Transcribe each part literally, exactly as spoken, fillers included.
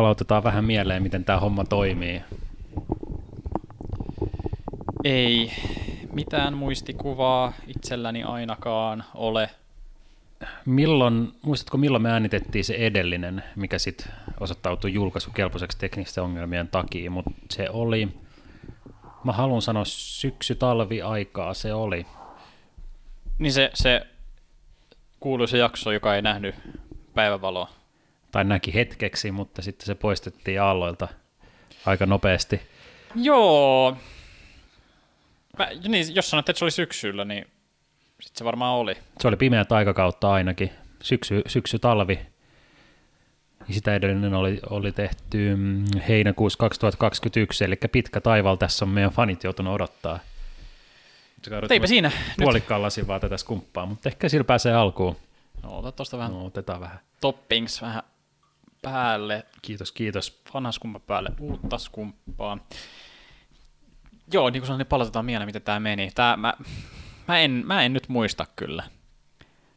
palautetaan vähän mieleen, miten tämä homma toimii. Ei mitään muistikuvaa itselläni ainakaan ole. Milloin, muistatko milloin me äänitettiin se edellinen, mikä sitten osoittautui julkaisukelpoiseksi teknisten ongelmien takia, mutta se oli, mä haluan sanoa syksy-talvi-aikaa se oli. Niin se, se kuuluisa jakso, joka ei nähnyt päivävaloa. Tai näki hetkeksi, mutta sitten se poistettiin aalloilta aika nopeasti. Joo. Mä, niin, jos sanoit, että se oli syksyllä, niin sitten se varmaan oli. Se oli pimeät aikakautta ainakin. Syksy, syksy talvi. Sitä edellinen oli, oli tehty heinäkuussa kaksituhattakaksikymmentäyksi, eli pitkä taival tässä on meidän fanit joutunut odottaa. Teipä siinä. Puolikkaan lasin vaan tätä skumppaa, mutta ehkä sillä pääsee alkuun. No, otetaan tuosta vähän. No, otetaan vähän. Toppings vähän päälle. Kiitos, kiitos. Vanha skumppa päälle, uutta skumppaa. Joo, niin kuin sanoin, niin palautetaan mieleen, miten tämä meni. Tää, mä, mä, en, mä en nyt muista kyllä.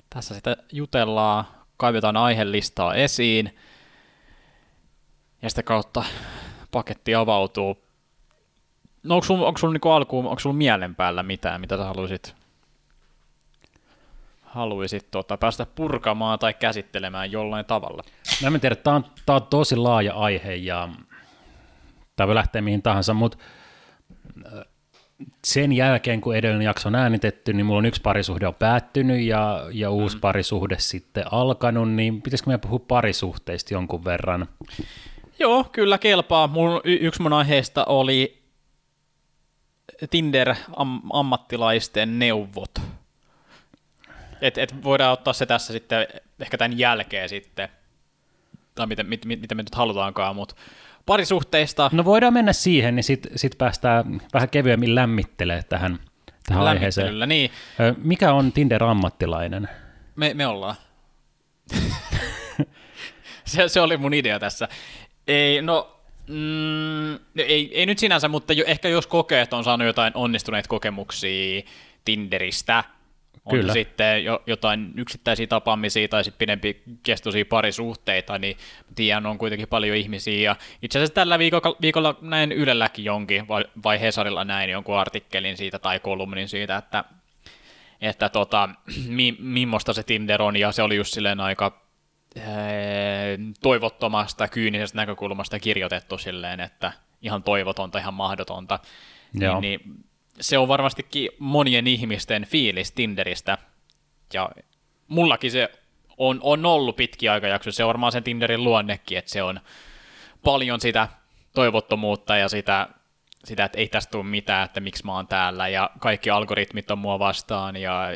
Tässä sitä jutellaan, kaivetaan aihelistaa esiin, ja sitä kautta paketti avautuu. No onko sulla, onko sulla niinku alkuun, onko sulla mielen päällä mitään, mitä sä haluaisit, haluaisit tota, päästä purkamaan tai käsittelemään jollain tavalla? Mä en tiedä, tää on, tää on tosi laaja aihe, ja tää voi lähteä mihin tahansa, mutta sen jälkeen, kun edellinen jakso on äänitetty, niin mulla on yksi parisuhde on päättynyt ja, ja uusi mm. parisuhde sitten alkanut, niin pitäisikö meidän puhua parisuhteista jonkun verran? Joo, kyllä kelpaa. Mun, y- yksi mun aiheesta oli Tinder-ammattilaisten neuvot. Et, et voidaan ottaa se tässä sitten, ehkä tämän jälkeen sitten, tai mitä, mit, mit, mitä me nyt halutaankaan, mutta parisuhteista. No voidaan mennä siihen, niin sitten sit päästään vähän kevyemmin lämmittelemään tähän, tähän aiheeseen. Niin. Mikä on Tinder-ammattilainen? Me, me ollaan. se, se oli mun idea tässä. Ei, no, mm, ei, ei nyt sinänsä, mutta jo, ehkä jos kokeet on saanut jotain onnistuneita kokemuksia Tinderistä, on kyllä sitten jo, jotain yksittäisiä tapaamisia tai sitten pidempi kestoisia parisuhteita, niin tiedän, on kuitenkin paljon ihmisiä. Ja itse asiassa tällä viikolla, viikolla näin Ylelläkin jonkin, vai, vai Hesarilla näin jonkun artikkelin siitä tai kolumnin siitä, että, että tota, mi, millaista se Tinder on, ja se oli just silleen aika ee, toivottomasta, kyynisestä näkökulmasta kirjoitettu silleen, että ihan toivotonta, ihan mahdotonta. Joo. Niin, niin, se on varmastikin monien ihmisten fiilis Tinderistä, ja mullakin se on, on ollut pitkiä aikajakso, se on varmaan sen Tinderin luonnekin, että se on paljon sitä toivottomuutta ja sitä, sitä että ei tästä tule mitään, että miksi mä oon täällä, ja kaikki algoritmit on mua vastaan, ja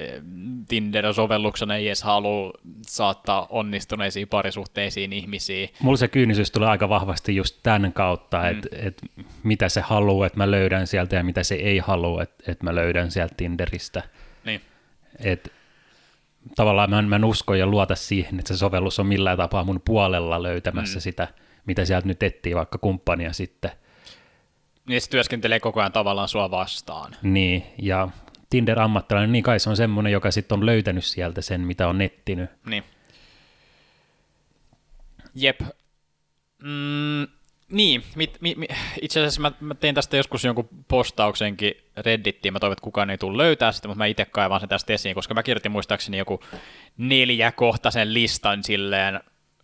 Tinder-sovelluksena ei edes halua saattaa onnistuneisiin parisuhteisiin ihmisiin. Mulla se kyynisyys tulee aika vahvasti just tämän kautta, että mm. et, mitä se haluaa, että mä löydän sieltä, ja mitä se ei halua, että et mä löydän sieltä Tinderistä. Niin. Et, tavallaan mä en, mä en usko ja luota siihen, että se sovellus on millään tapaa mun puolella löytämässä mm. sitä, mitä sieltä nyt etsii, vaikka kumppania sitten. Niin se työskentelee koko ajan tavallaan sua vastaan. Niin, ja Tinder-ammattilainen, niin kai se on semmoinen, joka sitten on löytänyt sieltä sen, mitä on nettinyt. Niin. Jep. Mm, niin, mit, mit, mit. Itse asiassa mä, mä tein tästä joskus jonkun postauksenkin Redditiin, mä toivon, että kukaan ei tule löytää sitä, mutta mä itse kaivaan sen tästä esiin, koska mä kirjoitin muistaakseni joku neljäkohtaisen listan silleen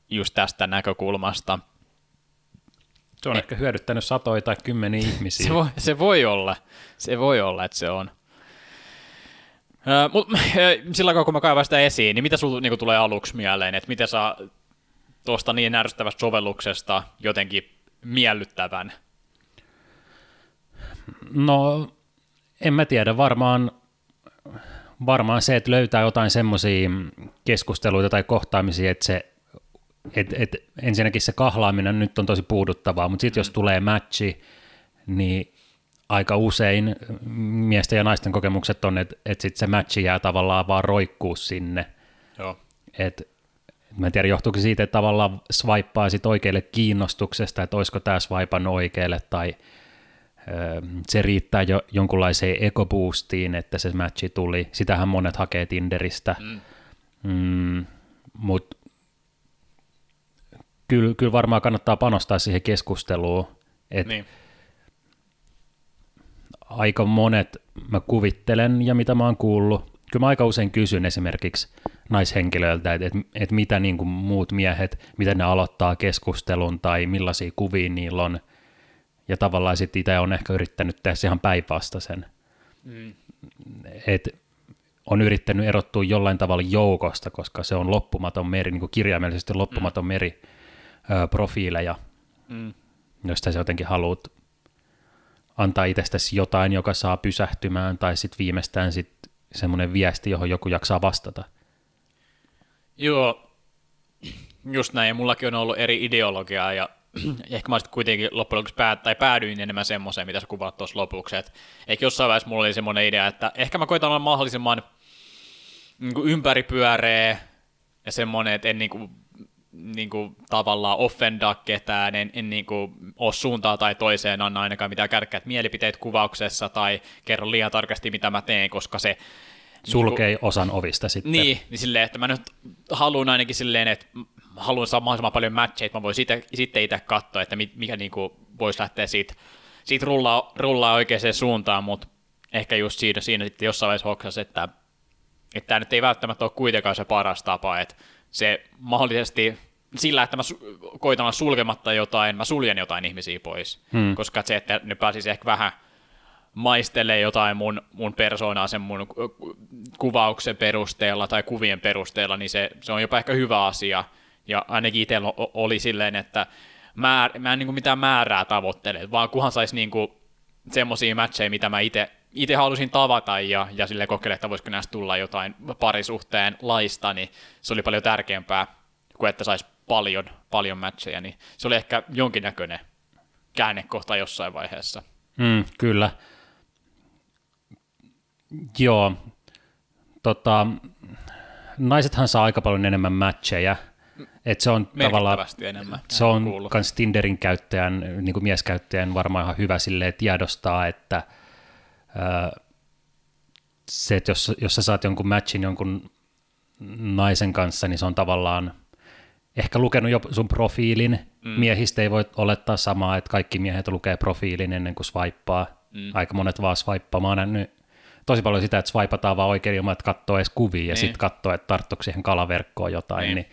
just tästä näkökulmasta. Se on eh. ehkä hyödyttänyt satoja tai kymmeniä ihmisiä. Se voi, se voi olla, se voi olla, että se on. Ö, mut, sillä aikaa, kun mä kaivan sitä esiin, niin mitä sulla niin tulee aluksi mieleen, että miten saa tuosta niin ärsyttävästä sovelluksesta jotenkin miellyttävän? No, en mä tiedä. Varmaan, varmaan se, että löytää jotain semmoisia keskusteluita tai kohtaamisia, että se Et, et ensinnäkin se kahlaaminen nyt on tosi puuduttavaa, mutta sitten jos tulee matchi, niin aika usein miesten ja naisten kokemukset on, että et sitten se matchi jää tavallaan vaan roikkuu sinne. Joo. Et, mä en tiedä, johtuuko siitä, että tavallaan swipeaa sit oikealle kiinnostuksesta, että olisiko tämä swipannut oikealle, tai ö, se riittää jo jonkunlaiseen ekoboostiin, että se matchi tuli. Sitähän monet hakee Tinderistä, mm. mm, mutta kyllä, kyllä varmaan kannattaa panostaa siihen keskusteluun. Et niin. Aika monet mä kuvittelen ja mitä mä oon kuullut. Kyllä mä aika usein kysyn esimerkiksi naishenkilöiltä, että et, et mitä niin kuin muut miehet, miten ne aloittaa keskustelun tai millaisia kuvia niillä on. Ja tavallaan sitten itse on ehkä yrittänyt tehdä ihan päinvastaisen. Mm. Että on yrittänyt erottua jollain tavalla joukosta, koska se on loppumaton meri, niin kuin kirjaimellisesti loppumaton mm. meri ö, profiileja, mm. josta sä jotenkin haluat antaa itsestäsi jotain, joka saa pysähtymään, tai sitten viimeistään sit semmoinen viesti, johon joku jaksaa vastata. Joo, just näin, ja mullakin on ollut eri ideologiaa, ja ehkä mä sitten kuitenkin loppujen lopuksi pää, tai päädyin enemmän semmoiseen, mitä sä kuvaat tuossa lopuksi. Et ehkä jossain vaiheessa mulla oli semmoinen idea, että ehkä mä koitan olla mahdollisimman niin ympäripyöreä ja semmoinen, että en niin kuin, niin kuin, tavallaan offendaa ketään, en, en niin kuin, ole suuntaan tai toiseen, anna ainakaan mitään kärkkäät mielipiteet kuvauksessa tai kerro liian tarkasti, mitä mä teen, koska se sulkee niin kuin, osan ovista sitten. Niin, niin silleen, että mä nyt haluan ainakin silleen, että haluan saada mahdollisimman paljon matcheja, että mä voin sitten itse katsoa, että mikä niinku voisi lähteä siitä, siitä rullaa, rullaa oikeaan suuntaan, mutta ehkä just siinä, siinä sitten jossain vaiheessa hoksasi, että, että tämä nyt ei välttämättä ole kuitenkaan se paras tapa, että se mahdollisesti sillä, että mä koitan olla sulkematta jotain, mä suljen jotain ihmisiä pois, hmm. koska se, että ne pääsisi ehkä vähän maistelee jotain mun, mun persoonaa sen mun kuvauksen perusteella tai kuvien perusteella, niin se, se on jopa ehkä hyvä asia. Ja ainakin itsellä oli silleen, että mä, mä en niin kuin mitään määrää tavoittele, vaan kunhan saisi niin kuin semmoisia matcheja, mitä mä itse halusin tavata ja, ja silleen kokeilla, että voisiko näistä tulla jotain parisuhteen laista, niin se oli paljon tärkeämpää kuin että saisi paljon, paljon matcheja. Niin se oli ehkä jonkinnäköinen käännekohta jossain vaiheessa. Mm, kyllä. Joo. Tota, naisethan saa aika paljon enemmän matcheja. Et se on tavallaan, enemmän. Se on myös Tinderin käyttäjän, niin kuin mieskäyttäjän varmaan ihan hyvä silleen tiedostaa, että öö, se, että jos, jos sä saat jonkun matchin jonkun naisen kanssa, niin se on tavallaan ehkä lukenut jo sun profiilin. Mm. Miehistä ei voi olettaa samaa, että kaikki miehet lukee profiilin ennen kuin swaippaa. Mm. Aika monet vaan swaippaa. Mä oon nähnyt tosi paljon sitä, että swaipataan vaan oikein ilman, että katsoo edes kuvia niin. Ja sitten katsoo, että tarttuuko siihen kalaverkkoon jotain, niin, niin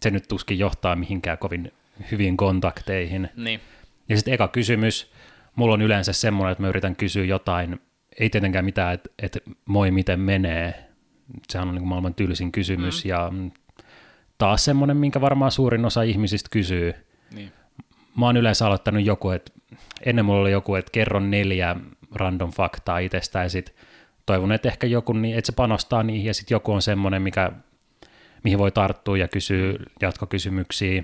se nyt tuskin johtaa mihinkään kovin hyviin kontakteihin. Niin. Ja sitten eka kysymys. Mulla on yleensä semmoinen, että mä yritän kysyä jotain. Ei tietenkään mitään, että et, moi miten menee. Sehän on niin kuin maailman tylsin kysymys. Mm. Ja taas semmoinen, minkä varmaan suurin osa ihmisistä kysyy. Niin. Mä oon yleensä aloittanut joku, että ennen mulla oli joku, että kerro neljä random faktaa itsestä. Ja sit toivon, että ehkä joku, että se panostaa niihin. Ja sitten joku on semmoinen, mikä mihin voi tarttua ja kysyä jatkokysymyksiä.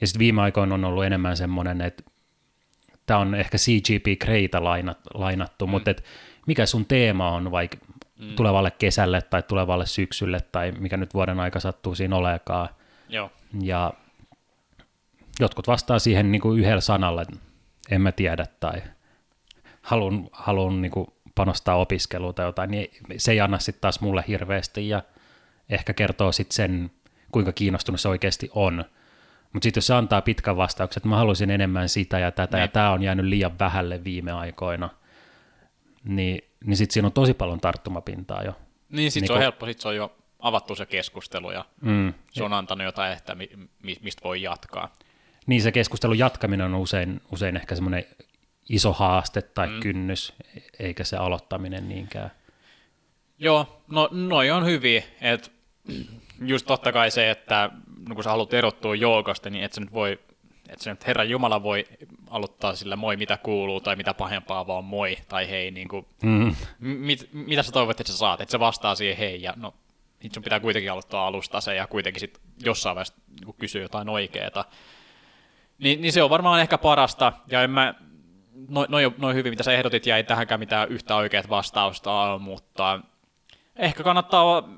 Ja sitten viime aikoina on ollut enemmän semmoinen, että tämä on ehkä C G P Greytä lainat, lainattu, mm. mutta et mikä sun teema on vaikka mm. tulevalle kesälle tai tulevalle syksylle tai mikä nyt vuoden aika sattuu siinä olekaan. Joo. Ja jotkut vastaa siihen niinku yhdellä sanalla, että en mä tiedä tai haluan, haluan niinku panostaa opiskeluun tai jotain, niin se ei anna sitten taas mulle hirveästi ja ehkä kertoo sitten sen, kuinka kiinnostunut se oikeasti on. Mutta sitten jos se antaa pitkän vastauksen, että mä haluaisin enemmän sitä ja tätä, ne. Ja tämä on jäänyt liian vähälle viime aikoina, niin, niin sitten siinä on tosi paljon tarttumapintaa jo. Niin, sitten niin se on kun helppo, sitten se on jo avattu se keskustelu, ja mm. se on antanut jotain, että mi, mi, mistä voi jatkaa. Niin, se keskustelun jatkaminen on usein, usein ehkä semmoinen iso haaste tai mm. kynnys, eikä se aloittaminen niinkään. Joo, no noi on hyviä, että just totta kai se, että kun sä haluat erottua joukosta, niin et sä nyt voi, et sä nyt Herran Jumala voi aloittaa sillä moi mitä kuuluu tai mitä pahempaa vaan moi tai hei, niin kuin, mm. mit, mitä sä toivot, että sä saat, että se vastaa siihen hei ja no sit sun pitää kuitenkin aloittaa alusta se ja kuitenkin sit jossain vaiheessa kysyy jotain oikeeta, Ni, niin se on varmaan ehkä parasta ja en mä, no, noi, noi hyvin mitä sä ehdotit ja ei tähänkään mitään yhtä oikeat vastausta ole, mutta ehkä kannattaa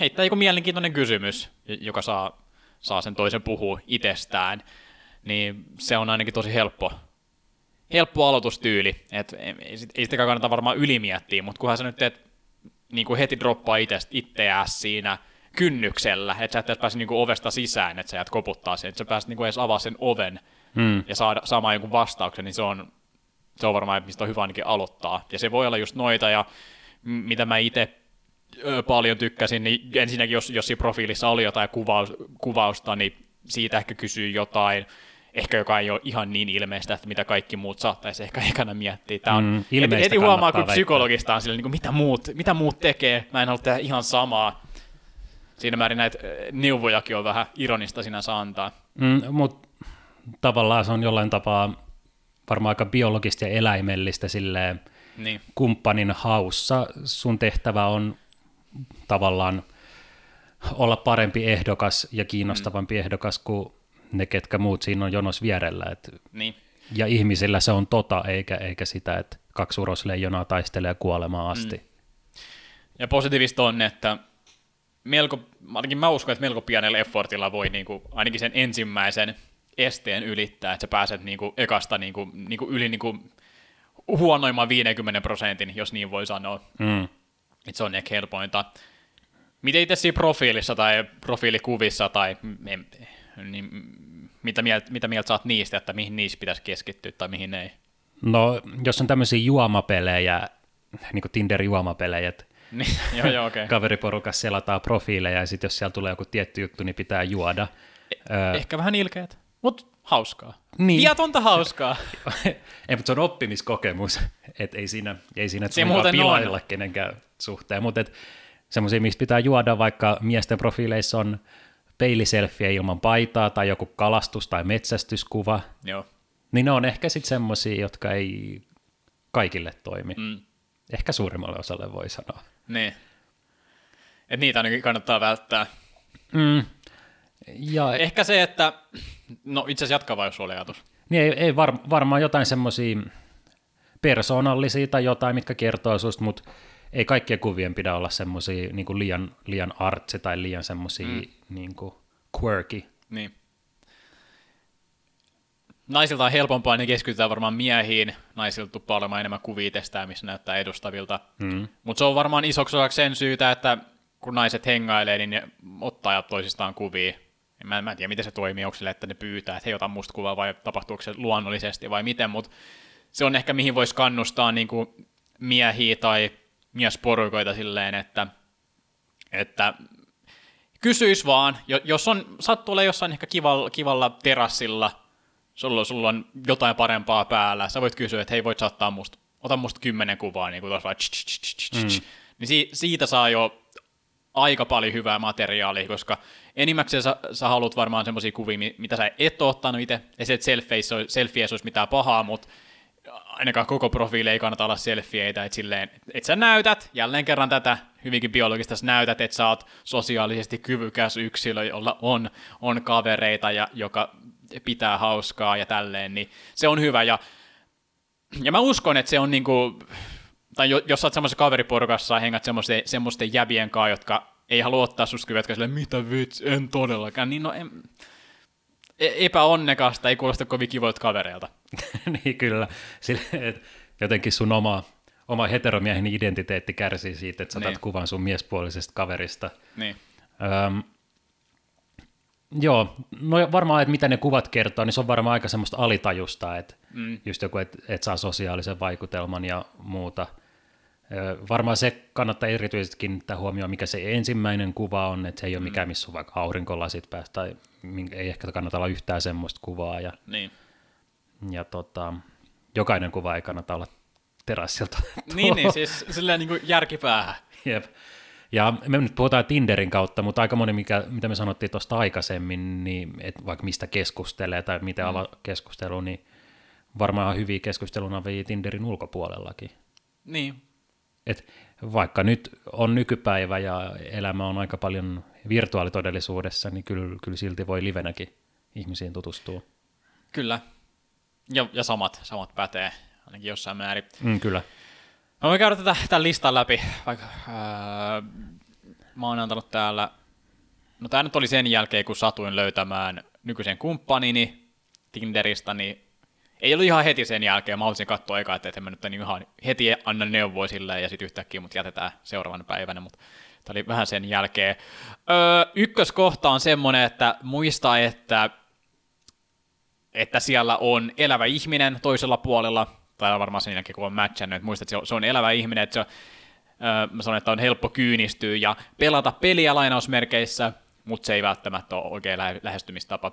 heittää joku mielenkiintoinen kysymys, joka saa, saa sen toisen puhua itsestään, niin se on ainakin tosi helppo, helppo aloitustyyli. Et ei sitäkään kannata varmaan ylimiettiä, mutta kunhan sä nyt teet, niin kun heti droppaa itseäsi siinä kynnyksellä, että sä et edes pääse niinku ovesta sisään, että sä jäät koputtaa sen, että sä pääset niinku edes avaa sen oven hmm. ja saada, saamaan jonkun vastauksen, niin se on, se on varmaan, mistä on hyvä ainakin aloittaa. Ja se voi olla just noita, ja mitä mä itse paljon tykkäsin, niin ensinnäkin, jos, jos siinä profiilissa oli jotain kuvaus, kuvausta, niin siitä ehkä kysyy jotain, ehkä joka ei ole ihan niin ilmeistä, että mitä kaikki muut saattaisi ehkä ekana miettiä. Tämä on, mm, et, eti huomaa, kun psykologista on sille, niin kuin, mitä, muut, mitä muut tekee, mä en halua tehdä ihan samaa. Siinä määrin näitä neuvojakin on vähän ironista sinänsä antaa. Mm, mutta tavallaan se on jollain tapaa varmaan aika biologista ja eläimellistä silleen, niin. Kumppanin haussa sun tehtävä on tavallaan olla parempi ehdokas ja kiinnostavampi mm. ehdokas kuin ne, ketkä muut siinä on jonos vierellä. Et niin. Ja ihmisillä se on tota, eikä, eikä sitä, että kaksi urosleijonaa taistelee kuolemaan asti. Mm. Ja positiivista on, että melko, ainakin mä uskon, että melko pienellä effortilla voi niinku, ainakin sen ensimmäisen esteen ylittää, että sä pääset niinku ekasta niinku, niinku yli niinku huonoimman viidenkymmenen prosentin, jos niin voi sanoa. Mm. Et se on ehkä helpointa. Miten itse siinä profiilissa tai profiilikuvissa, tai niin, mitä, mieltä, mitä mieltä saat niistä, että mihin niissä pitäisi keskittyä tai mihin ei? No, jos on tämmöisiä juomapelejä, niin kuin Tinder-juomapelejä, että niin, joo, joo, okay. Kaveriporukassa selataan profiileja, ja sitten jos siellä tulee joku tietty juttu, niin pitää juoda. Eh, öö, ehkä vähän ilkeät, mutta hauskaa. Niin. Viatonta hauskaa. Ei, mutta se on oppimiskokemus, että ei siinä, ei siinä et se pilailla kenenkään suhteen, mutta et, semmoisia, mistä pitää juoda, vaikka miesten profiileissa on peiliselfiä ilman paitaa tai joku kalastus- tai metsästyskuva, joo. Niin ne on ehkä sitten semmoisia, jotka ei kaikille toimi. Mm. Ehkä suurimmalle osalle voi sanoa. Niin. Et niitä ainakin kannattaa välttää. Mm. Ja ehkä se, että, no itse asiassa jatkaa vai jos oli ajatus. Niin ei, ei var, varmaan jotain semmoisia persoonallisia tai jotain, mitkä kertoo susta, mutta ei kaikkien kuvien pidä olla semmoisia niin liian, liian artsi tai liian semmoisia mm. niin quirky. Niin. Naisilta on helpompaa, niin keskitytään varmaan miehiin. Naisilta tuppaa olemaan enemmän kuvia testää, missä näyttää edustavilta. Mm. Mutta se on varmaan isoksi osaksi sen syytä, että kun naiset hengailee, niin ne ottaa toisistaan kuvia. Mä, mä en tiedä, miten se toimii, onko sille, että ne pyytää, että hei, ota musta kuvaa, vai tapahtuuko se luonnollisesti vai miten, mutta se on ehkä mihin voisi kannustaa niin kuin miehiä tai miesporukoita silleen, että, että kysyis vaan, jos on, sattuu olemaan jossain ehkä kivalla, kivalla terassilla, sulla, sulla on jotain parempaa päällä, sä voit kysyä, että hei, voit saattaa musta, ota musta kymmenen kuvaa, niin kuin tuossa vaan, tsch, tsch, tsch, tsch. Mm. Niin si, siitä saa jo aika paljon hyvää materiaalia, koska enimmäkseen sä, sä haluat varmaan semmosia kuvia, mitä sä et ole ottanut itse, ei se, että selfieis olisi mitään pahaa, mutta ainakaan koko profiili ei kannata olla selfieitä, että silleen, et sä näytät, jälleen kerran tätä hyvinkin biologista, sä näytät, että sä oot sosiaalisesti kyvykäs yksilö, jolla on, on kavereita ja joka pitää hauskaa ja tälleen, niin se on hyvä. Ja, ja mä uskon, että se on niinku, tai jos sä oot semmoisessa kaveriporukassa ja hengät semmoisten, semmoisten jäbien kanssa, jotka ei halua ottaa susta kyvyä, jotka silleen, mitä vitsi, en todellakaan, niin no en... Epäonnekasta, ei kuulosta kovin kivoilta kavereilta. Niin kyllä, silleen, jotenkin sun oma, oma heteromiehen identiteetti kärsii siitä, että sä otat niin. Kuvan sun miespuolisesta kaverista. Niin. Öm, joo, no varmaan, että mitä ne kuvat kertoo, niin se on varmaan aika semmoista alitajusta, että mm. just joku, että et saa sosiaalisen vaikutelman ja muuta. Ö, varmaan se kannattaa erityisesti kiinnittää huomioon, mikä se ensimmäinen kuva on, että se ei ole mm. mikään, missä on vaikka aurinkolasit päästä tai ei ehkä kannata olla yhtään semmoista kuvaa. Ja, niin. ja tota, jokainen kuva ei kannata olla terassilta. Niin, niin siis silleen niin kuin järkipäähän. Jep. Ja me nyt puhutaan Tinderin kautta, mutta aika moni, mikä, mitä me sanottiin tuosta aikaisemmin, niin et vaikka mistä keskustelee tai miten mm. ala keskustelu, niin varmaan hyviä keskusteluna vei Tinderin ulkopuolellakin. Niin. Et vaikka nyt on nykypäivä ja elämä on aika paljon virtuaalitodellisuudessa, niin kyllä, kyllä silti voi livenäkin ihmisiin tutustua. Kyllä. Ja, ja samat, samat pätee, ainakin jossain määrin. Mm, kyllä. Mä voin käydä tätä, tämän listan läpi. Vaikka, ää, mä oon antanut täällä, no tää nyt oli sen jälkeen, kun satuin löytämään nykyisen kumppanini Tinderista, niin ei ollut ihan heti sen jälkeen, mä haluaisin katsoa eka, että en mä nyt niin ihan heti anna neuvoa silleen ja sitten yhtäkkiä mut jätetään seuraavana päivänä, mutta Tämä oli vähän sen jälkeen. Öö, ykköskohta on semmoinen, että muista, että, että siellä on elävä ihminen toisella puolella, tai varmaan sen jälkeen, kun on matchannut, että muista, että se on elävä ihminen, että se on, öö, mä sanon, että on helppo kyynistyä ja pelata peliä lainausmerkeissä, mutta se ei välttämättä ole oikein lä- lähestymistapa.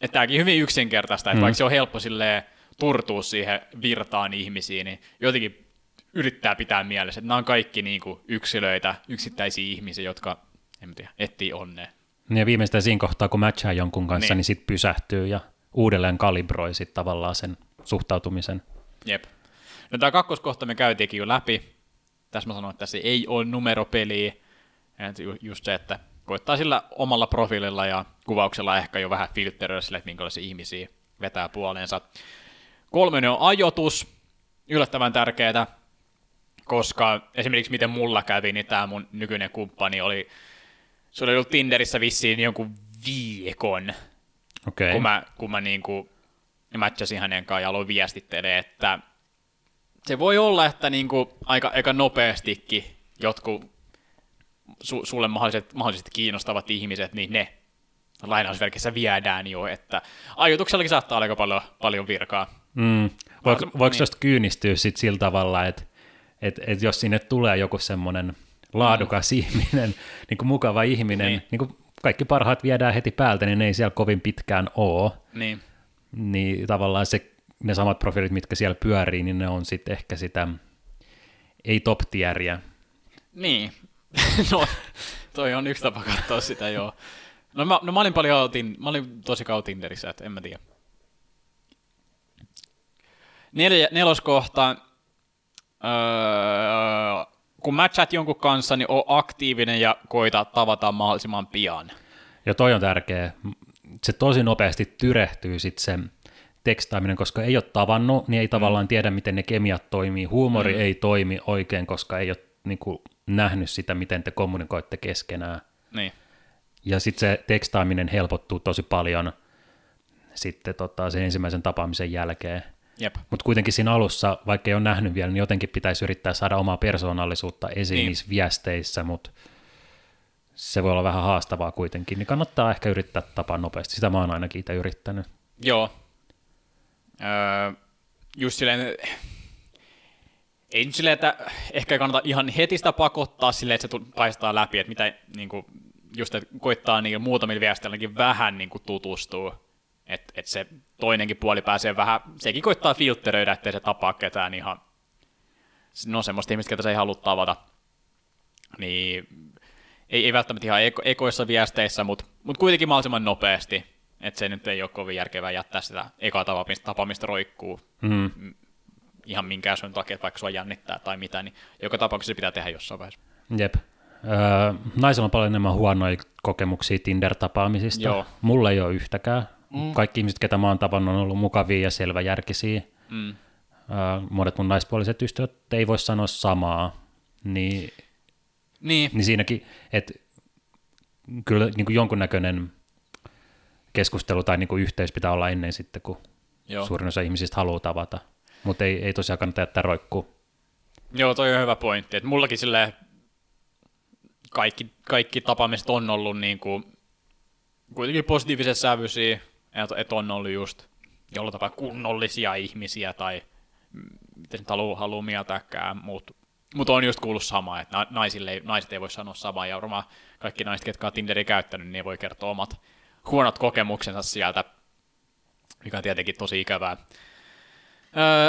Että tämäkin hyvin yksinkertaista, että mm. vaikka se on helppo silleen turtua siihen virtaan ihmisiin, niin jotenkin yrittää pitää mielessä, että nämä on kaikki niin kuin yksilöitä, yksittäisiä ihmisiä, jotka, en tiedä, etsii onnea. Ja viimeistään siinä kohtaa, kun matchaa jonkun kanssa, niin, niin sitten pysähtyy ja uudelleen kalibroi sit tavallaan sen suhtautumisen. Jep. No tämä kakkoskohta me käytiinkin jo läpi. Tässä mä sanon, että se ei ole numeropeliä. Just se, että koittaa sillä omalla profiililla ja kuvauksella ehkä jo vähän filtteröidä sille, että minkälaisia ihmisiä vetää puoleensa. Kolmonen on ajoitus. Yllättävän tärkeää. Koska esimerkiksi miten mulla kävi, niin tämä mun nykyinen kumppani oli, se oli ollut Tinderissä vissiin jonkun viikon, okay. kun mä, kun mä niinku matchasin hänen kanssa ja aloin viestittelee, että se voi olla, että niinku aika, aika nopeastikin jotkut su, sulle mahdolliset, mahdollisesti kiinnostavat ihmiset, niin ne lainausverkissä viedään jo, että ajoituksellakin saattaa olla aika paljon, paljon virkaa. Mm. Voiko voiko niin. kyynistyä sitten sillä tavalla, että Että et jos sinne tulee joku semmoinen laadukas mm. ihminen, niin kuin mukava ihminen, niin. niin kuin kaikki parhaat viedään heti päältä, niin ne ei siellä kovin pitkään ole. Niin. Niin tavallaan se, ne samat profiilit, mitkä siellä pyörii, niin ne on sitten ehkä sitä ei top-tieriä. Niin. No, toi on yksi tapa katsoa sitä, joo. No mä, no, mä olin paljon, mä olin tosi kauan Tinderissä, että en mä tiedä. Nel, neloskohta. Öö, kun matchat jonkun kanssa, niin ole aktiivinen ja koita tavata mahdollisimman pian. Ja toi on tärkeä. Se tosi nopeasti tyrehtyy sit se tekstaaminen, koska ei ole tavannut, niin ei tavallaan tiedä, miten ne kemiat toimii. Huumori mm. ei toimi oikein, koska ei ole niin kuin nähnyt sitä, miten te kommunikoitte keskenään. Niin. Ja sitten se tekstaaminen helpottuu tosi paljon sitten tota sen ensimmäisen tapaamisen jälkeen. Mutta kuitenkin siinä alussa, vaikka ei ole nähnyt vielä, niin jotenkin pitäisi yrittää saada omaa persoonallisuutta esiin niin. niissä viesteissä, mutta se voi olla vähän haastavaa kuitenkin, niin kannattaa ehkä yrittää tapaa nopeasti. Sitä mä oon ainakin itse yrittänyt. Joo. Öö, just silleen, ei nyt silleen, että ehkä ei kannata ihan heti sitä pakottaa silleen, että se paistaa läpi, että mitä niinku, just että koittaa niinku muutamilla viesteilläkin vähän niinku tutustua. Että et se toinenkin puoli pääsee vähän, sekin koittaa filtteröidä, ettei se tapaa ketään ihan, no semmoista ihmistä, ketä se ei halua tavata. Niin ei, ei välttämättä ihan eko, ekoissa viesteissä, mutta mut kuitenkin mahdollisimman nopeasti. Että se nyt ei ole kovin järkevää jättää sitä ekaa tapaamista, tapaamista roikkuu mm. ihan minkään sun takia, vaikka sua jännittää tai mitä, niin joka tapauksessa se pitää tehdä jossain vaiheessa. Jep. Öö, naisilla on paljon enemmän huonoja kokemuksia Tinder-tapaamisista. Joo. Mulla ei ole yhtäkään. Mm. Kaikki ihmiset, ketä mä oon tavannut, on ollut mukavia ja selväjärkisiä. Mm. Monet mun naispuoliset ystävät ei voi sanoa samaa. Niin, niin. niin siinäkin, että kyllä niin kuin jonkunnäköinen keskustelu tai niin kuin yhteys pitää olla ennen sitten, kun Joo. suurin osa ihmisistä haluaa tavata. Mutta ei, ei tosiaan kannata jättää roikkuu. Joo, toi on hyvä pointti. Et mullakin silleen kaikki, kaikki tapaamiset on ollut niin kuin kuitenkin positiivisia sävyisiä, että on ollut just jollain tapaa kunnollisia ihmisiä tai miten nyt haluaa, haluaa mieltääkään, mutta mut on just kuullut samaa, että naisille, naiset ei voi sanoa samaa ja varmaan kaikki naiset, ketkä on Tinderia käyttänyt, niin voi kertoa omat huonot kokemuksensa sieltä, mikä on tietenkin tosi ikävää.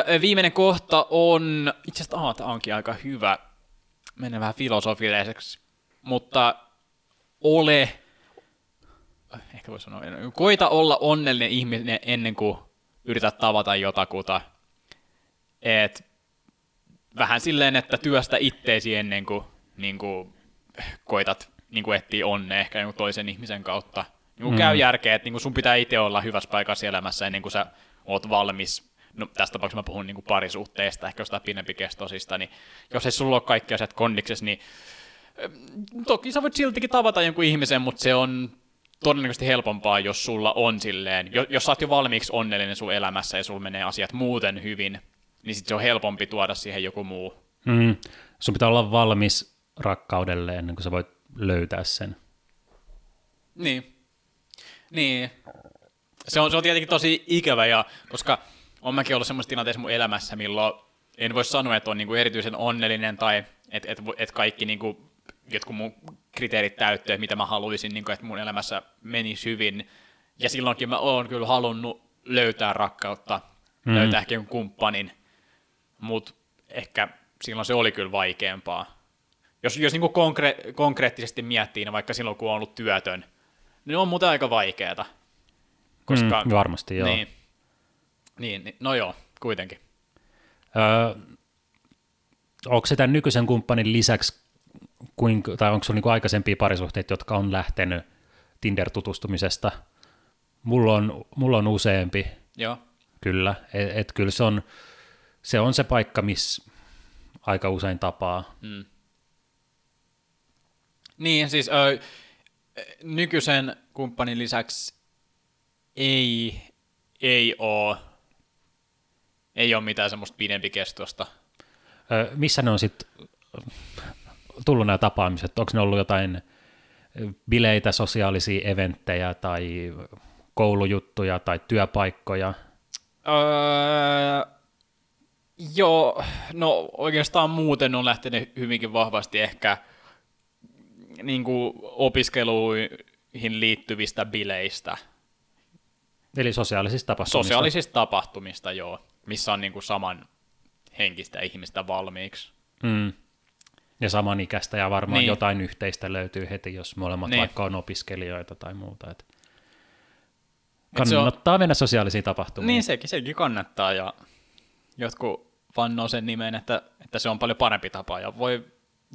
Öö, viimeinen kohta on, itse asiassa aha, tämä onkin aika hyvä, mennään vähän filosofileiseksi, mutta ole ehkä voi sanoa, koita olla onnellinen ihminen ennen kuin yrität tavata jotakuta. Et vähän silleen, että työstä itteesi ennen kuin, niin kuin koitat niin kuin etsiä onnea ehkä niin kuin toisen ihmisen kautta. Niin kuin mm. käy järkeä, että niin kuin sun pitää itse olla hyvässä paikassa elämässä ennen kuin sä oot valmis. No, tässä tapauksessa mä puhun niin kuin parisuhteesta, ehkä jostain pidempikestoisista. Niin jos ei sulla ole kaikki asiat kondiksessa, niin toki sä voit siltikin tavata jonkun ihmisen, mutta se on todennäköisesti helpompaa, jos sulla on silleen, jos sä oot jo valmiiksi onnellinen sun elämässä ja sulla menee asiat muuten hyvin, niin sit se on helpompi tuoda siihen joku muu. Mm. Sun pitää olla valmis rakkaudelle ennen kuin sä voit löytää sen. Niin. Niin. Se on, se on tietenkin tosi ikävä, ja, koska on mäkin ollut semmoisessa tilanteessa mun elämässä, milloin en voi sanoa, että on niinku erityisen onnellinen tai että et, et kaikki niinku, jotkut mun kriteerit täyttyy, mitä mä haluaisin, niinku, että mun elämässä menisi hyvin. Ja silloinkin mä oon kyllä halunnut löytää rakkautta, mm. löytää ehkä kumppanin, mutta ehkä silloin se oli kyllä vaikeampaa. Jos, jos niinku konkre- konkreettisesti miettii, niin vaikka silloin kun on ollut työtön, niin on muuten aika vaikeata. Koska, mm, varmasti joo. Niin, niin, no joo, kuitenkin. Öö, onko se tämän nykyisen kumppanin lisäksi, kuinka, tai onko sulla niinku aikaisempia parisuhteita, jotka on lähtenyt Tinder-tutustumisesta? Mulla on, mulla on useampi, joo. Kyllä. Et, et kyllä se on, se on se paikka, missä aika usein tapaa. Mm. Niin, siis öö, nykyisen kumppanin lisäksi ei, ei ole ei ole mitään semmoista pidempikestosta. Öö, missä ne on sitten tullut nämä tapaamiset? Onko ne ollut jotain bileitä, sosiaalisia eventtejä tai koulujuttuja tai työpaikkoja? Öö, joo, no oikeastaan muuten on lähtenyt hyvinkin vahvasti ehkä niin kuin opiskeluihin liittyvistä bileistä. Eli sosiaalisista tapahtumista? Sosiaalisista tapahtumista, joo, missä on niin kuin saman henkistä ihmistä valmiiksi. Mm. Ja samanikäistä ja varmaan niin. Jotain yhteistä löytyy heti, jos molemmat niin. Vaikka on opiskelijoita tai muuta. Et kannattaa on mennä sosiaalisiin tapahtumiin. Niin, sekin, sekin kannattaa ja jotkut vannoo sen nimeen, että, että se on paljon parempi tapa ja voi,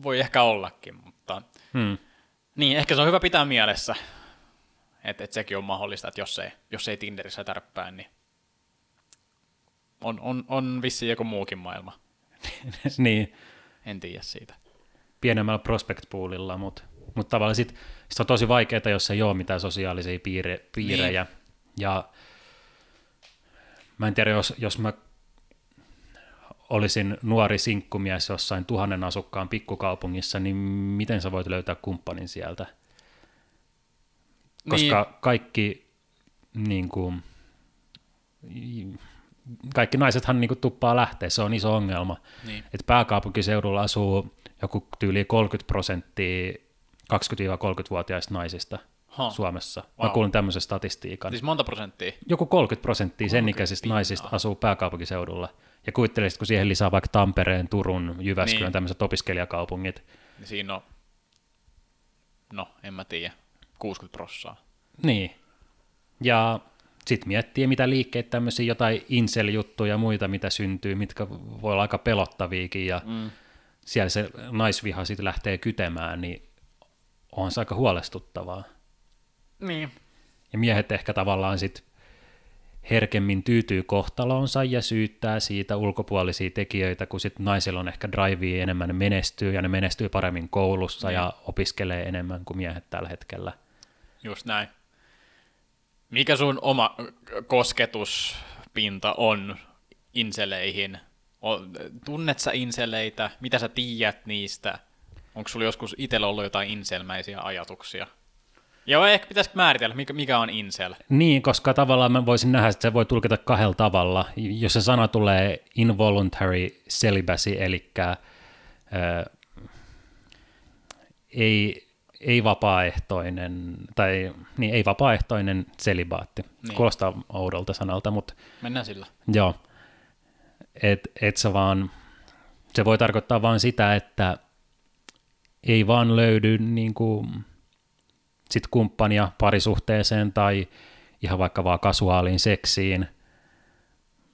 voi ehkä ollakin, mutta hmm. niin, ehkä se on hyvä pitää mielessä, että et sekin on mahdollista, että jos ei, jos ei Tinderissä tärppää, niin on, on, on vissiin joku muukin maailma. Niin. En tiedä siitä. Pienemmällä prospect poolilla, mutta mut tavallaan sit, sit on tosi vaikeaa, jos ei ole mitään sosiaalisia piire, piirejä. Niin. Ja mä en tiedä, jos, jos mä olisin nuori sinkkumies jossain tuhannen asukkaan pikkukaupungissa, niin miten sä voit löytää kumppanin sieltä? Koska niin. kaikki, niin kuin, kaikki naisethan niin kuin tuppaa lähteä, se on iso ongelma. Niin. Et pääkaupunkiseudulla asuu joku tyyli kolmekymmentä prosenttia kaksikymmentä-kolmekymmentävuotiaista naisista huh. Suomessa. Wow. Mä kuulin tämmöisen statistiikan. Siis monta prosenttia? Joku kolmekymmentä prosenttia sen ikäisistä naisista asuu pääkaupunkiseudulla. Ja kuvittelisit, kun siihen lisää vaikka Tampereen, Turun, Jyväskylän, niin. Tämmöiset opiskelijakaupungit. Siinä on, no en mä tiedä, kuusikymmentä prosenttia. Niin. Ja sitten miettii, mitä liikkeet tämmöisiä, jotain incel-juttuja ja muita, mitä syntyy, mitkä voi olla aika pelottaviakin, ja mm. siellä se naisviha sitten lähtee kytemään, niin on se aika huolestuttavaa. Niin. Ja miehet ehkä tavallaan sitten herkemmin tyytyy kohtaloonsa ja syyttää siitä ulkopuolisia tekijöitä, kun sitten naisilla on ehkä drivea enemmän, ne menestyy ja ne menestyy paremmin koulussa niin. Ja opiskelee enemmän kuin miehet tällä hetkellä. Just näin. Mikä sun oma kosketuspinta on inseleihin? Tunnet sä inseleitä? Mitä sä tiedät niistä? Onko sulla joskus itsellä ollut jotain inselmäisiä ajatuksia? Ja ehkä pitäisikö määritellä, mikä on insel? Niin, koska tavallaan mä voisin nähdä, että se voi tulkita kahdella tavalla. Jos se sana tulee involuntary celibacy, eli äh, ei, ei vapaaehtoinen, tai niin, ei vapaaehtoinen celibaatti. Niin. Kuulostaa oudolta sanalta, mutta mennään sillä. Joo. Et, et se vaan, se voi tarkoittaa vaan sitä, että ei vaan löydy niinku sitten kumppania parisuhteeseen tai ihan vaikka vaan kasuaaliin seksiin,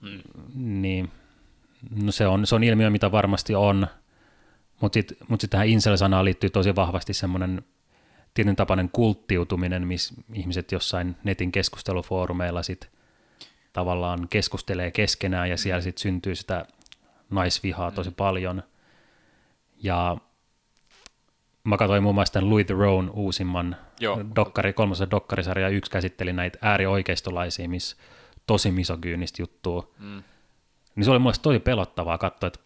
mm. niin no se, on, se on ilmiö, mitä varmasti on, mutta sitten mut sit tähän incel-sanaan liittyy tosi vahvasti semmoinen tietyn tapainen kulttiutuminen, missä ihmiset jossain netin keskustelufoorumeilla sit tavallaan keskustelee keskenään ja siellä sitten syntyy sitä naisvihaa tosi paljon. Ja mä katsoin muun muassa tämän Louis Theroun uusimman dokkari, kolmosen dokkarisarja, ja yksi käsitteli näitä äärioikeistolaisia, missä tosi misogyynistä juttua. Mm. Niin se oli mulle tosi pelottavaa katsoa, että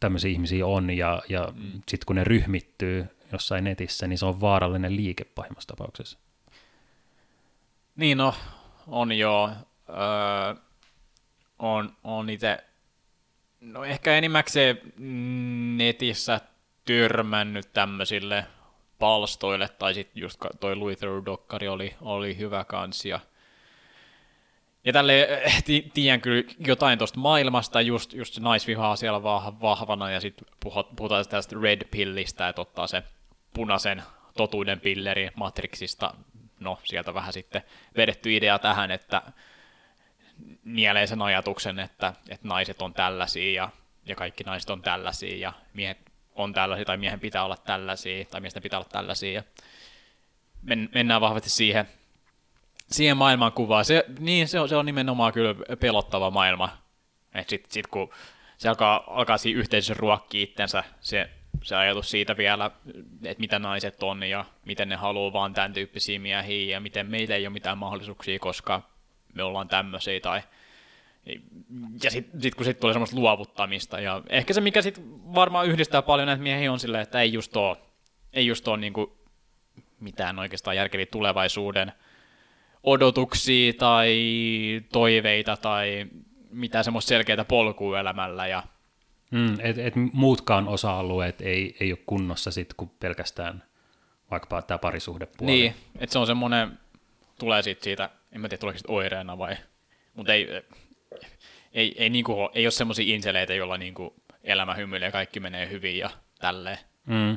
tämmöisiä ihmisiä on, ja, ja mm. sitten kun ne ryhmittyy jossain netissä, niin se on vaarallinen liike pahimmassa tapauksessa. Niin no, on joo. Öö, on, on itse, no ehkä enimmäkseen netissä törmännyt tämmöisille palstoille, tai sitten just toi Louis Theroux-dokkari oli, oli hyvä kans, ja Ja tälleen tiedän kyllä jotain tuosta maailmasta, just, just naisvihaa siellä vahvana, ja sitten puhutaan tästä red pillistä, että ottaa sen punaisen totuuden pilleri Matrixista, no sieltä vähän sitten vedetty idea tähän, että nielee sen ajatuksen, että, että naiset on tällaisia, ja, ja kaikki naiset on tällaisia, ja miehet on tällaisia, tai miehen pitää olla tällaisia, tai miesten pitää olla tällaisia, ja men, mennään vahvasti siihen, siihen maailmankuvaan. Se, niin, se on, se on nimenomaan kyllä pelottava maailma. Sitten sit kun se alkaa, alkaa siinä yhteisössä ruokkia itsensä, se, se ajatus siitä vielä, että mitä naiset on ja miten ne haluaa vaan tämän tyyppisiä miehiä ja miten meillä ei ole mitään mahdollisuuksia, koska me ollaan tämmöisiä. Tai... Ja sitten sit, kun sit tulee semmoista luovuttamista. Ja ehkä se, mikä sit varmaan yhdistää paljon näitä miehiä, on silleen, että ei just ole, ei just ole niinku mitään oikeastaan järkeviä tulevaisuuden odotuksia tai toiveita tai mitään semmoista selkeää polkua elämällä. Ja... Mm, et, et muutkaan osa-alueet ei, ei ole kunnossa sitten kuin pelkästään vaikkapa tämä parisuhdepuoli. Niin, että se on semmoinen, tulee sitten siitä, en mä tiedä tuleeko sitten oireena vai, mutta ei, ei, ei, niinku, ei ole semmoisia inseleitä, joilla niinku elämä hymyilee ja kaikki menee hyvin ja tälleen. Mm.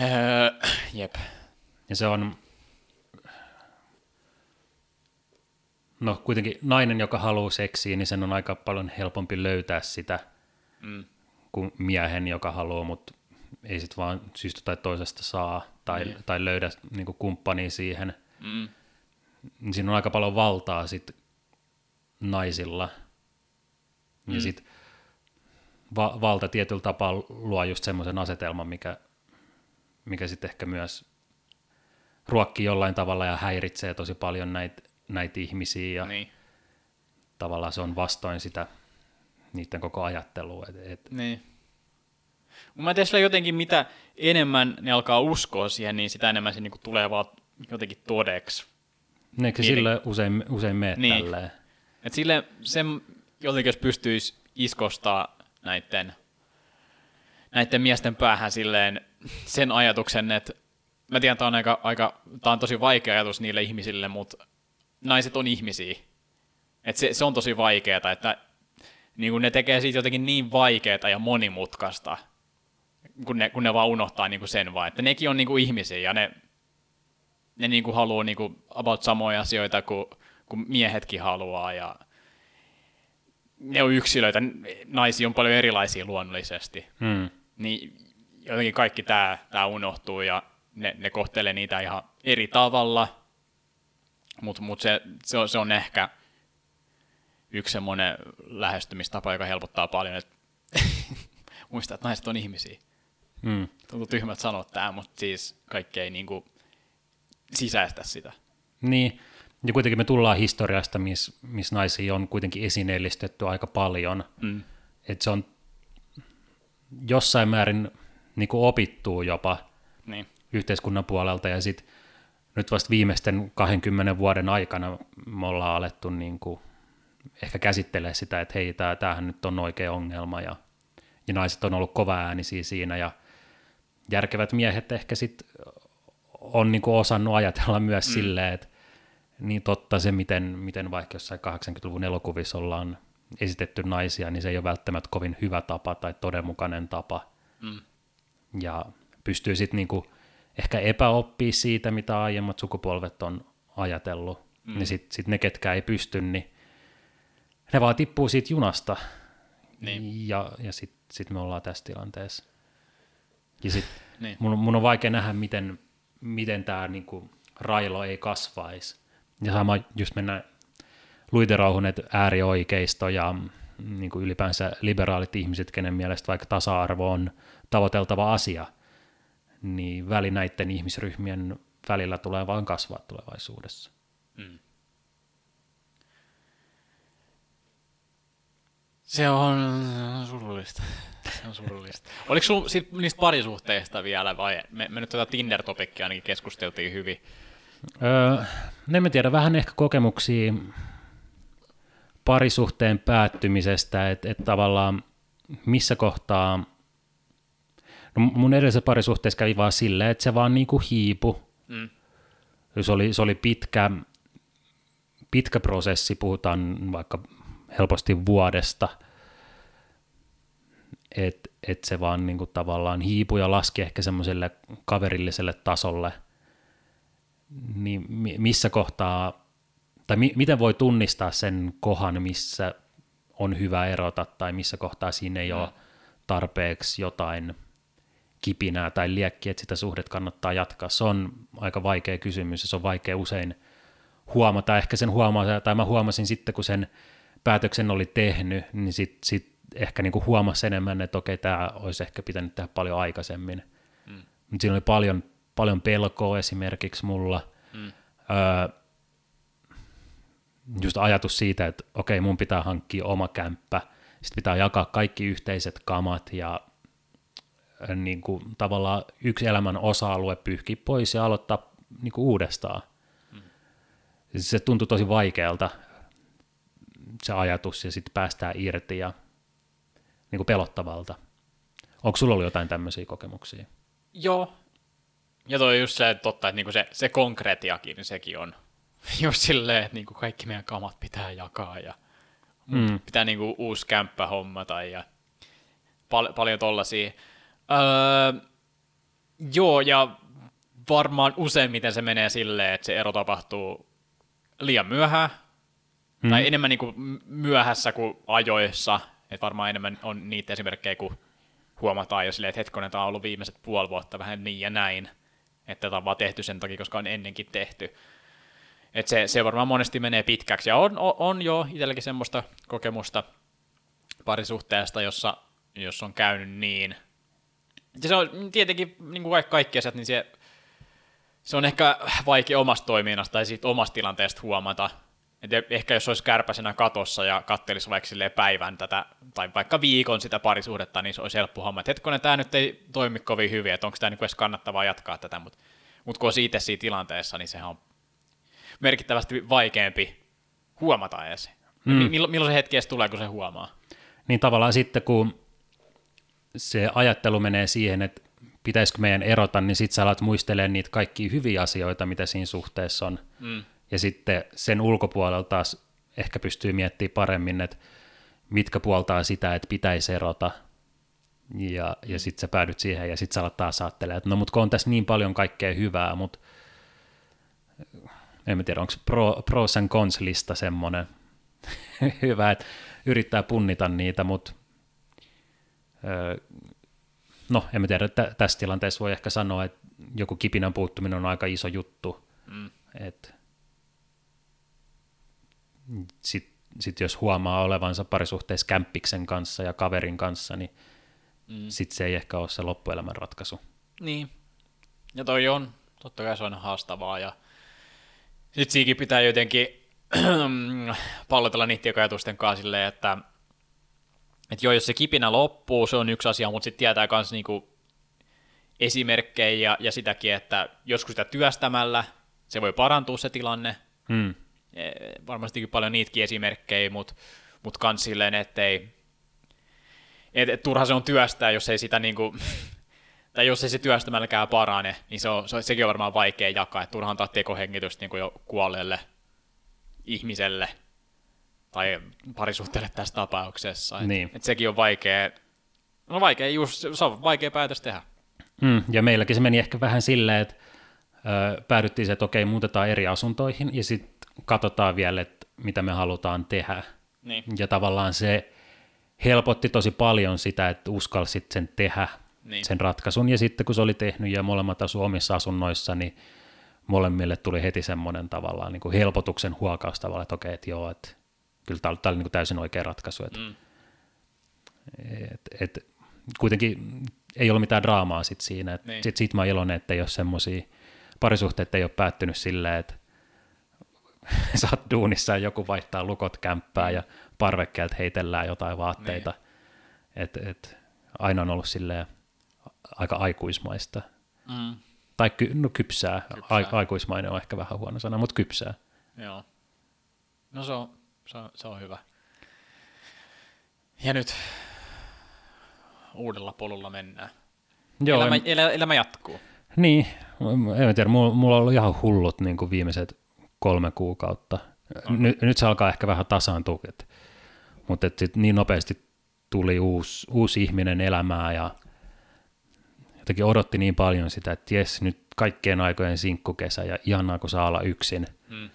Öö, jep. Ja se on... No kuitenkin nainen, joka haluaa seksiä, niin sen on aika paljon helpompi löytää sitä mm. kuin miehen, joka haluaa, mutta ei sitten vaan syystä tai toisesta saa tai, mm. tai löydä niin kuin kumppania siihen. Mm. Siinä on aika paljon valtaa sit naisilla. Mm. Ja sitten va- valta tietyllä tapaa luo just semmoisen asetelman, mikä, mikä sitten ehkä myös ruokkii jollain tavalla ja häiritsee tosi paljon näitä näitä ihmisiä ja niin. Tavallaan se on vastoin sitä niiden koko ajattelua. Et, et. Niin. Mä en tiedä jotenkin, mitä enemmän ne alkaa uskoa siihen, niin sitä enemmän se niinku tulee vaan jotenkin todeksi. Eikö sille usein, usein mene niin. Tälleen? Et sille sen jotenkin, jos pystyisi iskostaa näiden, näiden miesten päähän silleen sen ajatuksen, että mä tiedän, tää on, aika, aika, tää on tosi vaikea ajatus niille ihmisille, mutta naiset on ihmisiä. Et se, se on tosi vaikeaa, että niin kun ne tekee siitä jotenkin niin vaikeaa ja monimutkaista, kun ne, kun ne vaan unohtaa niin kun sen vaan, että nekin on niin kun ihmisiä ja ne, ne niin kun haluaa niin kun about samoja asioita kuin, kuin miehetkin haluaa ja ne on yksilöitä, naisia on paljon erilaisia luonnollisesti. Hmm. Niin jotenkin kaikki tämä, tämä unohtuu ja ne, ne kohtelee niitä ihan eri tavalla. Mutta mut se, se, se on ehkä yksi semmoinen lähestymistapa, joka helpottaa paljon, että muistaa, että naiset on ihmisiä. Mm. Tuntuu tyhmät sanoa tämä, mutta siis kaikki ei niinku sisäistä sitä. Niin, ja kuitenkin me tullaan historiasta, missä mis naisia on kuitenkin esineellistetty aika paljon. Mm. Että se on jossain määrin niinku opittuu jopa niin. Yhteiskunnan puolelta ja sitten nyt vasta viimeisten kahdenkymmenen vuoden aikana me ollaan alettu niin kuin ehkä käsittelee sitä, että hei, tämähän nyt on oikea ongelma, ja, ja naiset on ollut kova äänisiä siinä, ja järkevät miehet ehkä sitten on niin kuin osannut ajatella myös mm. silleen, että niin totta se, miten, miten vaikka jossain kahdeksankymmentäluvun elokuvissa ollaan esitetty naisia, niin se ei ole välttämättä kovin hyvä tapa tai todenmukainen tapa, mm. ja pystyy sitten niin kuin ehkä epäoppii siitä, mitä aiemmat sukupolvet on ajatellut. Mm. Ja sitten sit ne, ketkä ei pysty, niin ne vaan tippuu siitä junasta. Niin. Ja, ja sitten sit me ollaan tässä tilanteessa. Ja sitten niin. mun, mun on vaikea nähdä, miten, miten tämä niinku railo ei kasvaisi. Ja sama just mennään Louis Theroux'n, että äärioikeisto ja niinku ylipäänsä liberaalit ihmiset, kenen mielestä vaikka tasa-arvo on tavoiteltava asia, niin väli näiden ihmisryhmien välillä tulee vaan kasvaa tulevaisuudessa. Mm. Se on surullista. Se on surullista. Oliko sinulla niistä parisuhteista vielä, vai me, me nyt tätä Tinder-topikkia ainakin keskusteltiin hyvin? Öö, no en tiedä, vähän ehkä kokemuksia parisuhteen päättymisestä, että et tavallaan missä kohtaa, no mun edellisessä parisuhteessa kävi vaan silleen, että se vaan niinku hiipui. Mm. Se oli, se oli pitkä, pitkä prosessi, puhutaan vaikka helposti vuodesta, että et se vaan niinku tavallaan hiipui ja laski ehkä semmoiselle kaverilliselle tasolle, niin missä kohtaa, tai mi, miten voi tunnistaa sen kohan, missä on hyvä erota, tai missä kohtaa siinä ei ole tarpeeksi jotain kipinää tai liekkiä, että sitä suhdet kannattaa jatkaa. Se on aika vaikea kysymys, ja se on vaikea usein huomata, ehkä sen huomaa, tai mä huomasin sitten, kun sen päätöksen oli tehnyt, niin sitten sit ehkä niinku huomasi enemmän, että okei, tämä olisi ehkä pitänyt tehdä paljon aikaisemmin. Mm. Mutta siinä oli paljon, paljon pelkoa esimerkiksi mulla. Mm. Öö, just ajatus siitä, että okei, mun pitää hankkia oma kämppä, sitten pitää jakaa kaikki yhteiset kamat ja niin kuin, tavallaan yksi elämän osa-alue pyyhkiä pois ja aloittaa niin kuin, uudestaan. Mm. Se tuntui tosi vaikealta, se ajatus, ja sitten päästään irti ja niin kuin pelottavalta. Onko sulla ollut jotain tämmöisiä kokemuksia? Joo. Ja toi on just se, että totta, että niin kuin se, se konkretiakin, niin sekin on just silleen, että niin kuin kaikki meidän kamat pitää jakaa ja mm. pitää niin kuin uusi kämppä hommata ja pal- paljon tollaisia. Öö, joo, ja varmaan useimmiten se menee silleen, että se ero tapahtuu liian myöhään, mm. tai enemmän niin kuin myöhässä kuin ajoissa, että varmaan enemmän on niitä esimerkkejä, kun huomataan jo silleen, että hetkonen, tämä on ollut viimeiset puoli vuotta vähän niin ja näin, että tämä on vaan tehty sen takia, koska on ennenkin tehty. Että se, se varmaan monesti menee pitkäksi, ja on, on, on jo itselläkin semmoista kokemusta parisuhteesta, jossa jos on käynyt niin. Ja se on tietenkin, niin kuin kaikki asiat, niin se, se on ehkä vaikea omasta toiminnasta tai siitä omasta tilanteesta huomata. Et ehkä jos olisi kärpäsenä katossa ja kattelisi vaikka päivän tätä, tai vaikka viikon sitä parisuhdetta, niin se olisi helppo homma, että hetkonen, tämä nyt ei toimi kovin hyvin, että onko tämä niinku edes kannattavaa jatkaa tätä, mutta mut kun olisi itse siinä tilanteessa, niin sehän on merkittävästi vaikeampi huomata edes. Mm. Milloin, milloin se hetki edes tulee, kun se huomaa? Niin tavallaan sitten, kun se ajattelu menee siihen, että pitäisikö meidän erota, niin sitten sä alat muistelee niitä kaikkia hyviä asioita, mitä siinä suhteessa on. Mm. Ja sitten sen ulkopuolella taas ehkä pystyy miettimään paremmin, että mitkä puoltaa sitä, että pitäisi erota. Ja, ja sitten sä päädyt siihen ja sitten sä alat taas ajattelemaan, että no mut kun on tässä niin paljon kaikkea hyvää, mutta en mä tiedä, onko pro, pros and cons lista semmoinen hyvä, että yrittää punnita niitä, mutta no, en mä tiedä, että tässä tilanteessa voi ehkä sanoa, että joku kipinän puuttuminen on aika iso juttu, mm. että sitten sit jos huomaa olevansa parisuhteessa kämppiksen kanssa ja kaverin kanssa, niin mm. sitten se ei ehkä ole se loppuelämän ratkaisu. Niin, ja toi on, totta kai se on haastavaa, ja sitten siinkin pitää jotenkin pallotella niiden ajatusten kanssa silleen, että että joo, jos se kipinä loppuu, se on yksi asia, mutta sitten tietää myös niinku esimerkkejä ja, ja sitäkin, että joskus sitä työstämällä se voi parantua se tilanne. Hmm. Varmastikin paljon niitäkin esimerkkejä, mutta mut myös silleen, ettei, et, et turha se on työstää, jos ei sitä niinku, tai jos ei se työstämälläkään parane, niin se on, se, sekin on varmaan vaikea jakaa, että turha antaa tekohengitystä niinku jo kuolleelle ihmiselle tai parisuhteelle tässä tapauksessa. Et, niin. et sekin on vaikea, no vaikea, just, se on vaikea päätös tehdä. Mm, ja meilläkin se meni ehkä vähän silleen, että ö, päädyttiin se, että okei, muutetaan eri asuntoihin ja sitten katsotaan vielä, että mitä me halutaan tehdä. Niin. Ja tavallaan se helpotti tosi paljon sitä, että uskalsit sen tehdä, niin. sen ratkaisun. Ja sitten kun se oli tehnyt ja molemmat asu omissa asunnoissa, niin molemmille tuli heti semmoinen tavallaan niin kuin helpotuksen huokaus tavallaan, että okei, että joo, että kyllä tämä oli, tämä oli niin kuin täysin oikea ratkaisu. Et, mm. et, et, kuitenkin ei ole mitään draamaa sit siinä. Niin. Sitten sit mä oon iloinen, että ei ole semmoisia parisuhteita, ei ole päättynyt silleen, että sä oot duunissa ja joku vaihtaa lukot kämppää ja parvekkeelta heitellään jotain vaatteita. Niin. Et, et, aina on ollut silleen aika aikuismaista. Mm. Tai ky, no kypsää. kypsää. A, aikuismainen on ehkä vähän huono sana, mutta kypsää. Joo. No se on, se on, se on hyvä. Ja nyt uudella polulla mennään. Joo, elämä, en... elä, elämä jatkuu. Niin, en tiedä, mulla, mulla on ollut ihan hullut niin kuin viimeiset kolme kuukautta. Okay. Nyt, nyt se alkaa ehkä vähän tasaantua, mutta niin nopeasti tuli uusi, uusi ihminen elämää ja jotenkin odotti niin paljon sitä, että jes, nyt kaikkien aikojen sinkkukesä ja ihanaa, kun saa olla yksin. Mm.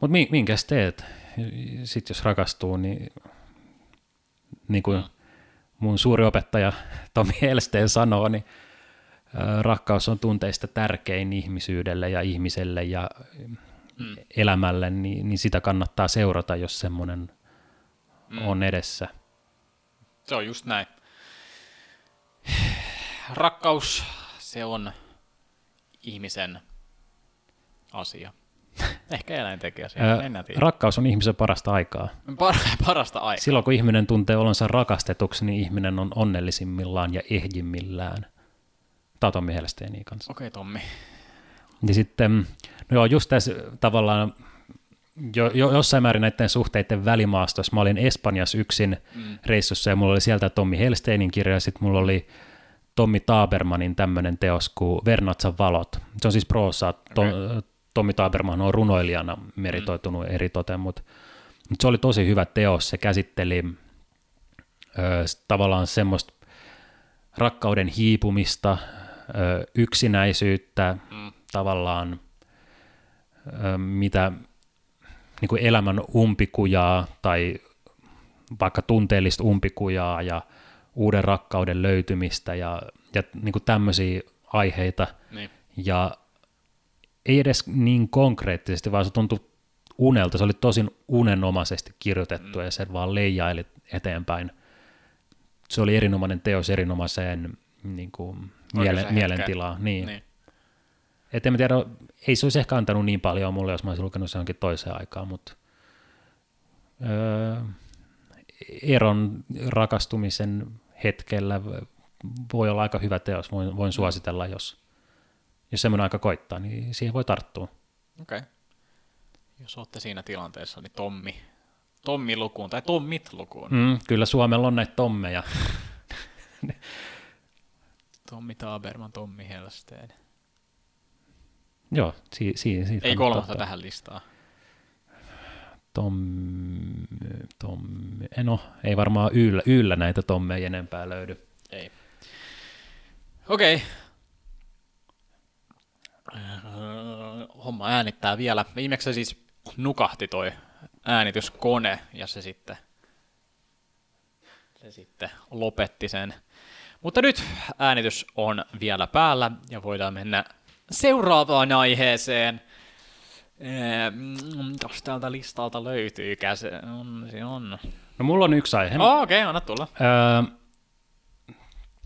Mutta minkäs teet? Sitten jos rakastuu, niin, niin kuin mun suuri opettaja Tommy Hellsten sanoo, niin rakkaus on tunteista tärkein ihmisyydelle ja ihmiselle ja mm. elämälle, niin, niin sitä kannattaa seurata, jos semmoinen mm. on edessä. Se on just näin. Rakkaus, se on ihmisen asia. Ehkä eläintenkin asia, en tiedä. Rakkaus on ihmisen parasta aikaa. Par- parasta aikaa. Silloin kun ihminen tuntee olonsa rakastetuksi, niin ihminen on onnellisimmillaan ja ehjimmillään. Tämä on Tommy Hellstenin kanssa. Okei, okay, Tommi. Ja sitten, no joo, just tässä tavallaan jo, jo, jossain määrin näiden suhteiden välimaastossa. Mä olin Espanjassa yksin mm. reissussa ja mulla oli sieltä Tommy Hellstenin kirja ja sitten mulla oli Tommy Tabermannin tämmöinen teos kuin Vernatsan valot. Se on siis proosaa. Okay. To- Tommy Tabermann on runoilijana meritoitunut mm. eritoten, mutta, mutta se oli tosi hyvä teos. Se käsitteli ö, tavallaan semmoista rakkauden hiipumista, ö, yksinäisyyttä, mm. tavallaan ö, mitä niin kuin elämän umpikujaa tai vaikka tunteellista umpikujaa ja uuden rakkauden löytymistä ja, ja niin kuin tämmöisiä aiheita. Niin. Ja ei edes niin konkreettisesti, vaan se tuntui unelta. Se oli tosin unenomaisesti kirjoitettu mm. ja se vaan leijaili eteenpäin. Se oli erinomainen teos erinomaiseen niin kuin mielen, mielentilaan. Niin. Niin. Et en mä tiedä, ei se olisi ehkä antanut niin paljon mulle, jos mä olisin lukenut se johonkin toiseen aikaan, mutta öö, eron rakastumisen hetkellä voi olla aika hyvä teos. Voin, voin suositella, jos Jos semmoinen aika koittaa, niin siihen voi tarttua. Okei. Okay. Jos olette siinä tilanteessa, niin Tommi. Tommi lukuun tai Tommit lukuun. Mm, kyllä Suomella on näitä Tommeja. Tommy Tabermann, Tommy Hellsten. Joo, si- si- siitä. Ei kolmatta tähän listaan. Tommi, Tommi, no ei varmaan yllä, yllä näitä Tommeja enempää löydy. Ei. Okei. Okay. Homma äänittää vielä. Viimeksi se siis nukahti toi äänityskone ja se sitten, se sitten lopetti sen. Mutta nyt äänitys on vielä päällä ja voidaan mennä seuraavaan aiheeseen. Mitäs täältä listalta löytyykä se on? Se on. No mulla on yksi aihe. Oh, okei, okay, anna tulla. Öö,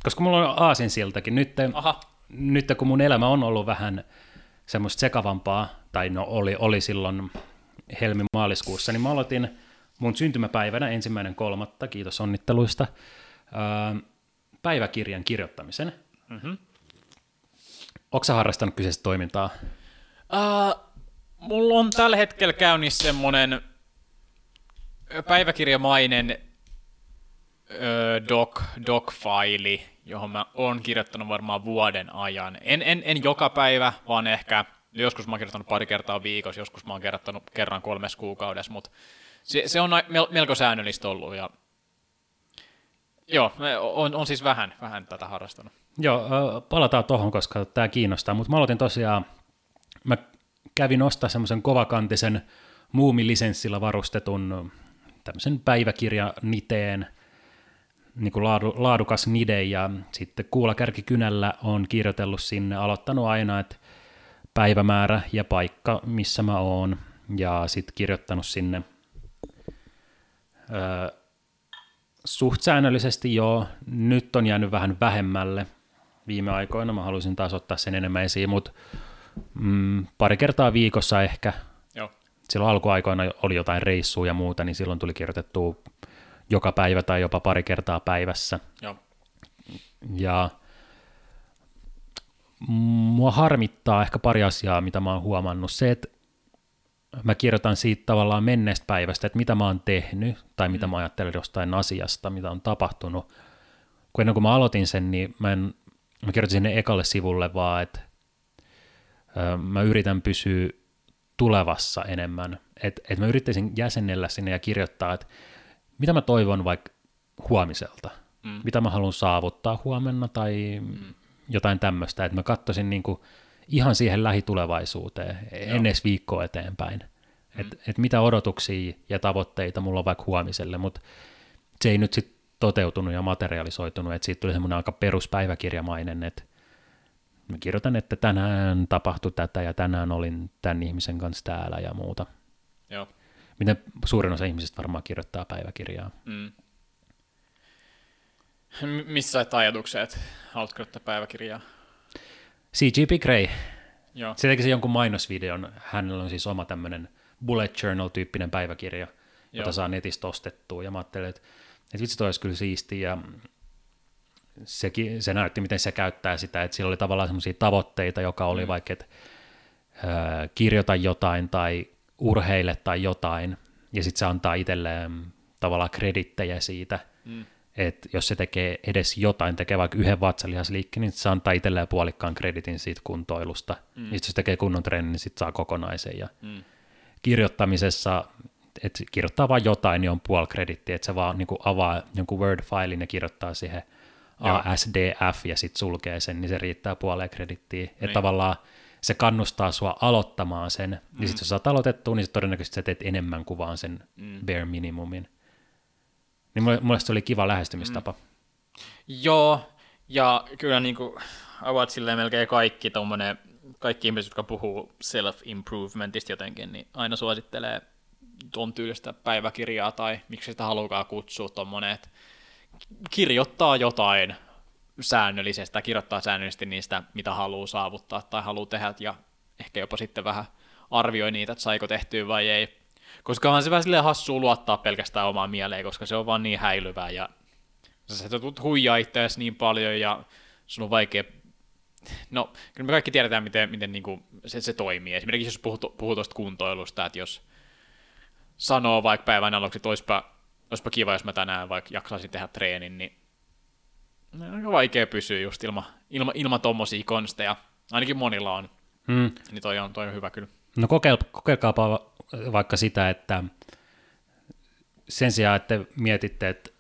koska mulla on aasinsiltakin nyt. Aha. Nyt kun mun elämä on ollut vähän semmoista sekavampaa, tai no oli, oli silloin helmi-maaliskuussa, niin mä aloitin mun syntymäpäivänä ensimmäinen kolmatta, kiitos onnitteluista, päiväkirjan kirjoittamisen. Mm-hmm. Ootko sä harrastanut kyseistä toimintaa? Uh, mulla on tällä hetkellä käynnissä semmoinen päiväkirjamainen uh, doc, doc-faili, johon mä oon kirjoittanut varmaan vuoden ajan. En, en, en joka päivä, vaan ehkä joskus mä oon kirjoittanut pari kertaa viikossa, joskus mä oon kirjoittanut kerran kolmes kuukaudessa, mutta se, se on melko säännöllistä ollut. Ja joo, on, on siis vähän, vähän tätä harrastanut. Joo, palataan tuohon, koska tämä kiinnostaa, mutta mä aloitin tosiaan, mä kävin ostaa semmoisen kovakantisen muumilinssillä varustetun tämmöisen päiväkirjaniteen, niin kuin laadukas nide, ja sitten kuulakärkikynällä on kirjoitellut sinne, aloittanut aina, että päivämäärä ja paikka, missä mä oon, ja sitten kirjoittanut sinne öö, suht säännöllisesti, joo, nyt on jäänyt vähän vähemmälle viime aikoina, mä haluaisin taas ottaa sen enemmän esiin, mutta mm, pari kertaa viikossa ehkä, joo. silloin alkuaikoina oli jotain reissua ja muuta, niin silloin tuli kirjoitettua joka päivä tai jopa pari kertaa päivässä. Joo. Ja mua harmittaa ehkä pari asiaa, mitä mä oon huomannut. Se, että mä kirjoitan siitä tavallaan menneestä päivästä, että mitä mä oon tehnyt tai mitä mm. mä ajattelen jostain asiasta, mitä on tapahtunut. Kun ennen kuin mä aloitin sen, niin mä, en, mä kirjoitin sinne ekalle sivulle vaan, että ö, mä yritän pysyä tulevassa enemmän. Että et mä yrittäisin jäsennellä sinne ja kirjoittaa, että mitä mä toivon vaikka huomiselta, mm. mitä mä haluan saavuttaa huomenna tai mm. jotain tämmöistä, että mä katsoisin niinku ihan siihen lähitulevaisuuteen, en edes viikkoa eteenpäin, mm. että et mitä odotuksia ja tavoitteita mulla on vaikka huomiselle, mutta se ei nyt sitten toteutunut ja materialisoitunut, että siitä tuli semmoinen aika peruspäiväkirjamainen, että mä kirjoitan, että tänään tapahtui tätä ja tänään olin tämän ihmisen kanssa täällä ja muuta. Joo. Miten suurin osa ihmisistä varmaan kirjoittaa päiväkirjaa. Mm. Missä sait ajatuksia, että haluat kirjoittaa päiväkirjaa? C G P Grey. Joo. Se teki se jonkun mainosvideon. Hänellä on siis oma tämmöinen bullet journal-tyyppinen päiväkirja, Joo. jota saa netistä ostettua. Ja mä ajattelin, että, että vitsi toi olisi kyllä siistiä. Ja se, se näytti, miten se käyttää sitä. Että sillä oli tavallaan semmoisia tavoitteita, joka oli mm. vaikka, että äh, kirjoita jotain tai urheille tai jotain. Ja sitten se antaa itselleen tavallaan kredittejä siitä. Mm. Että jos se tekee edes jotain, tekee vaikka yhden vatsalihasliikkeen, niin se antaa itselleen puolikkaan kreditin siitä kuntoilusta. Mm. Ja sitten jos tekee kunnon treenin, niin sitten saa kokonaisen. Ja mm. kirjoittamisessa, että kirjoittaa vaan jotain, niin on puoli kredittiä, että se vaan niin kuin avaa jonkun Word-failin ja kirjoittaa siihen A S D F ja sitten sulkee sen, niin se riittää puoleen kredittiin. Että niin. Tavallaan se kannustaa sua aloittamaan sen, mm. niin sitten jos saat aloitettua, niin sit todennäköisesti sä teet enemmän kuin vaan sen mm. bare minimumin. Niin mulle, mulle se oli kiva lähestymistapa. Mm. Joo, ja kyllä niin kuin ovat silleen melkein kaikki tommoinen, kaikki ihmiset, jotka puhuu self-improvementista jotenkin, niin aina suosittelee tuon tyylistä päiväkirjaa tai miksi sitä haluukaan kutsua tommoinen, että kirjoittaa jotain säännöllisesti, kirjoittaa säännöllisesti niistä, mitä haluaa saavuttaa tai haluaa tehdä, ja ehkä jopa sitten vähän arvioi niitä, että saiko tehtyä vai ei. Koska on se vähän silleen hassua luottaa pelkästään omaa mieleen, koska se on vaan niin häilyvää ja sä tulet huijaa itseäsi niin paljon ja sun on vaikea. No, kyllä me kaikki tiedetään, miten, miten niin kuin se, se toimii. Esimerkiksi jos puhut, puhut tuosta kuntoilusta, että jos sanoo vaikka päivän aluksi, että olisipa, olisipa kiva, jos mä tänään vaikka jaksaisin tehdä treenin, niin on aika vaikea pysyä just ilman ilma, ilma tommosia konsteja. Ainakin monilla on. Hmm. Niin toi on, toi on hyvä kyllä. No kokeilkaapa vaikka sitä, että sen sijaan, että mietitte, että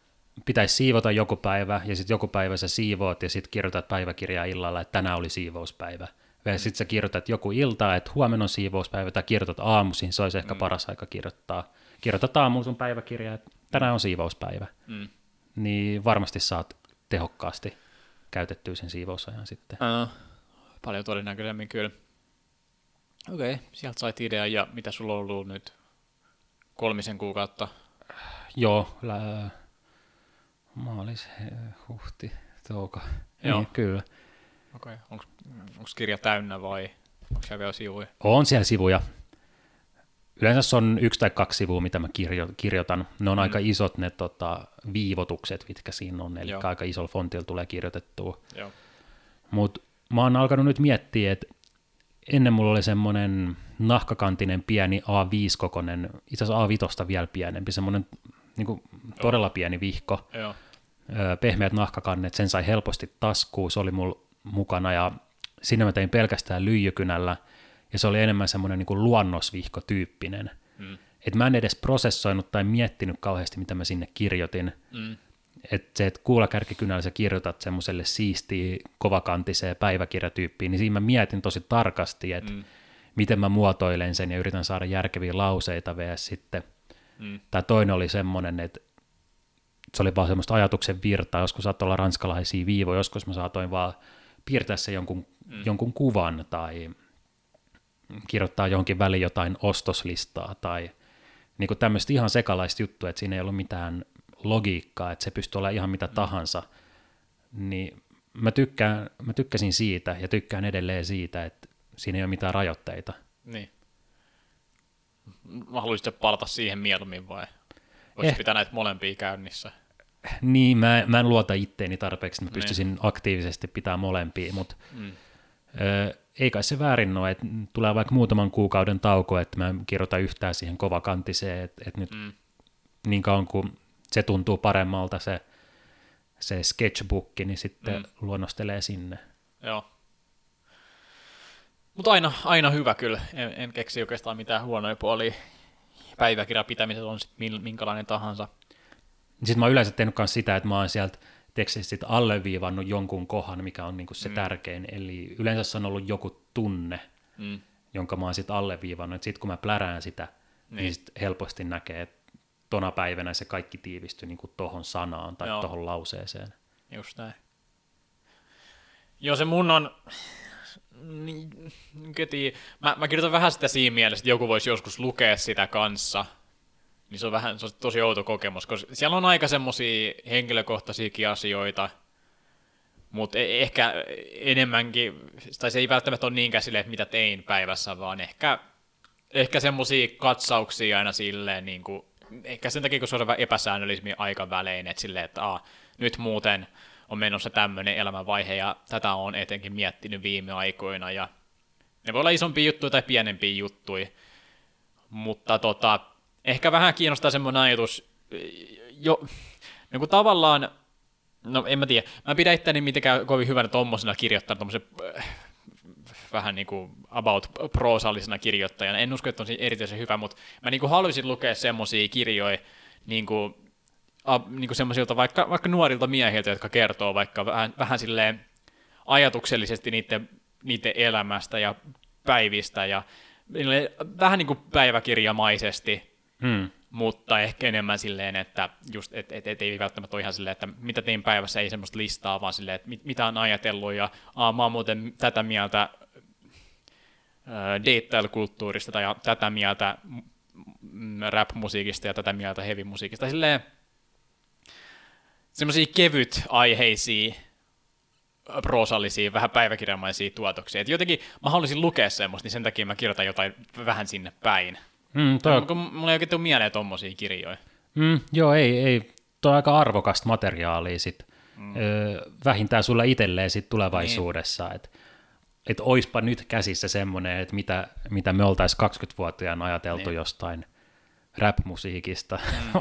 pitäisi siivota joku päivä, ja sitten joku päivä sä siivoot, ja sitten kirjoitat päiväkirjaa illalla, että tänään oli siivouspäivä. Ja mm. sitten sä kirjoitat joku ilta, että huomenna on siivouspäivä, tai kirjoitat aamuisin, se olisi ehkä mm. paras aika kirjoittaa. Kirjoitat aamuun sun päiväkirjaa, että tänään on siivouspäivä. Mm. Niin varmasti saat tehokkaasti käytettyä sen siivousajan sitten. Äh, paljon todennäköisemmin kyllä. Okei, okay, sieltä sait idea, ja mitä sulla on ollut nyt kolmisen kuukautta? Joo, lä- maalis, huhti, touka, Joo. Niin, kyllä. Okei, okay. Onko kirja täynnä vai onko siellä vielä sivuja? On siellä sivuja. Yleensä se on yksi tai kaksi sivua, mitä mä kirjo- kirjoitan. Ne on mm. aika isot ne tota, viivotukset, mitkä siinä on, eli Joo. aika isolla fontilla tulee kirjoitettua. Mutta mä oon alkanut nyt miettiä, että ennen mulla oli semmoinen nahkakantinen pieni A viisi-kokoinen, itse asiassa A viisi vielä pienempi, semmoinen niin todella pieni vihko, Joo. pehmeät nahkakannet, sen sai helposti taskuun, se oli mulla mukana ja sinne mä tein pelkästään lyijykynällä ja se oli enemmän semmoinen niin luonnosvihko-tyyppinen. Mm. Et mä en edes prosessoinut tai miettinyt kauheasti, mitä mä sinne kirjoitin. Mm. Että se, että kuulakärkikynällä sä kirjoitat semmoiselle siistiin, kovakantiseen päiväkirjatyyppiin, niin siinä mä mietin tosi tarkasti, että mm. miten mä muotoilen sen ja yritän saada järkeviä lauseita vielä sitten. Mm. Tämä toinen oli semmoinen, että se oli vaan semmoista ajatuksen virtaa, joskus saat olla ranskalaisia viivoja, joskus mä saatoin vaan piirtää se jonkun, mm. jonkun kuvan tai kirjoittaa johonkin väliin jotain ostoslistaa tai niin kuin tämmöistä ihan sekalaista juttua, että siinä ei ollut mitään logiikkaa, että se pystyy olemaan ihan mitä mm. tahansa, niin mä, tykkään, mä tykkäsin siitä ja tykkään edelleen siitä, että siinä ei ole mitään rajoitteita. Niin. haluaisitko palata siihen mieluummin vai olisi eh. pitänyt molempia käynnissä? Niin, mä, mä en luota itteeni tarpeeksi, että mä pystyisin niin. aktiivisesti pitämään molempia, mutta mm. ö, ei kai se väärin ole, että tulee vaikka muutaman kuukauden tauko, että mä en kirjoita yhtään siihen kovakantiseen, että, että nyt mm. niin kauan kuin se tuntuu paremmalta se, se sketchbookki, niin sitten mm. luonnostelee sinne. Joo. Mutta aina, aina hyvä kyllä, en, en keksi oikeastaan mitään huonoja puolia. Päiväkirjan pitämiset on sitten minkälainen tahansa. Sitten mä oon yleensä tehnyt myös sitä, että mä oon sieltä tekstissä alleviivannut jonkun kohan, mikä on niinku se mm. tärkein. Eli yleensä se on ollut joku tunne, mm. jonka mä oon sitten alleviivannut. Sitten kun mä plärään sitä, niin, niin sit helposti näkee, että tona päivänä se kaikki tiivistyy niinku tohon sanaan tai Joo. tohon lauseeseen. Just näin. Joo, se mun on... Niin, mä, mä kirjoitan vähän sitä siinä mielessä, että joku voisi joskus lukea sitä kanssa. Niin se on, vähän, se on tosi outo kokemus, koska siellä on aika semmosia henkilökohtaisiakin asioita, mutta ehkä enemmänkin, tai se ei välttämättä ole niinkään silleen, että mitä tein päivässä, vaan ehkä, ehkä semmosia katsauksia aina silleen, niin kuin, ehkä sen takia, kun se on vähän epäsäännöllisemmin aikavälein, että silleen, että aah, nyt muuten on menossa tämmöinen elämänvaihe, ja tätä on etenkin miettinyt viime aikoina, ja ne voi olla isompia juttuja tai pienempiä juttuja, mutta tota... Ehkä vähän kiinnostaa semmoinen ajatus, jo, niin kuin tavallaan, no en mä tiedä, mä pidän itseäni mitenkään kovin hyvänä tommosena kirjoittajana, tommosen äh, vähän niin kuin about proosallisena kirjoittajana, en usko, että on erityisen hyvä, mutta mä niin kuin haluaisin lukea semmoisia kirjoja, niin kuin, niin kuin semmoisilta vaikka, vaikka nuorilta miehiltä, jotka kertoo vaikka vähän, vähän silleen ajatuksellisesti niiden, niiden elämästä ja päivistä ja vähän niin kuin päiväkirjamaisesti. Hmm. Mutta ehkä enemmän silleen, että just, et, et, et ei välttämättä ole ihan silleen, että mitä tein päivässä, ei semmoista listaa, vaan silleen, että mit, mitä on ajatellut, ja aa, mä oon muuten tätä mieltä deittailukulttuurista, tai tätä mieltä rap-musiikista, ja tätä mieltä heavy-musiikista, silleen semmoisia kevyt aiheisia, proosallisia, vähän päiväkirjamaisia tuotoksia, että jotenkin mä haluaisin lukea semmoista, niin sen takia mä kirjoitan jotain vähän sinne päin. Mm, toi... Kun mulla ei oikein tule mieleen tommosia kirjoja. Mm, joo, ei, ei. Tuo on aika arvokasta materiaalia sit. Mm. Ö, vähintään sulla itselleen sit tulevaisuudessa. Niin. Että et oispa nyt käsissä semmoinen, että mitä, mitä me oltaisiin kaksikymmentävuotiaana ajateltu niin. jostain rap-musiikista. Mm.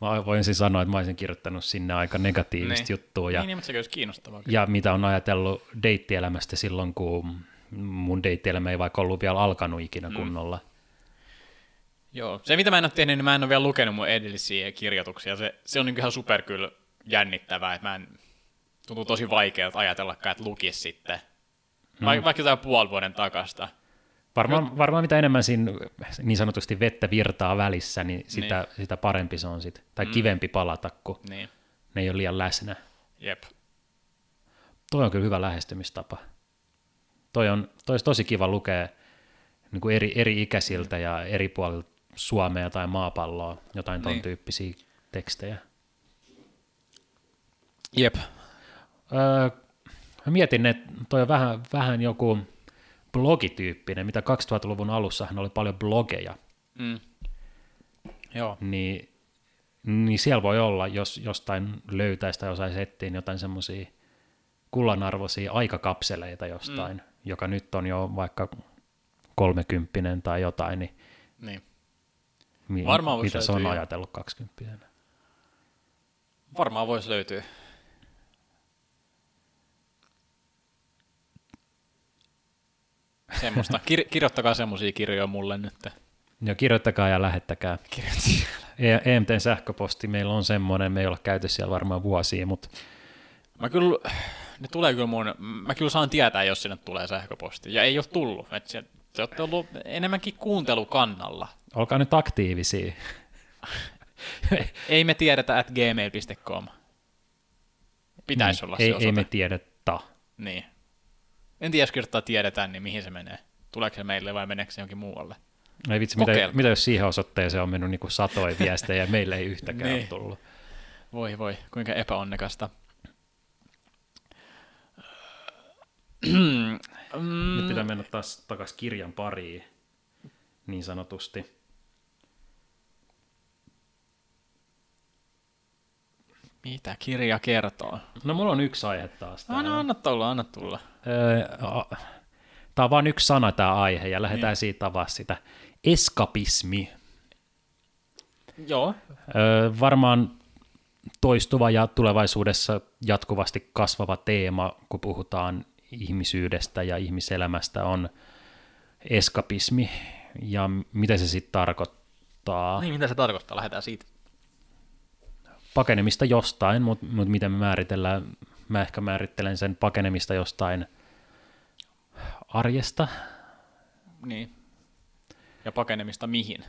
Mä voisin sanoa, että mä olisin kirjoittanut sinne aika negatiivista niin. juttua. Ja, niin, mutta se olisi kiinnostavaa. Ja mitä on ajatellut deittielämästä silloin, kun mun deittielämä ei vaikka ollut vielä alkanut ikinä mm. kunnolla. Joo, se mitä mä en ole tehnyt, niin mä en ole vielä lukenut mun edellisiä kirjoituksia. Se, se on niin ihan super kyllä jännittävää, että mä en, tuntuu tosi vaikealta ajatellakaan, että lukisi sitten. Mm. Vaikka jotain puoli vuoden takasta. Varmaan, varmaan mitä enemmän siinä niin sanotusti vettä virtaa välissä, niin sitä, niin. sitä parempi se on sitten. Tai mm. kivempi palata, kun niin. ne ei ole liian läsnä. Jep. Toi on kyllä hyvä lähestymistapa. Toi on, toi olisi tosi kiva lukea niin kuin eri, eri ikäisiltä ja eri puolilta Suomea tai maapalloa, jotain ton niin. tyyppisiä tekstejä. Jep. Öö, mä mietin, että toi on vähän, vähän joku blogityyppinen, mitä kaksituhattaluvun alussahan oli paljon blogeja. Mm. Joo. Ni, niin siellä voi olla, jos jostain löytäisi tai osaisi etsiä jotain semmoisia kullanarvoisia aikakapseleita jostain, mm. joka nyt on jo vaikka kolmekymppinen tai jotain, niin... niin. Niin, varmaan voisi mitä se on ajatellut kaksikymppisenä? Varmaan voisi löytyä. Semmosta. Kir- kirjoittakaa semmoisia kirjoja mulle nyt. Joo, kirjoittakaa ja lähettäkää. E- EMTn sähköposti meillä on semmoinen, me ei olla käyty siellä varmaan vuosia, mutta... Mä kyllä, ne tulee kyllä mun, mä kyllä saan tietää, jos sinne tulee sähköposti. Ja ei ole tullut, että se... Te olette ollut enemmänkin kuuntelukannalla. Olkaa nyt aktiivisia. Ei me tiedetä at gmail piste com. Pitäisi niin, olla se ei, osoite. Ei me tiedetä. Niin. En tiedä, jos kirjoittaa tiedetään, niin mihin se menee. Tuleeko se meille vai meneekö se jonkin muualle? No ei vitsi, mitä, mitä jos siihen osoitteeseen on mennyt niin kuin satoja viestejä ja meille ei yhtäkään niin. tullut. Voi voi, kuinka epäonnekasta. Nyt pitää mennä taas takaisin kirjan pariin, niin sanotusti. Mitä kirja kertoo? No mulla on yksi aihe taas. Anna, anna tulla, anna tulla. Öö, tää on vaan yksi sana tää aihe ja lähdetään niin. siitä avaa sitä. Eskapismi. Joo. Öö, varmaan toistuva ja tulevaisuudessa jatkuvasti kasvava teema, kun puhutaan ihmisyydestä ja ihmiselämästä, on eskapismi ja mitä se sitten tarkoittaa. Niin, mitä se tarkoittaa? Lähdetään siitä. Pakenemista jostain, mutta mut miten me määritellään, mä ehkä määrittelen sen pakenemista jostain arjesta. Niin, ja pakenemista mihin?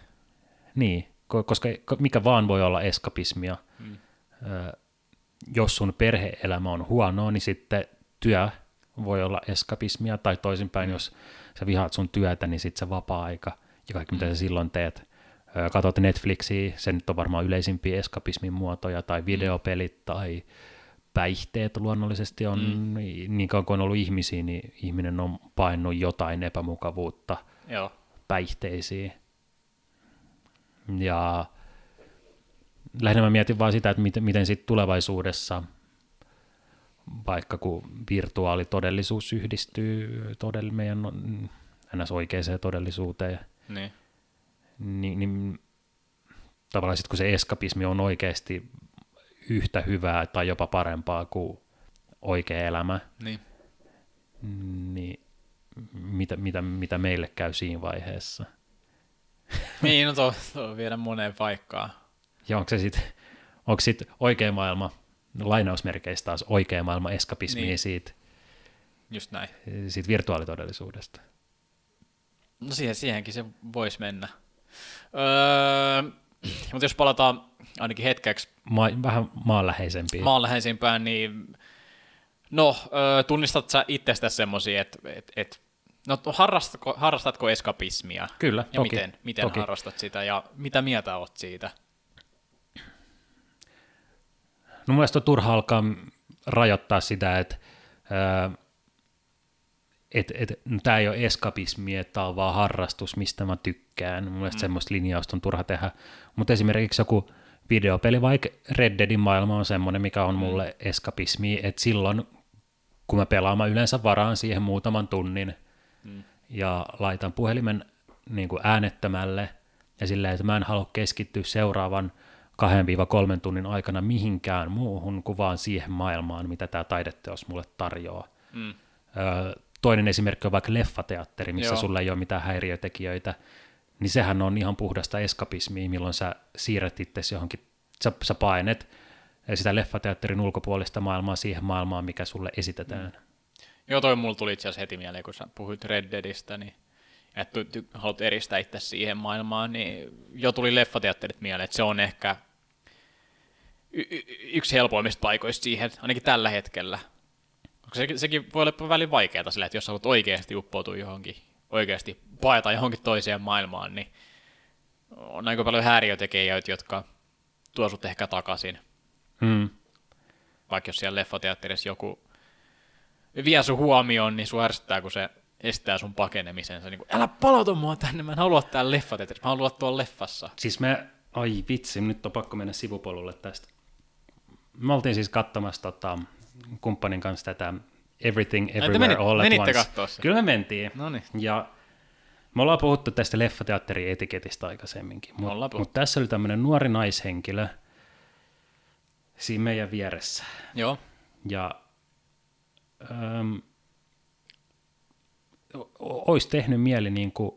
Niin, koska mikä vaan voi olla eskapismia. Hmm. Jos sun perhe-elämä on huonoa, niin sitten työ voi olla eskapismia, tai toisinpäin, jos sä vihaat sun työtä, niin sitten se vapaa-aika ja kaikki, mitä sä silloin teet. Katot Netflixiä, se nyt on varmaan yleisimpiä eskapismin muotoja, tai videopelit, tai päihteet luonnollisesti on, mm. niin kauan kuin on ollut ihmisiä, niin ihminen on painut jotain epämukavuutta Joo. päihteisiin. Ja lähinnä mä mietin vaan sitä, että miten, miten sitten tulevaisuudessa, vaikka kun virtuaalitodellisuus yhdistyy todell- meidän ns. Oikeaan todellisuuteen, niin. Niin, niin tavallaan sit, kun se eskapismi on oikeasti yhtä hyvää tai jopa parempaa kuin oikea elämä, niin, niin mitä, mitä, mitä meille käy siinä vaiheessa? Niin, no tuo on vielä moneen paikkaan. Ja onko se sitten sit oikea maailma, lainausmerkeissä taas oikea maailma eskapismi niin. siitä, just näin. Siitä virtuaalitodellisuudesta? No siihen, siihenkin se voisi mennä. Öö, mutta jos palataan ainakin hetkeksi Ma, vähän maanläheisempiin. maanläheisimpään, niin no, öö, tunnistat sä itsestäsi semmosia, että et, et, no, harrastatko, harrastatko eskapismia? Kyllä, ja toki. miten, miten toki. harrastat sitä ja mitä mieltä oot siitä? No mun mielestä on turha alkaa rajoittaa sitä, että öö, että et, no, tämä ei ole eskapismi, tämä on vaan harrastus, mistä mä tykkään. Mun mielestä mm. semmoista linjausta on turha tehdä. Mutta esimerkiksi joku videopeli, vaikka Red Deadin maailma on semmoinen, mikä on mm. mulle eskapismi, että silloin kun mä pelaan, mä yleensä varaan siihen muutaman tunnin mm. ja laitan puhelimen niin kuin äänettömälle ja silleen, että mä en halua keskittyä seuraavan kahden kolmen tunnin aikana mihinkään muuhun kuin vaan siihen maailmaan, mitä tämä taideteos mulle tarjoaa. Mm. Öö, Toinen esimerkki on vaikka leffateatteri, missä Joo. sulla ei ole mitään häiriötekijöitä, niin sehän on ihan puhdasta eskapismia, milloin sä siirrät itsesi johonkin, sä, sä painet sitä leffateatterin ulkopuolista maailmaa siihen maailmaan, mikä sulle esitetään. Mm. Joo, toi mulla tuli itse asiassa heti mieleen, kun sä puhuit Red Deadistä, niin että haluat eristää itse siihen maailmaan, niin jo tuli leffateatterit mieleen, että se on ehkä y- y- yksi helpoimmista paikoista siihen, ainakin tällä hetkellä. Se, sekin voi olla välin vaikeaa sillä, että jos haluat oikeasti uppoutua johonkin, oikeasti paeta johonkin toiseen maailmaan, niin on aika paljon häiriötekijöitä, jotka tuo sut ehkä takaisin. Hmm. Vaikka jos siellä leffateatterissa joku vie sun huomioon, niin sua ärsyttää, kun se estää sun pakenemisen. Se niin kuin, älä palauta mua tänne, mä en halua täällä leffateatterissa, mä haluan olla tuolla leffassa. Siis mä, ai vitsi, nyt on pakko mennä sivupolulle tästä. Me oltiin siis katsomassa tota... kumppanin kanssa tätä Everything Everywhere menit, All at Once. Kyllä me mentiin. Noniin. Ja me ollaan puhuttu tästä leffateatterin etiketistä aikaisemminkin, mutta mut tässä oli tämmöinen nuori naishenkilö siinä meidän vieressä. Joo. Ja ähm, olisi tehnyt mieli niin kuin,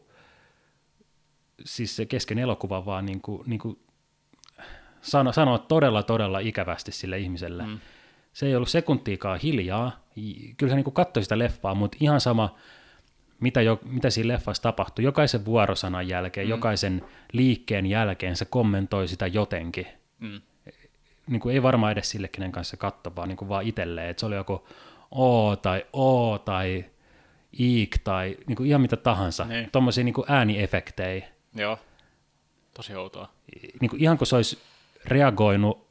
siis se kesken elokuva vaan niin kuin, niin kuin sano, sanoa todella todella ikävästi sille ihmiselle. Mm. Se ei ollut sekuntiikaan hiljaa. Kyllä se niin kuin katsoi sitä leffaa, mutta ihan sama, mitä, jo, mitä siinä leffassa tapahtui. Jokaisen vuorosanan jälkeen, mm. jokaisen liikkeen jälkeen se kommentoi sitä jotenkin. Mm. Niin kuin ei varmaan edes sille, kenen kanssa katso, vaan, niin kuin vaan itselleen. Että se oli joku oo tai oo tai iik tai niin kuin ihan mitä tahansa. Niin. Tuommoisia niin kuin ääniefektejä. Joo, tosi outoa. Niin kuin ihan kun se olisi reagoinut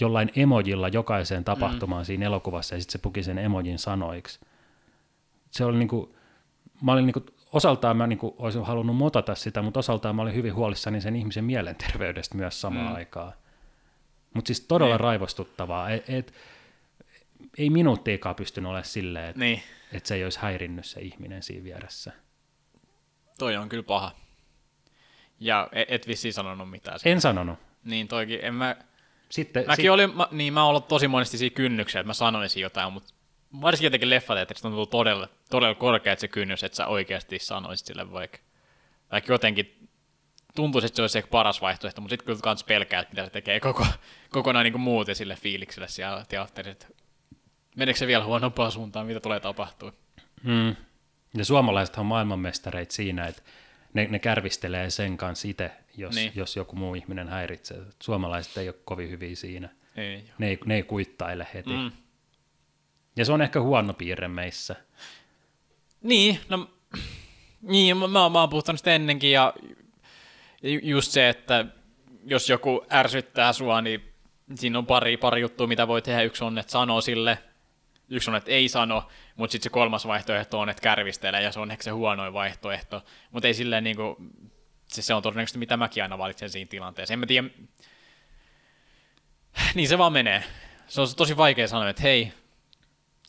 jollain emojilla jokaiseen tapahtumaan mm. siinä elokuvassa, ja sitten se puki sen emojin sanoiksi. Se oli niinku, mä olin niinku, osaltaan mä niinku olisin halunnut motata sitä, mutta osaltaan mä olin hyvin huolissani sen ihmisen mielenterveydestä myös samaan mm. aikaan. Mutta siis todella niin. raivostuttavaa. Et, et, ei minuuttiikaan pystynyt olemaan silleen, että niin. et se ei olisi häirinnyt se ihminen siinä vieressä. Toi on kyllä paha. Ja et, et vissiin sanonut mitään. Siitä. En sanonut. Niin toikin, en mä... Sitten, Mäkin sit... olin, mä, niin mä oon ollut tosi monesti siinä kynnyksellä, että mä sanoisin jotain, mutta varsinkin jotenkin leffateatterista on tullut todella, todella korkea se kynnys, että sä oikeasti sanoisit sille vaikka. Vaikka jotenkin tuntuisi, että se olisi ehkä paras vaihtoehto, mutta sitten kyllä kans pelkää, että mitä se tekee koko, kokonaan niin kuin muuten sille fiilikselle siellä teatterissa. Meneekö se vielä huonompaan suuntaan, mitä tulee tapahtua? Hmm. Ja suomalaiset on maailmanmestareita siinä, että ne, ne kärvistelee sen kanssa itse, jos, niin. jos joku muu ihminen häiritsee. Suomalaiset ei ole kovin hyviä siinä. Ei, ne, ei, ne ei kuittaile heti. Mm. Ja se on ehkä huono piirre meissä. Niin, no, niin mä, mä, mä oon puhuttanut sitä ennenkin. Ja just se, että jos joku ärsyttää sua, niin siinä on pari, pari juttua, mitä voi tehdä. Yksi on, että sanoo sille. Yksi on, että ei sano, mutta sitten se kolmas vaihtoehto on, että kärvistelee, ja se on ehkä se huonoin vaihtoehto. Mutta ei silleen niin kuin, se, se on todennäköisesti, mitä mäkin aina valitsen siinä tilanteessa. En mä tiedä, niin se vaan menee. Se on tosi vaikea sanoa, että hei,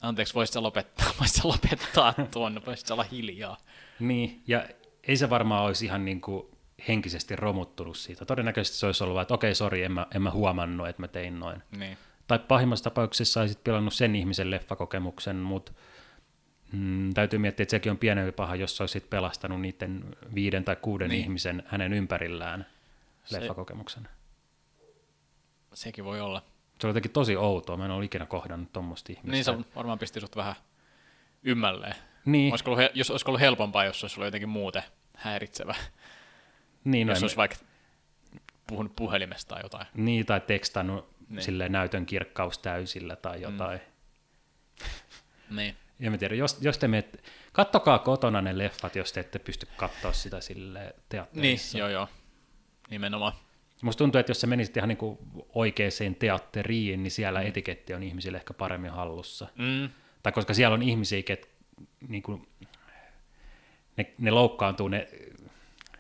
anteeksi, voisit sä lopettaa, voisit sä lopettaa tuon, voisit sä olla hiljaa. Niin, ja ei se varmaan olisi ihan niin kuin henkisesti romuttunut siitä. Todennäköisesti se olisi ollut vaan, että okei, sori, en mä, en mä huomannut, että mä tein noin. Niin. Tai pahimmassa tapauksessa olisit pilannut sen ihmisen leffakokemuksen, mutta mm, täytyy miettiä, että sekin on pienempi paha, jos olisit pelastanut niiden viiden tai kuuden niin. ihmisen hänen ympärillään se, leffakokemuksen. Sekin voi olla. Se on jotenkin tosi outoa, mä en ole ikinä kohdannut tuommoista ihmistä. Niin se varmaan pisti sut vähän ymmälleen. Niin. Olisiko ollut, jos, olisiko ollut helpompaa, jos olisi ollut jotenkin muuten häiritsevä. Niin, jos olisi me... vaikka puhunut puhelimesta tai jotain. Niin, tai tekstannut. Niin. Silleen näytön kirkkaus täysillä tai jotain. Mm. Niin. Ja mä tiedän, jos, jos te meet, kattokaa kotona ne leffat, jos te ette pysty katsoa sitä silleen teatterissa. Niin, joo joo, nimenomaan. Musta tuntuu, että jos sä menisit ihan niinku oikeaan teatteriin, niin siellä mm. etiketti on ihmisille ehkä paremmin hallussa. Mm. Tai koska siellä on ihmisiä, ket, niinku, ne, ne loukkaantuu ne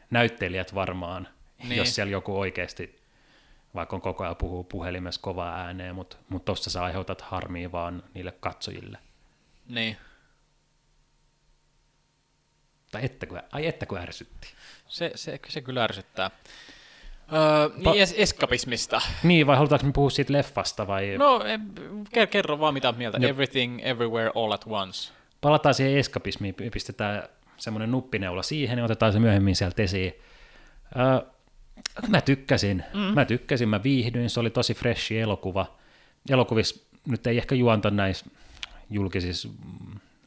näyttelijät varmaan, niin. jos siellä joku oikeasti... Vaikka on koko ajan puhuu puhelimessa kovaa ääneen, mutta mut tossa sä aiheutat harmia vaan niille katsojille. Niin. Tai ettekö, ai ettekö ärsytti? Se, se, se kyllä ärsyttää. Öö, niin pa- es- eskapismista. Niin, vai halutaanko me puhua siitä leffasta? Vai? No, ker- kerro vaan mitä mieltä. No. Everything, Everywhere, All at Once. Palataan siihen eskapismiin, pistetään semmoinen nuppineula siihen ja otetaan se myöhemmin sieltä esiin. Öö, Mä tykkäsin, mm. mä tykkäsin, mä viihdyin, se oli tosi freshi elokuva. Elokuvissa nyt ei ehkä juonta näissä julkisissa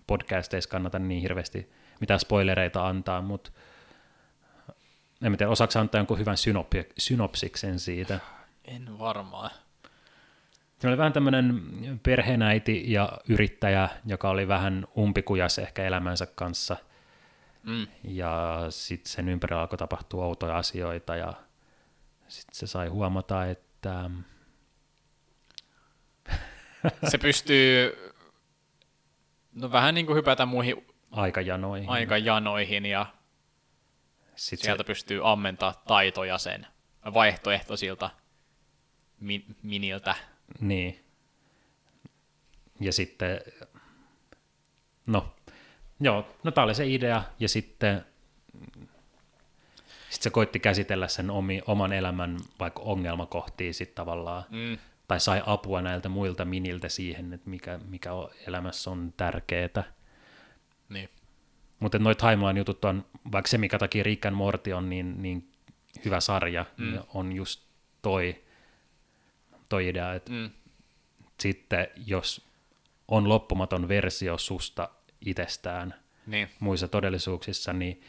podcasteissa kannata niin hirveästi mitään spoilereita antaa, mutta en tiedä, osaako antaa jonkun hyvän synopi, synopsiksen siitä? En varmaan. Se oli vähän tämmöinen perheenäiti ja yrittäjä, joka oli vähän umpikujas ehkä elämänsä kanssa. Mm. Ja sitten sen ympärillä alkoi tapahtua outoja asioita ja sitten se sai huomata, että... se pystyy no, vähän niin kuin hypätä muihin aikajanoihin, aikajanoihin ja sit sieltä se... pystyy ammentaa taitoja sen vaihtoehtoisilta min- miniltä. Niin. Ja sitten... No... Joo, no tää oli se idea, ja sitten sit se koitti käsitellä sen omi, oman elämän vaikka ongelmakohtia sit tavallaan, mm. tai sai apua näiltä muilta miniltä siihen, että mikä, mikä elämässä on tärkeetä. Niin. Mutta noi timeline-jutut on, vaikka se mikä takia Rick and Morty on niin, niin hyvä sarja, mm. niin on just toi, toi idea, että mm. sitten jos on loppumaton versio susta, itsestään niin. muissa todellisuuksissa, niin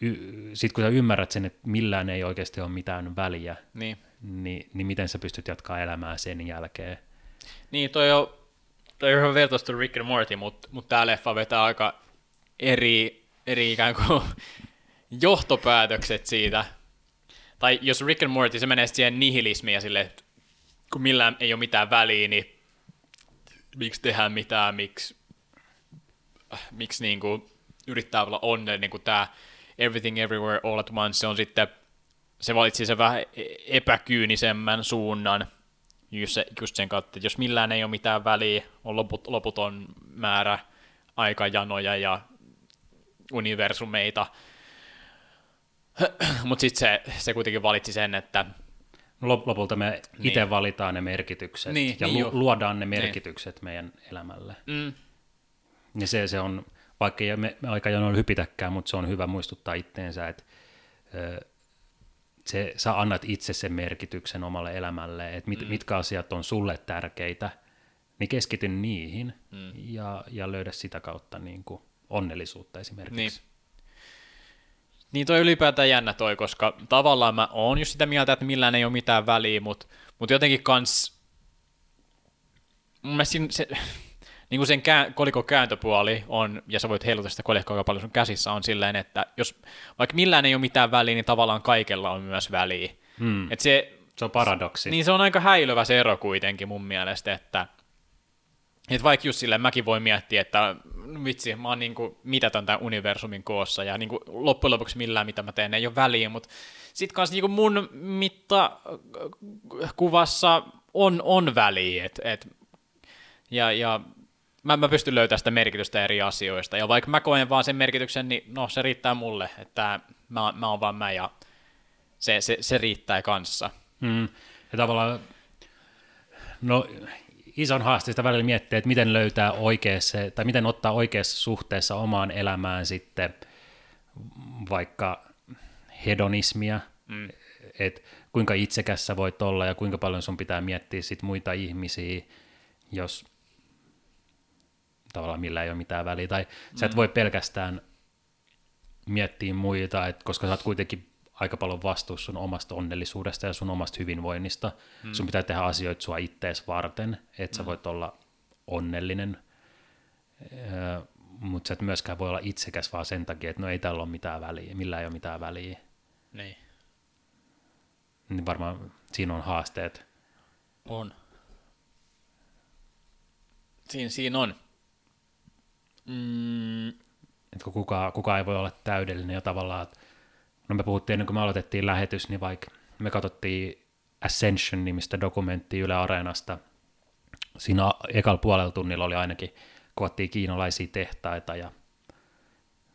y- sitten kun sä ymmärrät sen, että millään ei oikeasti ole mitään väliä, niin, niin, niin miten sä pystyt jatkaa elämää sen jälkään? Niin, toi on, toi on vertausta Rick and Morty, mutta mut tää leffa vetää aika eri, eri ikään kuin johtopäätökset siitä. Tai jos Rick and Morty, se menee siihen nihilismiin ja silleen, että kun millään ei ole mitään väliä, niin miksi tehdään mitään, miksi miksi niinku yrittää olla onnellinen, niin kuin tämä Everything Everywhere All at Once, se on sitten, se valitsi sen vähän epäkyynisemmän suunnan, just sen kautta, että jos millään ei ole mitään väliä, on loput, loputon määrä aikajanoja ja universumeita. Mutta sitten se, se kuitenkin valitsi sen, että lopulta me itse niin. valitaan ne merkitykset niin, ja niin, lu- luodaan ne merkitykset niin. meidän elämälle. Mm. Ja se, se on, vaikka ei me aikajanoilla hypitäkään, mutta se on hyvä muistuttaa itteensä, että se, sä annat itse sen merkityksen omalle elämälle, että mit, mm. mitkä asiat on sulle tärkeitä, niin keskity niihin mm. ja, ja löydä sitä kautta niin kuin onnellisuutta esimerkiksi. Niin. Niin toi ylipäätään jännä toi, koska tavallaan mä oon just sitä mieltä, että millään ei ole mitään väliä, mutta mut jotenkin kans mun mielestä se, niin kuin sen kää, kolikon kääntöpuoli on, ja sä voit heiluttaa sitä kolikkoa paljon sun käsissä, on silleen, että jos vaikka millään ei ole mitään väliä, niin tavallaan kaikella on myös väliä. Hmm. Et se, se on paradoksi. Niin se on aika häilövä se ero kuitenkin mun mielestä, että et vaikka just silleen mäkin voi miettiä, että vitsi, mä oon niinku mitätön tämän universumin koossa, ja niinku loppujen lopuksi millään mitä mä teen ei ole väliä, mutta sit kans niinku mun mittakuvassa on, on väliä, et, et, ja, ja mä, mä pystyn löytämään sitä merkitystä eri asioista, ja vaikka mä koen vaan sen merkityksen, niin no se riittää mulle, että mä, mä oon vaan mä, ja se, se, se riittää kanssa. Mm. Ja tavallaan, no... Ison haasteista välillä miettiä, että miten löytää oikeassa, tai miten ottaa oikeassa suhteessa omaan elämään sitten vaikka hedonismia, mm. että kuinka itsekäs sä voit olla ja kuinka paljon sun pitää miettiä sit muita ihmisiä, jos tavallaan millä ei ole mitään väliä, tai mm. sä et voi pelkästään miettiä muita, et koska sä oot kuitenkin aika paljon vastuus sun omasta onnellisuudesta ja sun omasta hyvinvoinnista. Mm. Sun pitää tehdä asioita sua ittees varten, että mm. sä voit olla onnellinen, öö, mutta sä et myöskään voi olla itsekäs vaan sen takia, että no ei täällä ole mitään väliä, millään ei ole mitään väliä. Niin. Niin varmaan siinä on haasteet. On. Siin, siinä on. Mm. Et kun kukaan, kukaan ei voi olla täydellinen ja tavallaan, no me puhuttiin ennen kuin me aloitettiin lähetys, niin vaikka me katsottiin Ascension-nimistä dokumenttia Yle Areenasta. Siinä ekalla puolella tunnilla oli ainakin, kuvattiin kiinalaisia tehtaita ja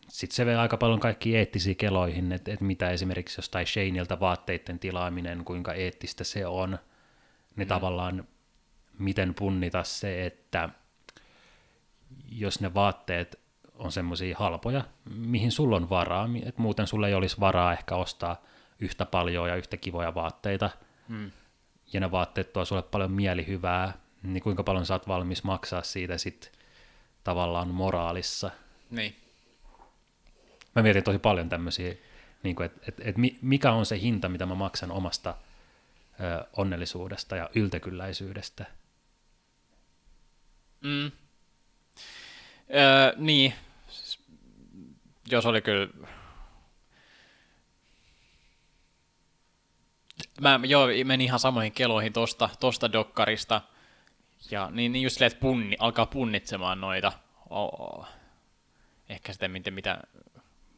sitten se vei aika paljon kaikki eettisiä keloihin, että et mitä esimerkiksi jostain Shaneilta vaatteiden tilaaminen, kuinka eettistä se on, niin mm. tavallaan miten punnita se, että jos ne vaatteet on semmoisia halpoja, mihin sulla on varaa, että muuten sulla ei olisi varaa ehkä ostaa yhtä paljon ja yhtä kivoja vaatteita, mm. ja ne vaatteet tuo sulle paljon mielihyvää, niin kuinka paljon sä oot valmis maksaa siitä sit tavallaan moraalissa. Niin. Mä mietin tosi paljon tämmöisiä, niin että et, et mikä on se hinta, mitä mä maksan omasta ö, onnellisuudesta ja yltäkylläisyydestä. Mm. Öö, niin. Jos oli kyllä... Mä joo, menin ihan samoihin keloihin tosta, tosta dokkarista. Ja niin, niin just silleen, että punni, alkaa punnitsemaan noita. Oo. Ehkä sitä, mitä, mitä,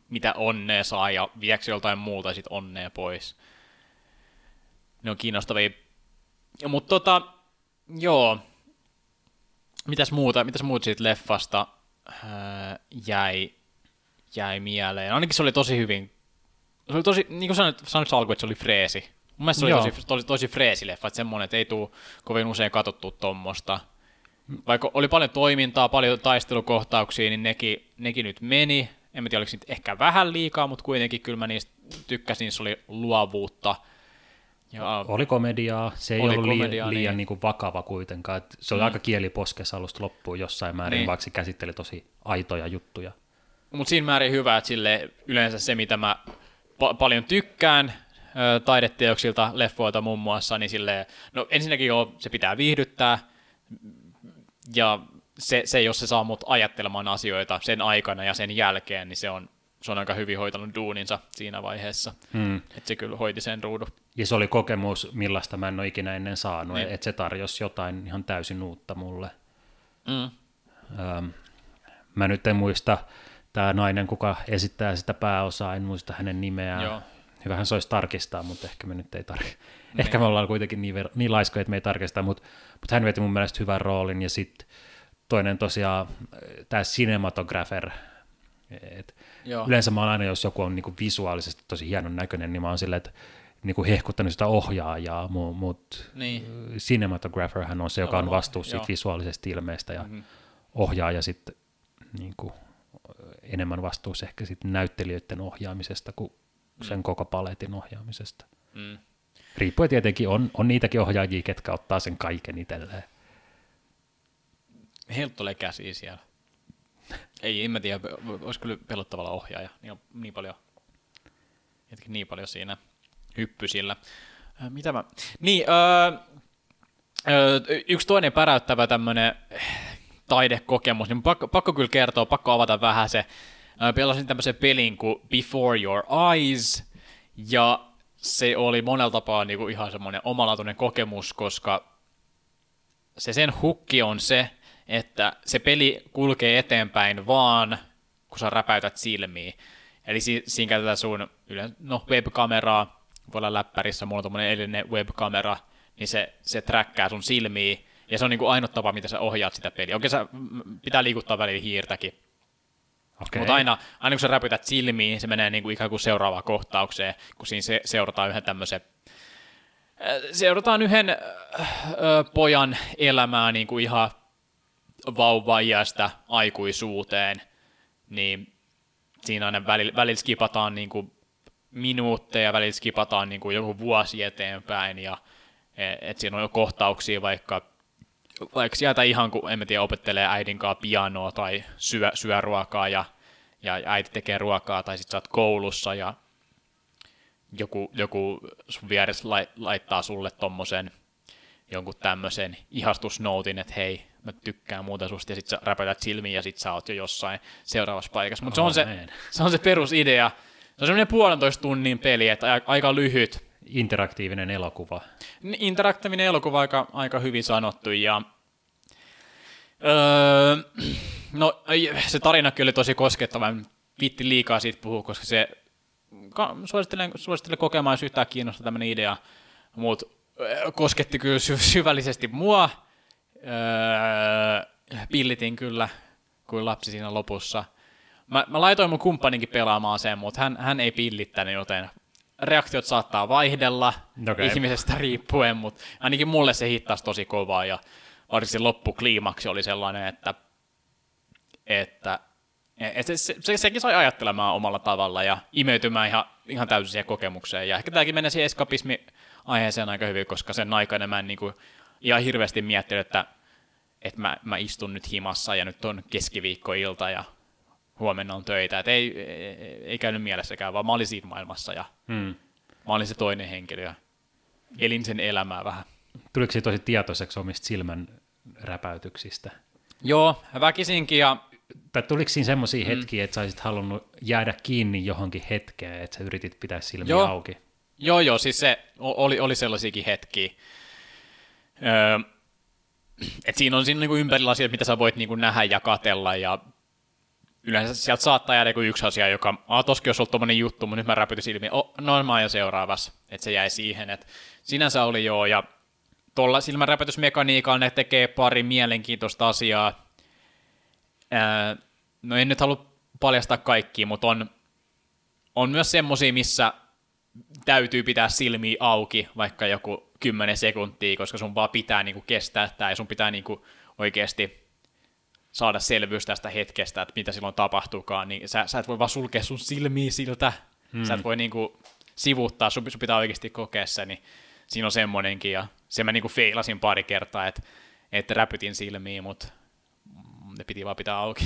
mitä onnea saa ja viekö joltain muulta sit onnea pois. Ne on kiinnostavia. Mutta tota, joo. Mitäs muuta, mitäs muuta siitä leffasta öö, jäi? jäi mieleen. Ainakin se oli tosi hyvin, se oli tosi, niin kuin sanoit, sanoit alkuun, että se oli freesi. Mun mielestä se Joo. oli tosi, tosi, tosi freesi leffa, että semmoinen, että ei tule kovin usein katsottua tuommoista. Vaikka oli paljon toimintaa, paljon taistelukohtauksia, niin nekin, nekin nyt meni. En tiedä, oliko niitä ehkä vähän liikaa, mutta kuitenkin kyllä mä niistä tykkäsin, se oli luovuutta. Ja oli komediaa, se ei oli ollut komediaa, liian, liian niin. niin vakava kuitenkaan. Että se oli mm. aika kieliposkessa alusta loppuun jossain määrin, niin. Vaikka se käsitteli tosi aitoja juttuja. Mutta siinä määrin hyvä, että sille yleensä se, mitä mä pa- paljon tykkään ö, taideteoksilta, leffoilta muun muassa, niin silleen, no ensinnäkin joo, se pitää viihdyttää, ja se, se jos se saa mut ajattelemaan asioita sen aikana ja sen jälkeen, niin se on, se on aika hyvin hoitanut duuninsa siinä vaiheessa, hmm. että se kyllä hoiti sen ruudun. Ja se oli kokemus, millaista mä en ole ikinä ennen saanut, niin. Että se tarjosi jotain ihan täysin uutta mulle. Mm. Öm, mä nyt en muista... Tämä nainen, kuka esittää sitä pääosaa, en muista hänen nimeään. Joo. Hyvähän se olisi tarkistaa, mutta ehkä me nyt ei tarkistaa. Ehkä me ollaan kuitenkin niin, ver- niin laiskoja, että me ei tarkista, mutta, mutta hän veti mun mielestä hyvän roolin. Ja sitten toinen tosiaan, tämä cinematographer. Et yleensä mä oon aina, jos joku on niinku visuaalisesti tosi hienon näköinen, niin mä oon silleen, että niinku hehkuttanut sitä ohjaajaa, mutta niin. cinematographer hän on se, joka on vastuussa siitä visuaalisesta ilmeestä, ja mm-hmm. ohjaaja sitten niinku, enemmän vastuussa ehkä sitten näyttelijöiden ohjaamisesta kuin mm. sen koko paletin ohjaamisesta. Mm. Riippuen tietenkin, on, on niitäkin ohjaajia, ketkä ottaa sen kaiken itselleen. Heiltä tulee käsiä siellä. Ei, en mä tiedä, olisi kyllä pelottavalla ohjaaja. Niin, niin paljon, jotenkin niin paljon siinä hyppysillä. Äh, mitä mä... Niin, äh, äh, yksi toinen päräyttävä tämmönen taidekokemus, niin pakko, pakko kyllä kertoa, pakko avata vähän se. Äh, pelasin tämmöisen pelin kuin Before Your Eyes, ja se oli monella tapaa niinku ihan semmoinen omalaatuinen kokemus, koska se sen hukki on se, että se peli kulkee eteenpäin vaan, kun sä räpäytät silmiä. Eli si- siinä käytetään sun yleensä, no, webkameraa, voi olla läppärissä, mulla on tommonen edellinen webkamera, niin se, se träkkää sun silmiä, ja se on niinku ainut tapa, mitä sä ohjaat sitä peliä. Oikein sä pitää liikuttaa välillä hiirtäkin. Okay. Mutta aina, aina kun sä räpäytät silmiin, se menee niinku ikään kuin seuraavaan kohtaukseen, kun siinä se, seurataan yhden tämmöisen seurataan yhden ö, pojan elämää niinku ihan vauva-iästä aikuisuuteen, niin siinä aina välillä, välillä skipataan niinku minuutteja, välillä skipataan niinku joku vuosi eteenpäin, ja et siinä on jo kohtauksia vaikka, vaikka sieltä ihan kun, en tiedä, opettelee äidinkaan pianoa tai syö, syö ruokaa ja, ja äiti tekee ruokaa, tai sitten sä oot koulussa ja joku, joku sun vieressä laittaa sulle tommosen jonkun tämmöisen ihastusnoutin, että hei, mä tykkään muuta susta, ja sit sä räpäytät silmiin, ja sit sä oot jo jossain seuraavassa paikassa. Mutta oh, se, se on se perusidea. Se on semmoinen puolentoista tunnin peli, että aika lyhyt. Interaktiivinen elokuva. Interaktiivinen elokuva, aika, aika hyvin sanottu. Ja, öö, no, se tarinakin oli tosi koskettava. En viitti liikaa siitä puhua, koska se suosittelen, suosittelen kokemaan, jos yhtään kiinnostaa tämmöinen idea. Mutta kosketti kyllä sy- syvällisesti mua. Öö, pillitin kyllä, kuin lapsi siinä lopussa. Mä, mä laitoin mun kumppaninkin pelaamaan sen, mutta hän, hän ei pillittänyt, joten reaktiot saattaa vaihdella okay. ihmisestä riippuen, mutta ainakin mulle se hittasi tosi kovaa, ja varsinkin loppukliimaksi oli sellainen, että, että et se, se, se, sekin sai ajattelemaan omalla tavalla ja imeytymään ihan, ihan täysin siihen kokemukseen, ja ehkä tämäkin menee siihen eskapismi-aiheeseen aika hyvin, koska sen aikana mä en niin kuin ihan hirveästi miettinyt, että, että mä, mä istun nyt himassa ja nyt on keskiviikkoilta ja huomenna on töitä. Et ei, ei, ei käynyt mielessäkään, vaan mä olin siinä maailmassa ja hmm. mä olin se toinen henkilö ja elin sen elämää vähän. Tuliko siitä tosi tietoiseksi omista silmän räpäytyksistä? Joo, väkisinkin. Ja... Tai tuliko siinä semmoisia hetkiä, hmm. että sä olisit halunnut jäädä kiinni johonkin hetkeen, että sä yritit pitää silmiä joo. auki? Joo, joo, siis se oli, oli sellaisiakin hetkiä. Öö, et siinä on siinä niinku ympärillä asioita, mitä sä voit niinku nähdä ja katella, ja yleensä sieltä saattaa jäädä yksi asia, joka, aah, toskin olisi ollut tommonen juttu, mutta nyt mä räpytin silmiin, oh, no mä oon jo seuraavassa, että se jäi siihen, että sinänsä oli joo, ja tuolla silmänräpätysmekaniikalla ne tekee pari mielenkiintoista asiaa, öö, no en nyt halua paljastaa kaikkia, mutta on, on myös semmosia, missä täytyy pitää silmiä auki, vaikka joku kymmenen sekuntia, koska sun vaan pitää niinku kestää tämä, ja sun pitää niinku oikeasti saada selvyys tästä hetkestä, että mitä silloin tapahtuukaan, niin sä, sä et voi vaan sulkea sun silmiä siltä, hmm. sä et voi niinku sivuuttaa, sun, sun pitää oikeasti kokea se, niin siinä on semmoinenkin, ja sen mä niinku feilasin pari kertaa, että et räpytin silmiä, mutta ne piti vaan pitää auki.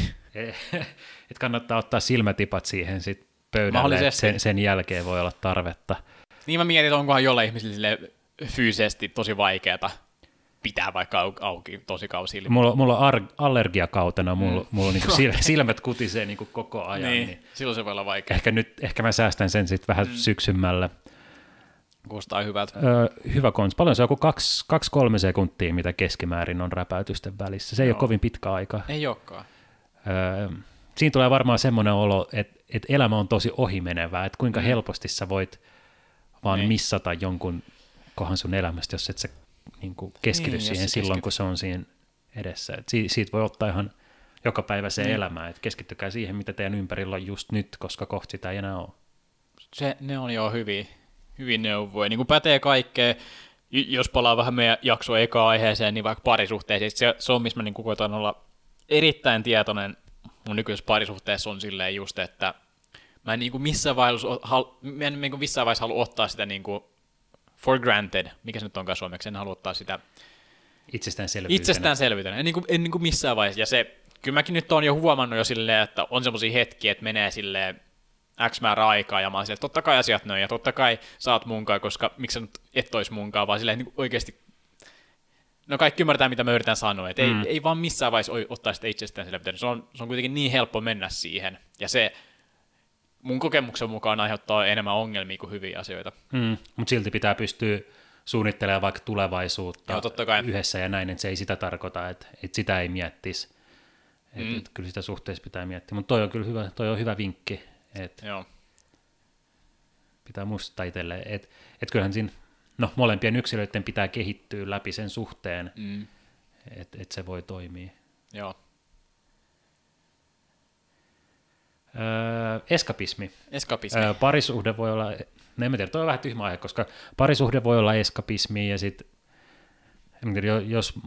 Et kannattaa ottaa silmätipat siihen sit pöydälle, sen, sen jälkeen voi olla tarvetta. Niin mä mietin, että onkohan jollain ihmisillä silleen fyysisesti tosi vaikeata pitää vaikka auki tosi kauan silmät. Mulla, mulla on ar- allergiakautena, mulla, mm. mulla on niinku sil- silmät kutisee niinku koko ajan. Niin, niin silloin se voi olla vaikea. Ehkä, nyt, ehkä mä säästän sen sitten vähän mm. syksymällä. Kuulostaa hyvältä. Öö, hyvä kons. Paljon se on joku kaksi kolme sekuntia, mitä keskimäärin on räpäytysten välissä. Se ei Joo. ole kovin pitkä aika. Ei olekaan. Öö, siinä tulee varmaan semmoinen olo, että et elämä on tosi ohimenevää, että kuinka mm. helposti sä voit vaan niin. missata jonkun kohan sun elämästä, jos et sä niin kuin keskity niin, siihen silloin, keskity. kun se on siinä edessä. Et si- siitä voi ottaa ihan joka päivä se niin. elämää, että keskittykää siihen, mitä teidän ympärillä on just nyt, koska kohta sitä ei enää ole. Se, ne on jo hyviä, hyviä neuvoja. Niin kuin pätee kaikkea. Jos palaa vähän meidän jaksoa ekaan aiheeseen, niin vaikka parisuhteisiin. Se, se on, missä mä niin koitan olla erittäin tietoinen. Mun nykyisessä parisuhteessa on silleen just, että mä en, niin kuin missään, vaiheessa, mä en niin kuin missään vaiheessa halua ottaa sitä niin kuin for granted. Mikä se nyt onkaan suomeksi? En halua ottaa sitä itsestäänselvyytenä. Itsestäänselvyytenä. En, niin kuin, en niin kuin missään vaiheessa. Ja se, kyllä mäkin nyt on jo huomannut jo silleen, että on semmosia hetkiä, että menee silleen X määrä aikaa, ja mä oon silleen, että totta kai asiat noin, ja totta kai sä oot munkaan, koska miksi sä nyt et ois munkaan, vaan silleen niin oikeasti, no kaikki ymmärtää, mitä mä yritän sanoa, että mm. ei, ei vaan missään vaiheessa ottaa sitä itsestäänselvyyttä, se on, se on kuitenkin niin helppo mennä siihen, ja se mun kokemuksen mukaan aiheuttaa enemmän ongelmia kuin hyviä asioita. Mm. Mutta silti pitää pystyä suunnittelemaan vaikka tulevaisuutta Joo, totta kai. yhdessä ja näin, että se ei sitä tarkoita, että, että sitä ei miettis, että, mm. että kyllä sitä suhteessa pitää miettiä, mutta toi on kyllä hyvä, toi on hyvä vinkki. Et Joo. Pitää muistaa itselleen, että et kyllähän siinä no, molempien yksilöiden pitää kehittyä läpi sen suhteen, mm. että et se voi toimia. Joo. Öö, eskapismi. Eskapismi. Öö, parisuhde voi olla, no en mä tiedä, toi on vähän tyhmä aihe, koska parisuhde voi olla eskapismi ja sit, en mä tiedä, jos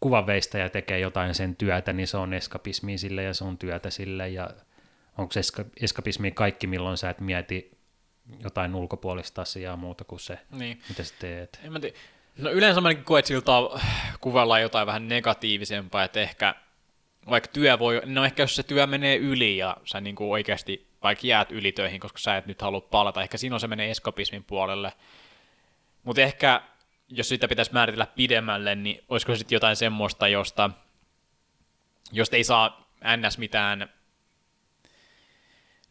kuvanveistäjä tekee jotain sen työtä, niin se on eskapismi sille ja se on työtä sille ja onko se eskapismi kaikki, milloin sä et mieti jotain ulkopuolista asiaa muuta kuin se, niin. mitä sä teet? En mä te... No yleensä mä koet siltä kuvalla jotain vähän negatiivisempaa, että ehkä vaikka työ voi, no ehkä jos se työ menee yli ja sä niinku oikeasti vaikka jäät yli töihin, koska sä et nyt halua palata, ehkä siinä se menee eskapismin puolelle. Mutta ehkä jos sitä pitäisi määritellä pidemmälle, niin olisiko sitten jotain semmoista, josta, josta ei saa ns mitään.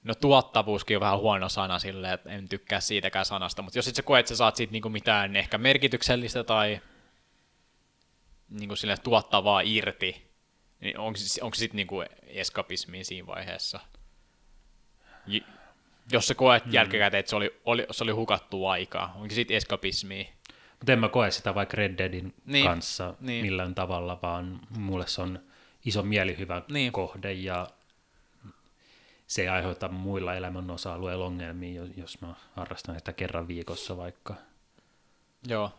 No tuottavuuskin on vähän huono sana silleen, että en tykkää siitäkään sanasta, mutta jos sit sä koet, että sä saat siitä niinku mitään ehkä merkityksellistä tai niinku silleen tuottavaa irti, niin onko se sitten niinku eskapismi siinä vaiheessa? J- jos sä koet mm. jälkikäteen, että se oli, oli, se oli hukattua aikaa, onko sitten eskapismia? Mutta en mä koe sitä vaikka Red Deadin niin, kanssa niin. millään tavalla, vaan mulle se on iso mielihyvä niin. kohde ja se ei aiheuta muilla elämän osa-alueilla ongelmia, jos mä harrastan sitä kerran viikossa vaikka. Joo.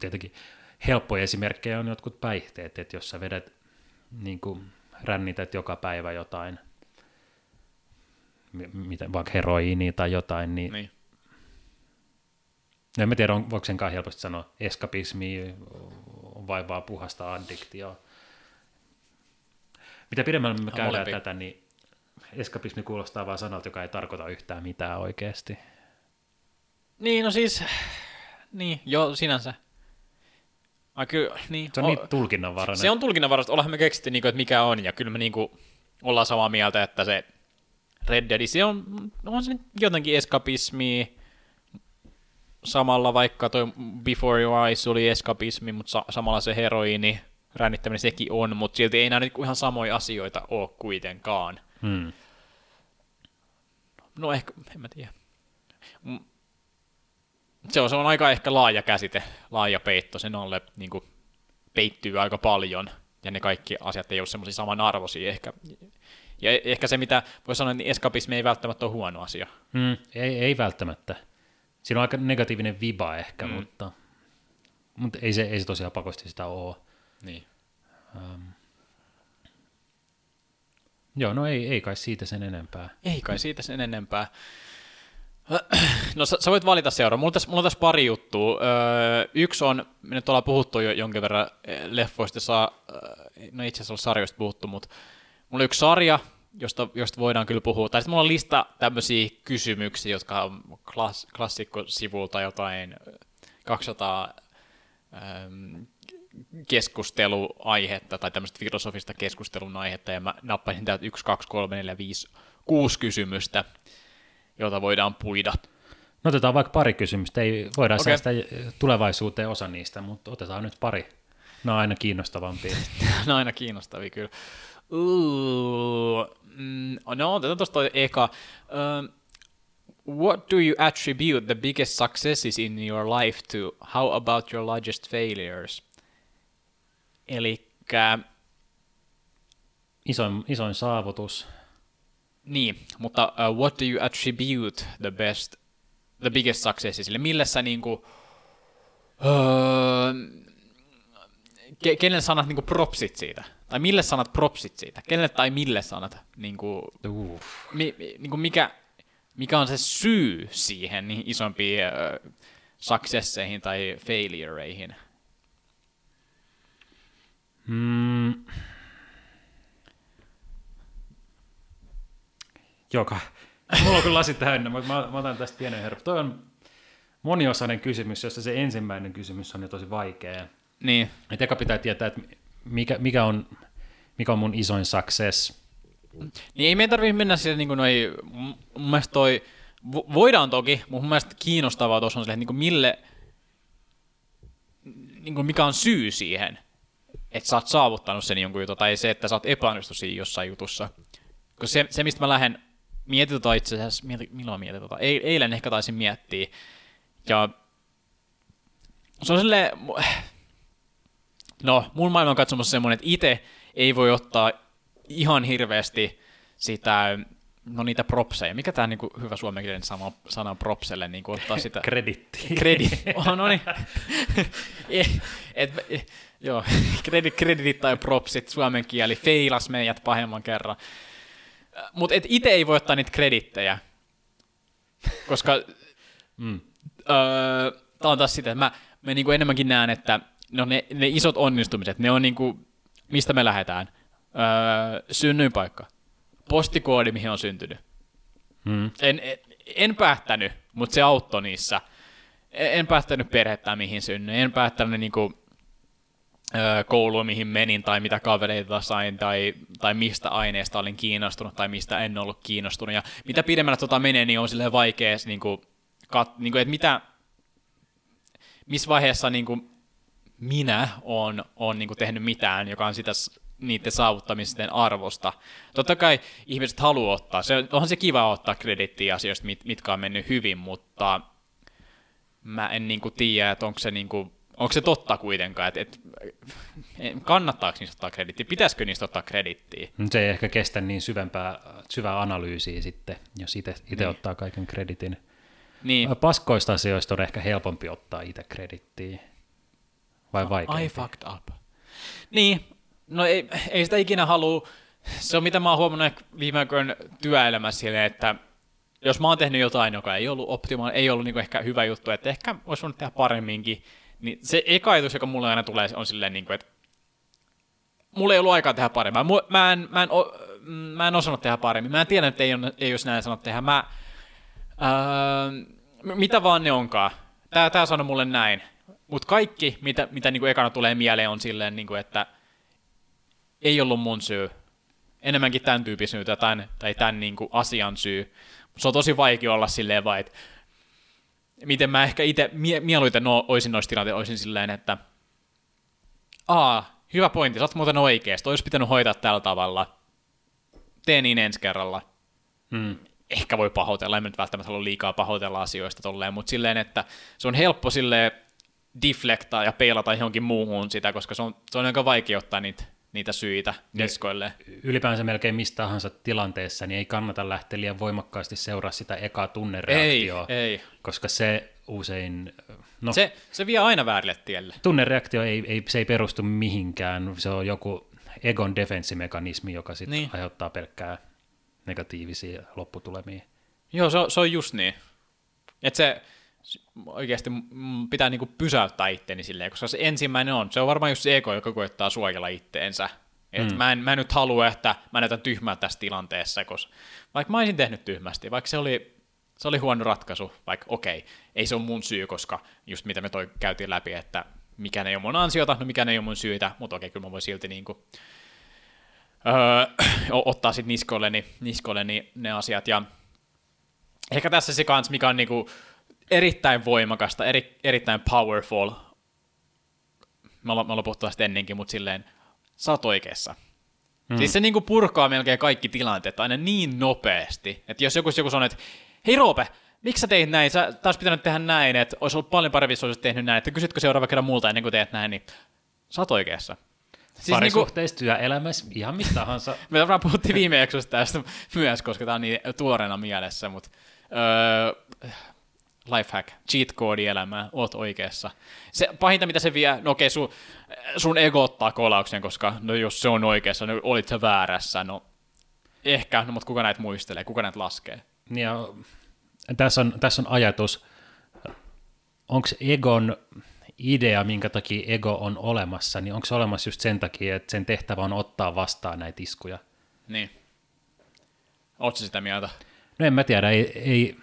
Tietenkin helppoja esimerkkejä on jotkut päihteet, että jos sä vedät, niin kuin rännität joka päivä jotain, mitä, vaikka heroiinia tai jotain, niin, niin. en mä tiedä, voiko senkaan helposti sanoa eskapismi vai vaan puhasta addiktioa. Mitä pidemmällä me käydään Molempi. tätä, niin eskapismi kuulostaa vaan sanalta, joka ei tarkoita yhtään mitään oikeasti. Niin, no siis, niin, joo, sinänsä. Ai, kyllä, niin. Se on niin tulkinnanvarainen. Se on tulkinnanvarainen, ollaan me keksitty, että mikä on, ja kyllä me ollaan samaa mieltä, että se Red Dead, se on, on se jotenkin eskapismia, samalla vaikka toi Before Your Eyes oli eskapismi, mutta samalla se heroiini. Rännittäminen sekin on, mutta silti ei näin ihan samoja asioita ole kuitenkaan. Hmm. No ehkä, en mä tiedä. Se on, se on aika ehkä laaja käsite, laaja peitto. Sen alle niin kuin, peittyy aika paljon, ja ne kaikki asiat ei ole semmoisia samanarvoisia ehkä. Ja ehkä se, mitä voi sanoa, niin eskapismi ei välttämättä ole huono asia. Hmm. Ei, ei välttämättä. Siinä on aika negatiivinen viba ehkä, hmm. mutta, mutta ei, se, ei se tosiaan pakosti sitä ole. Niin. Um, joo, no ei, ei kai siitä sen enempää. Ei kai siitä sen enempää. No sä, sä voit valita seuraa. Mulla on tässä, mulla on tässä pari juttua. Öö, yksi on, me nyt ollaan puhuttu jo jonkin verran leffoista, saa, no itse asiassa on sarjoista puhuttu, mutta mulla on yksi sarja, josta, josta voidaan kyllä puhua. Tai sitten mulla on lista tämmöisiä kysymyksiä, jotka on klass, klassikkosivulta jotain kaksisataa... Öö, keskusteluaihetta tai tämmöistä filosofista keskustelun aihetta, ja mä nappasin täältä yksi, kaksi, kolme, neljä, viisi, kuusi kysymystä, joita voidaan puida. No otetaan vaikka pari kysymystä, ei voidaan okay. säästää tulevaisuuteen osa niistä, mutta otetaan nyt pari. Nämä on aina kiinnostavampia. Nämä on aina kiinnostavia, kyllä. Uh, no otetaan tuosta eka. Uh, What do you attribute the biggest successes in your life to? How about your largest failures? Elikkä... Isoin, isoin saavutus. Niin, mutta uh, what do you attribute the best, the biggest successes? Eli millä sä niinku... Uh, ke, kenelle sanat niinku propsit siitä? Tai mille sanat propsit siitä? Kenelle tai mille sanat? Niinku, mi, mi, niinku mikä... Mikä on se syy siihen niihin isompiin uh, successeihin tai failureihin? Mm. Joka. Mulla on kyllä lasit täynnä, mutta mä, mä otan tästä pienen herran. Toi on moniosainen kysymys, jossa se ensimmäinen kysymys on jo tosi vaikea. Niin. Et eka pitää tietää, että mikä, mikä, on, mikä on mun isoin success. Niin ei meidän tarvitse mennä sille niin kuin noi, mun mielestä toi, voidaan toki, mutta mun mielestä kiinnostavaa tuossa on sille, että niin kuin mille, niin kuin mikä on syy siihen, että sä oot saavuttanut sen jonkun jutun, tai se, että sä oot epäonnistunut siinä jossain jutussa. Koska se, se mistä mä lähden, mietin tota itse asiassa, mieti, milloin mietin tota, eilen ehkä taisin miettiä, ja se on silleen, no mun maailman katsomassa semmoinen, että itse ei voi ottaa ihan hirveästi sitä, no niitä propseja. Mikä tämä niinku hyvä suomenkielinen sana on propselle? Niinku ottaa sitä... Kreditti. Kreditti. Oh, no niin. Et, et, joo, kredit, kreditit tai propsit, suomen kieli, feilas meidät pahemman kerran. Mutta itse ei voi ottaa niitä kredittejä, koska mm. öö, tämä on taas sitä, että mä, mä niinku enemmänkin näen, että no ne, ne isot onnistumiset, ne on niinku, mistä me lähdetään. Öö, synnyinpaikka, postikoodi, mihin on syntynyt. Hmm. En, en, en päättänyt, mutta se auttoi niissä. En, en päättänyt perhettä, mihin synnyin. En päättänyt niinku, öö, koulua, mihin menin, tai mitä kavereita sain, tai, tai mistä aineesta olin kiinnostunut, tai mistä en ollut kiinnostunut. Ja mitä pidemmällä tota menee, niin on silleen vaikea, niinku, kat- niinku, että mitä, missä vaiheessa niinku, minä olen on, niinku, tehnyt mitään, joka on sitä... niiden saavuttamisten arvosta. Totta kai ihmiset haluaa ottaa, se, onhan se kiva ottaa kredittiä asioista, mit, mitkä on mennyt hyvin, mutta mä en niinku tiedä, että onko se, niinku, onko se totta kuitenkaan, että et, kannattaako niistä ottaa kredittiä, pitäisikö niistä ottaa kredittiä? Se ei ehkä kestä niin syvempää, syvää analyysiä sitten, jos itse niin. ottaa kaiken kreditin. Niin. Paskoista asioista on ehkä helpompi ottaa itse kredittiä, vai vaikeampi? I fucked up. Niin. No ei, ei sitä ikinä halua, se on mitä mä oon huomannut viime aikoina työelämässä silleen, että jos mä oon tehnyt jotain, joka ei ollut optimaalinen, ei ollut niinku ehkä hyvä juttu, että ehkä olisi voinut tehdä paremminkin, niin se eka ajatus, joka mulle aina tulee, on silleen, niinku, että mulla ei ollut aikaa tehdä paremmin, mä, mä, en, mä, en, mä en osannut tehdä paremmin, mä en tiedä, että ei, ei olisi näin sanonut tehdä, mä, ää, mitä vaan ne onkaan, tää, tää sanoi mulle näin, mutta kaikki, mitä, mitä niinku ekana tulee mieleen, on silleen, niinku, että ei ollut mun syy, enemmänkin tämän tyypin syy tai tämän, tai tämän niin kuin asian syy. Se on tosi vaikea olla silleen vaan, että miten mä ehkä itse mie- mieluiten no, olisin noissa tilanteissa, olisin silleen, että aa, hyvä pointti, sä oot muuten oikeesti, olisi pitänyt hoitaa tällä tavalla, tee niin ensi kerralla. Hmm. Ehkä voi pahoitella, en mä nyt välttämättä halua liikaa pahoitella asioista tolleen, mutta silleen, että se on helppo silleen deflektaa ja peilata johonkin muuhun sitä, koska se on, se on aika vaikea ottaa niitä niitä syitä keskoille. Ylipäänsä melkein mistä tahansa tilanteessa, niin ei kannata lähteä liian voimakkaasti seuraa sitä ekaa tunnereaktioa, ei, ei. koska se usein... No, se, se vie aina väärille tielle. Tunnereaktio ei, ei, se ei perustu mihinkään, se on joku egon defenssimekanismi, joka sitten niin. aiheuttaa pelkkää negatiivisia lopputulemia. Joo, se on, se on just niin. Että se oikeasti pitää niinku pysäyttää itteeni silleen, koska se ensimmäinen on, se on varmaan just se ego, joka koettaa suojella itteensä. Et mm. mä, en, mä en nyt halua, että mä näytän tyhmää tässä tilanteessa, koska vaikka mä olisin tehnyt tyhmästi, vaikka se oli, se oli huono ratkaisu, vaikka okei, okay, ei se ole mun syy, koska just mitä me toi käytiin läpi, että mikään ei ole mun ansiota, no mikään ei ole mun syytä, mutta okei, okay, kyllä mä voin silti niinku, öö, ottaa sit niskoilleni, niskoilleni ne asiat. Ja ehkä tässä se kans, mikä on niinku erittäin voimakasta, eri, erittäin powerful. Mä ollaan puhuttu tästä ennenkin, mutta silleen, sä oot oikeassa. Mm. Siis se niinku purkaa melkein kaikki tilanteet aina niin nopeasti, että jos joku, joku sanoo, että hei Roope, miksi sä teit näin, sä taas pitänyt tehdä näin, että olisi ollut paljon parempi, jos olisit tehnyt näin, että kysytkö seuraava kerran multa ennen kuin teet näin, niin sä oot oikeassa. Siis parisuhteistyö niinku, elämässä, ihan mitä tahansa. Me varmaan puhuttiin viime jaksossa tästä myös, koska tää on niin tuoreena mielessä, mutta öö, lifehack, cheat-koodi elämää, oot oikeassa. Se pahinta, mitä se vie, no okei, sun, sun ego ottaa kolauksen, koska no jos se on oikeassa, no olit sä väärässä, no ehkä, no, mutta kuka näitä muistelee, kuka näitä laskee? Ja, tässä, on, tässä on ajatus, onko egon idea, minkä takia ego on olemassa, niin onko se olemassa just sen takia, että sen tehtävä on ottaa vastaan näitä iskuja? Niin. Ootko sitä mieltä? No en mä tiedä, ei, ei.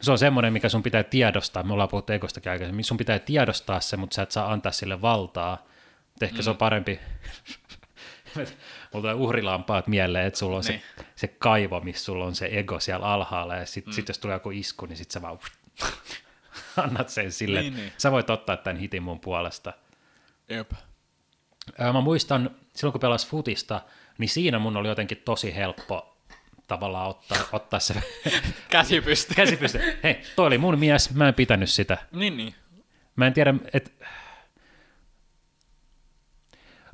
Se on semmoinen, mikä sun pitää tiedostaa, me ollaan puhuttu egostakin aikaisemmin, sun pitää tiedostaa se, mutta sä et saa antaa sille valtaa, mutta ehkä mm. se on parempi. Mulla tulee uhrilampaat mieleen, että sulla on niin. se, se kaivo, missä sulla on se ego siellä alhaalla, ja sitten mm. sit jos tulee joku isku, niin sitten sä vaan annat sen sille, niin, niin. sä voit ottaa tämän hitin mun puolesta. Jep. Mä muistan, silloin kun pelasin futista, niin siinä mun oli jotenkin tosi helppo tavallaan ottaa, ottaa se käsipyste. käsipyste. Hei, toi oli mun mies, mä en pitänyt sitä. Niin, niin. Mä en tiedä, että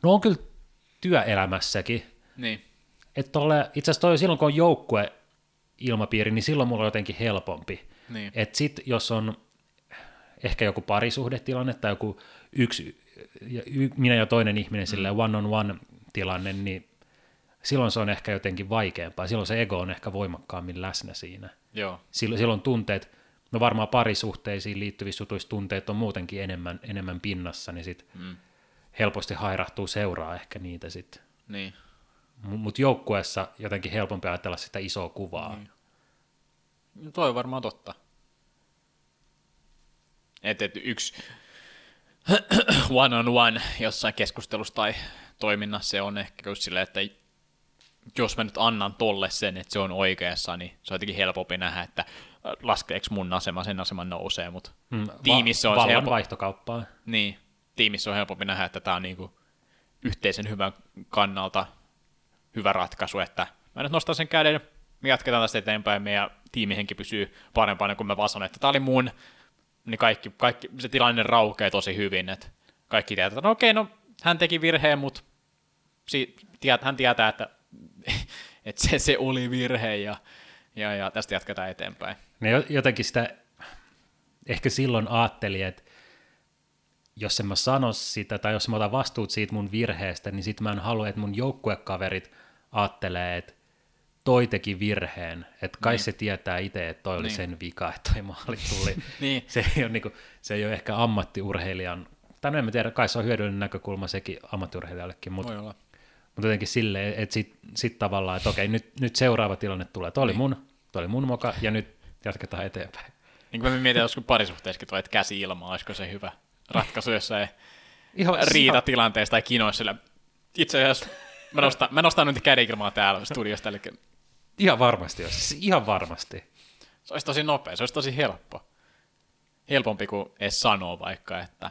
no on kyllä työelämässäkin. Niin. Että itse asiassa toi silloin, kun on joukkueilmapiiri, niin silloin mulla on jotenkin helpompi. Niin. Että sit, jos on ehkä joku parisuhdetilanne tai joku yksi, y, minä ja toinen ihminen, mm. silleen one on one tilanne, niin silloin se on ehkä jotenkin vaikeampaa. Silloin se ego on ehkä voimakkaammin läsnä siinä. Joo. Silloin, silloin tunteet, no varmaan parisuhteisiin liittyvissä jutuissa tunteet on muutenkin enemmän, enemmän pinnassa, niin sit mm. helposti hairahtuu seuraa ehkä niitä sitten. Niin. Mutta joukkueessa jotenkin helpompi ajatella sitä isoa kuvaa. Niin. No toi on varmaan totta. Että et yksi one on one jossain keskustelussa tai toiminnassa se on ehkä just silleen, että jos mä nyt annan tolle sen, että se on oikeassa, niin se on jotenkin helpompi nähdä, että laskeeko mun asema, sen aseman nousee, mutta hmm. tiimissä on Va- se helpompi. Vaihtokauppaa. Niin. Tiimissä on helpompi nähdä, että tämä on niinku yhteisen hyvän kannalta hyvä ratkaisu, että mä nyt nostan sen käden, me jatketaan tästä eteenpäin, meidän tiimihenki pysyy parempana kuin mä vaan sanon, että tämä oli mun, niin kaikki, kaikki, se tilanne raukeaa tosi hyvin, että kaikki tietää, no okei, no hän teki virheen, mutta si- tiet, hän tietää, että et se, se oli virhe ja, ja, ja tästä jatketaan eteenpäin. Ne jotenkin sitä ehkä silloin ajattelin, että jos en mä sano sitä, tai jos mä otan vastuut siitä mun virheestä, niin sit mä en halua, että mun joukkuekaverit ajattelee, että toi teki virheen, että kai niin. se tietää itse, että toi oli niin. sen vika, että toi maali tuli. niin. se, ei ole niinku, se ei ole ehkä ammattiurheilijan, tai no en mä tiedä, kai se on hyödyllinen näkökulma sekin ammattiurheilijallekin, mutta mut jotenkin silleen, että sit, sit tavallaan, että okei, nyt, nyt seuraava tilanne tulee, toi oli niin. mun, toi oli mun moka, ja nyt jatketaan eteenpäin. Niin kuin mä mietin, olisiko parisuhteessakin toi, että käsi ilmaa, olisiko se hyvä ratkaisu jossain riitatilanteessa tai kinoissa. Itse asiassa mä nostan, mä nostan nyt käden ilmaa täällä studiosta. Eli ihan varmasti olisi. Ihan varmasti. Se olisi tosi nopea, se olisi tosi helppo. Helpompi kuin edes sanoa vaikka, että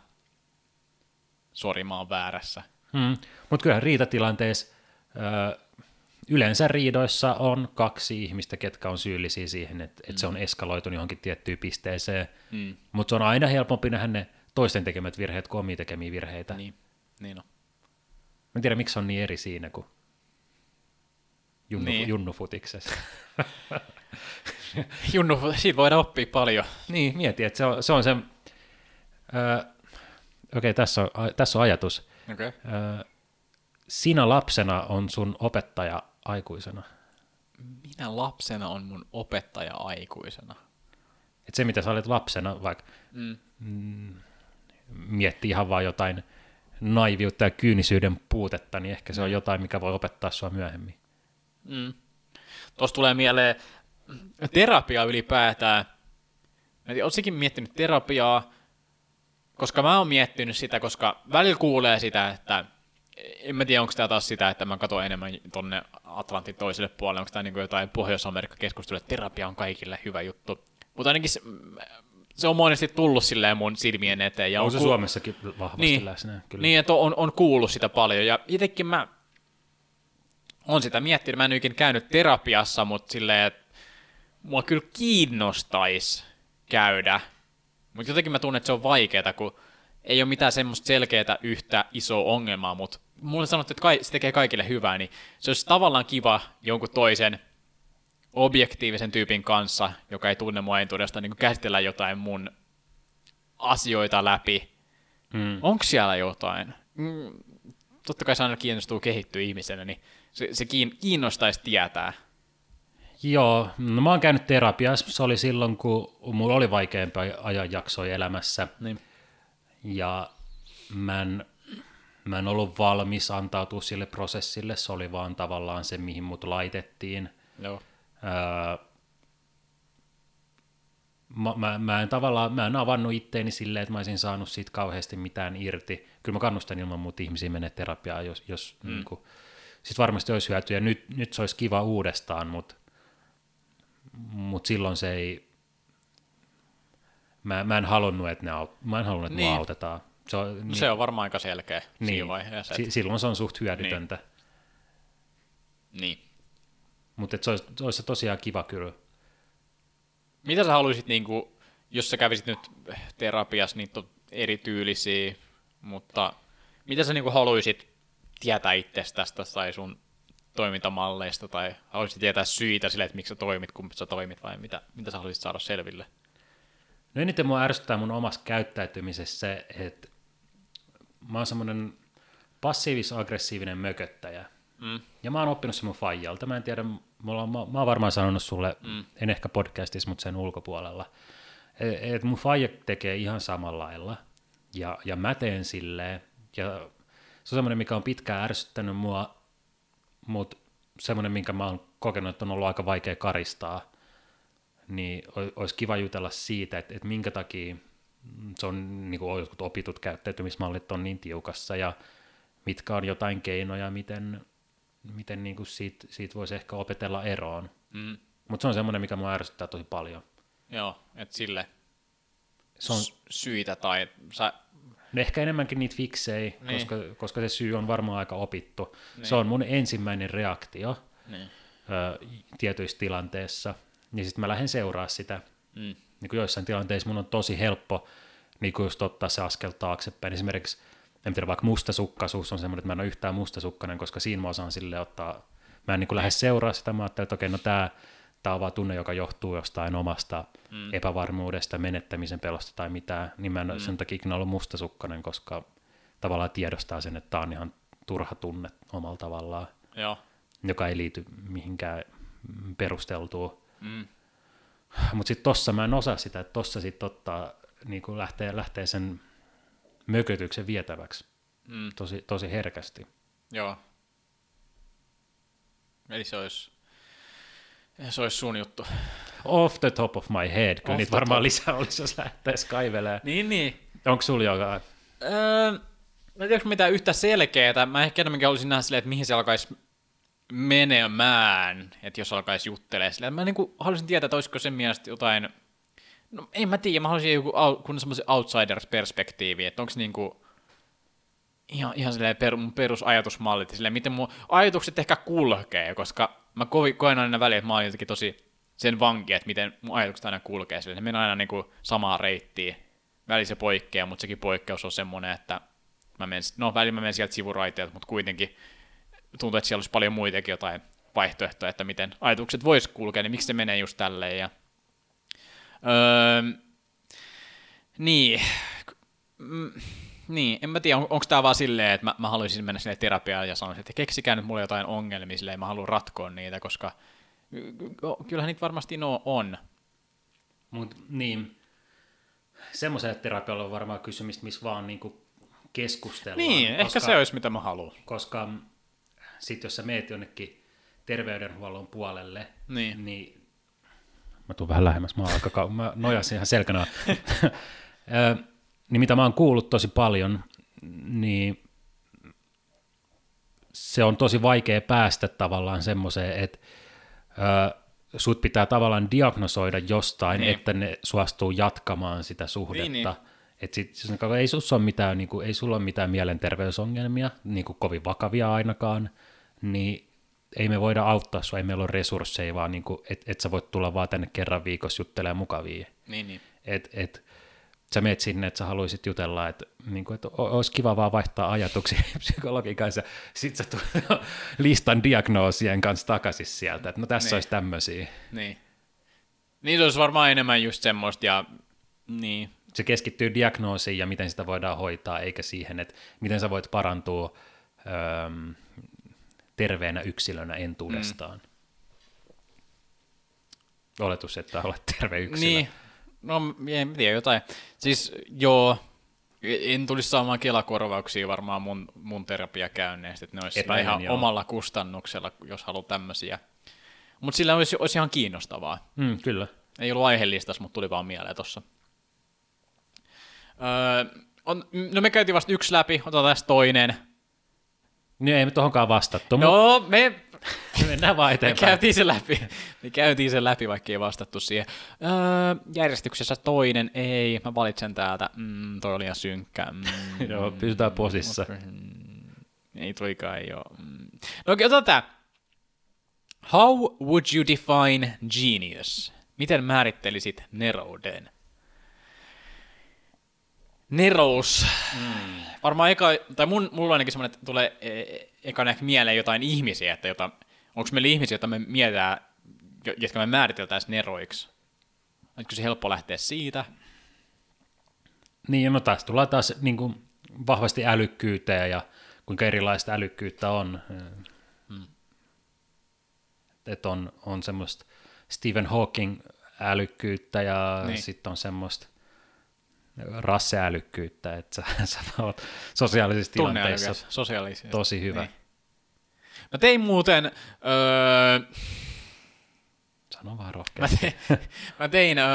sori, mä oon väärässä. Hmm. Mutta kyllähän riitatilanteessa öö, yleensä riidoissa on kaksi ihmistä, ketkä on syyllisiä siihen, että mm. et se on eskaloitunut johonkin tiettyyn pisteeseen. Mm. Mutta se on aina helpompi nähdä ne toisten tekemät virheet kuin omia tekemiä virheitä. Niin, niin on. Mä en tiedä, miksi on niin eri siinä kuin junnu, niin. junnufutiksessa. Junnu, siitä voidaan oppia paljon. Niin, mieti, että se on, se on sen... Öö, Okei, okay, tässä on, tässä on ajatus. Okay. Öö, sinä lapsena on sun opettaja aikuisena. Minä lapsena on mun opettaja aikuisena. Et se, mitä sä olet lapsena, vaikka... Mm. Mm, miettii ihan vaan jotain naiviutta ja kyynisyyden puutetta, niin ehkä se on jotain, mikä voi opettaa sua myöhemmin. Mm. Tuossa tulee mieleen terapia ylipäätään. Oletko sekin miettinyt terapiaa? Koska mä oon miettinyt sitä, koska välillä kuulee sitä, että en mä tiedä, onko tämä taas sitä, että mä katson enemmän tonne Atlantin toiselle puolelle, onko tämä niin kuin jotain Pohjois-Amerikka-keskustelua, että terapia on kaikille hyvä juttu. Mutta ainakin se, Se on monesti tullut silleen mun silmien eteen. Ja on, on se ku... Suomessakin vahvasti niin, läsnä. Kyllä. Niin, että on, on kuullut sitä paljon. Ja itsekin mä oon sitä miettinyt. Mä en oikein käynyt terapiassa, mutta silleen, että mua kyllä kiinnostaisi käydä, mutta jotenkin mä tunnen, että se on vaikeeta, kun ei ole mitään semmoista selkeää yhtä isoa ongelmaa, mutta mulle sanottiin, että kai, se tekee kaikille hyvää, niin se olisi tavallaan kiva jonkun toisen objektiivisen tyypin kanssa, joka ei tunne mua entuudestaan, niin käsitellä jotain mun asioita läpi. Mm. Onko siellä jotain? Mm, totta kai se aina kiinnostuu kehittyä ihmisenä, niin se, se kiinnostaisi tietää. Joo, no mä oon käynyt terapiassa, se oli silloin, kun mulla oli vaikeampia ajanjaksoja elämässä. Niin. Ja mä en, mä en ollut valmis antautua sille prosessille, se oli vaan tavallaan se, mihin mut laitettiin. Joo. Öö, mä, mä, mä en tavallaan, mä en avannut itteeni silleen, että mä olisin saanut siitä kauheasti mitään irti. Kyllä mä kannustan ilman muuta ihmisiä menee terapiaan, jos, jos mm. niin kun, sit varmasti olisi hyötyä. Nyt, nyt se olisi kiva uudestaan, mutta mut silloin se ei, mä, mä en halunnut, että, ne au, mä en halunnut, että niin. mua autetaan. Se on, niin, se on varmaan aika selkeä niin, siinä vaiheessa. S- silloin se on suht hyödytöntä. Niin. Mutta se, se olisi tosiaan kiva kyllä. Mitä sä haluaisit, niin kun, jos sä kävisit nyt terapiassa, niitä on erityylisiä, mutta mitä sä niin haluaisit tietää itsestäsi tai sun toimintamalleista, tai haluaisit tietää syitä sille, että miksi sä toimit, kun sä toimit, vai mitä, mitä sä haluaisit saada selville? No eniten mua ärsyttää mun omassa käyttäytymisessä se, että mä oon semmoinen passiivis-aggressiivinen mököttäjä. Mm. Ja mä oon oppinut sen mun faijalta. Mä en tiedä, mulla on, mä, mä oon varmaan sanonut sulle, mm. en ehkä podcastissa, mutta sen ulkopuolella, että mun faija tekee ihan samalla lailla, ja, ja mä teen silleen, ja se on semmoinen, mikä on pitkään ärsyttänyt mua, mutta semmoinen, minkä mä oon kokenut, että on ollut aika vaikea karistaa, niin olisi kiva jutella siitä, että, että minkä takia se on, niin kuin jotkut opitut käyttäytymismallit on niin tiukassa, ja mitkä on jotain keinoja, miten, miten niinku siitä, siitä voisi ehkä opetella eroon. Mm. Mutta se on semmoinen, mikä mua ärsyttää tosi paljon. Joo, että sille se on syitä tai... Sä... No ehkä enemmänkin niitä fiksejä, niin. koska, koska se syy on varmaan aika opittu. Niin. Se on mun ensimmäinen reaktio niin. ö, tietyissä tilanteissa, ja sitten mä lähden seuraa sitä. Mm. Niin kuin joissain tilanteissa mun on tosi helppo niin kuin just ottaa se askel taaksepäin. Esimerkiksi en tiedä, vaikka mustasukkaisuus on semmoinen, että mä en ole yhtään mustasukkainen, koska siinä mä osaan silleen ottaa, mä en niin kuin lähde seuraa sitä, mä ajattelen, että okei, no tää, tää on vaan tunne, joka johtuu jostain omasta mm. epävarmuudesta, menettämisen pelosta tai mitään, niin mä en mm. sen takia ikinä ollut mustasukkainen, koska tavallaan tiedostaa sen, että tää on ihan turha tunne omalla tavallaan, joo. joka ei liity mihinkään perusteltuun. Mm. Mutta sitten tossa mä en osaa sitä, että tossa sitten ottaa, niin kuin lähtee, lähtee sen mökötyksen vietäväksi. Mm. Tosi, tosi herkästi. Joo. Eli se olisi, se olisi sun juttu. Off the top of my head. Kyllä niitä varmaan top. Lisää olisi, jos lähtäisi kaivelemaan. Niin, niin. Onko sulla jotain? Öö, mä en tiedä mitään yhtä selkeää. Mä ehkä enemmänkin olisin nähdä silleen, että mihin se alkaisi menemään, että jos alkaisi juttelemaan silleen. Mä niin kuin haluaisin tietää, että olisiko sen mielestä jotain... No en mä tiedä, mä haluaisin joku kun semmoisen outsider-perspektiivi, että onko se niinku ihan, ihan silleen per, mun perusajatusmallit, silleen miten mun ajatukset ehkä kulkee, koska mä koen aina väliin, että mä olen jotenkin tosi sen vanki, että miten mun ajatukset aina kulkee, silleen ne mennään aina niinku samaan reittiin, väli se poikkeaa, mutta sekin poikkeus on semmoinen, että mä menen, no väliin mä menen sieltä sivuraiteilta, mutta kuitenkin tuntuu, että siellä olisi paljon muitakin jotain vaihtoehtoja, että miten ajatukset vois kulkea, niin miksi se menee just tälleen ja Öö, niin, mm, niin, en mä tiedä, on, onko tää vaan silleen, että mä, mä haluaisin mennä sinne terapiaan ja sanoisin, että keksikää nyt mulle jotain ongelmia, silleen mä haluan ratkoa niitä, koska kyllähän niitä varmasti no on. Mut niin, semmoiselle terapialle on varmaan kysymistä, missä vaan niinku keskustellaan. Niin, koska, ehkä se olisi mitä mä haluan. Koska sit jos sä meet jonnekin terveydenhuollon puolelle, niin... niin mä tuun vähän lähemmäs, mä, alkaa, mä nojasin ihan selkänä. Niin mitä mä oon kuullut tosi paljon, niin se on tosi vaikea päästä tavallaan semmoiseen, että ö, sut pitää tavallaan diagnosoida jostain, niin. että ne suostuu jatkamaan sitä suhdetta. Niin, niin. Että sit, ei, sulla ole mitään, niin kuin, ei sulla ole mitään mielenterveysongelmia, niin kuin kovin vakavia ainakaan, niin ei me voida auttaa sua, ei meillä ole resursseja, vaan niin että et sä voit tulla vaan tänne kerran viikossa juttelemaan mukavia. Niin, niin. Että et, sä meet sinne, että sä haluisit jutella, että niin et, olisi kiva vaan vaihtaa ajatuksia psykologin kanssa. Sitten sä tulet listan diagnoosien kanssa takaisin sieltä, että no tässä niin. olisi tämmöisiä. Niin. Niin, se olisi varmaan enemmän just semmoista ja niin. Se keskittyy diagnoosiin ja miten sitä voidaan hoitaa, eikä siihen, että miten sä voit parantua öö, terveenä yksilönä entuudestaan. Mm. Oletus, että olet terve yksilö. Niin, no en tiedä jotain. Siis joo, en tulisi saamaan Kela-korvauksia varmaan mun, mun terapiakäynneistä, että ne olisi ihan joo. omalla kustannuksella, jos haluaa tämmöisiä. Mutta sillä olisi, olisi ihan kiinnostavaa. Mm, kyllä. Ei ollut aiheellistas, mutta tuli vaan mieleen tuossa. Öö, on, no me käytiin vasta yksi läpi, otetaan tästä toinen. No ei me tohonkaan vastattu. No mut... me... Mennään vaan eteenpäin. Me käytiin sen läpi, me käytiin sen läpi vaikka ei vastattu siihen. Öö, järjestyksessä toinen, ei, mä valitsen täältä. Mm, toi oli ihan synkkä. Mm, Joo, pysytään posissa. Mm, ei toikaan ei oo. Mm. No okei, otetaan tää. How would you define genius? Miten määrittelisit nerouden? Nerous. Mm. Varmaan eka, tai mun, mulla ainakin semmoinen, että tulee ekana ehkä mieleen jotain ihmisiä, että jota, onko meillä ihmisiä, joita me mietitään, jotka me määriteltäisiin neroiksi? Onko se helppo lähteä siitä? Niin, no taas tullaan taas niin kuin vahvasti älykkyyteen ja kuinka erilaista älykkyyttä on. Mm. Että on, on semmoista Stephen Hawking-älykkyyttä ja niin. sitten on semmoista rasseälykkyyttä, että sä, sä oot sosiaalisissa tilanteissa sosiaalisesti. Tosi hyvä. Niin. Mä tein muuten... Öö... Sano vaan rohkeasti. Mä tein, mä tein öö,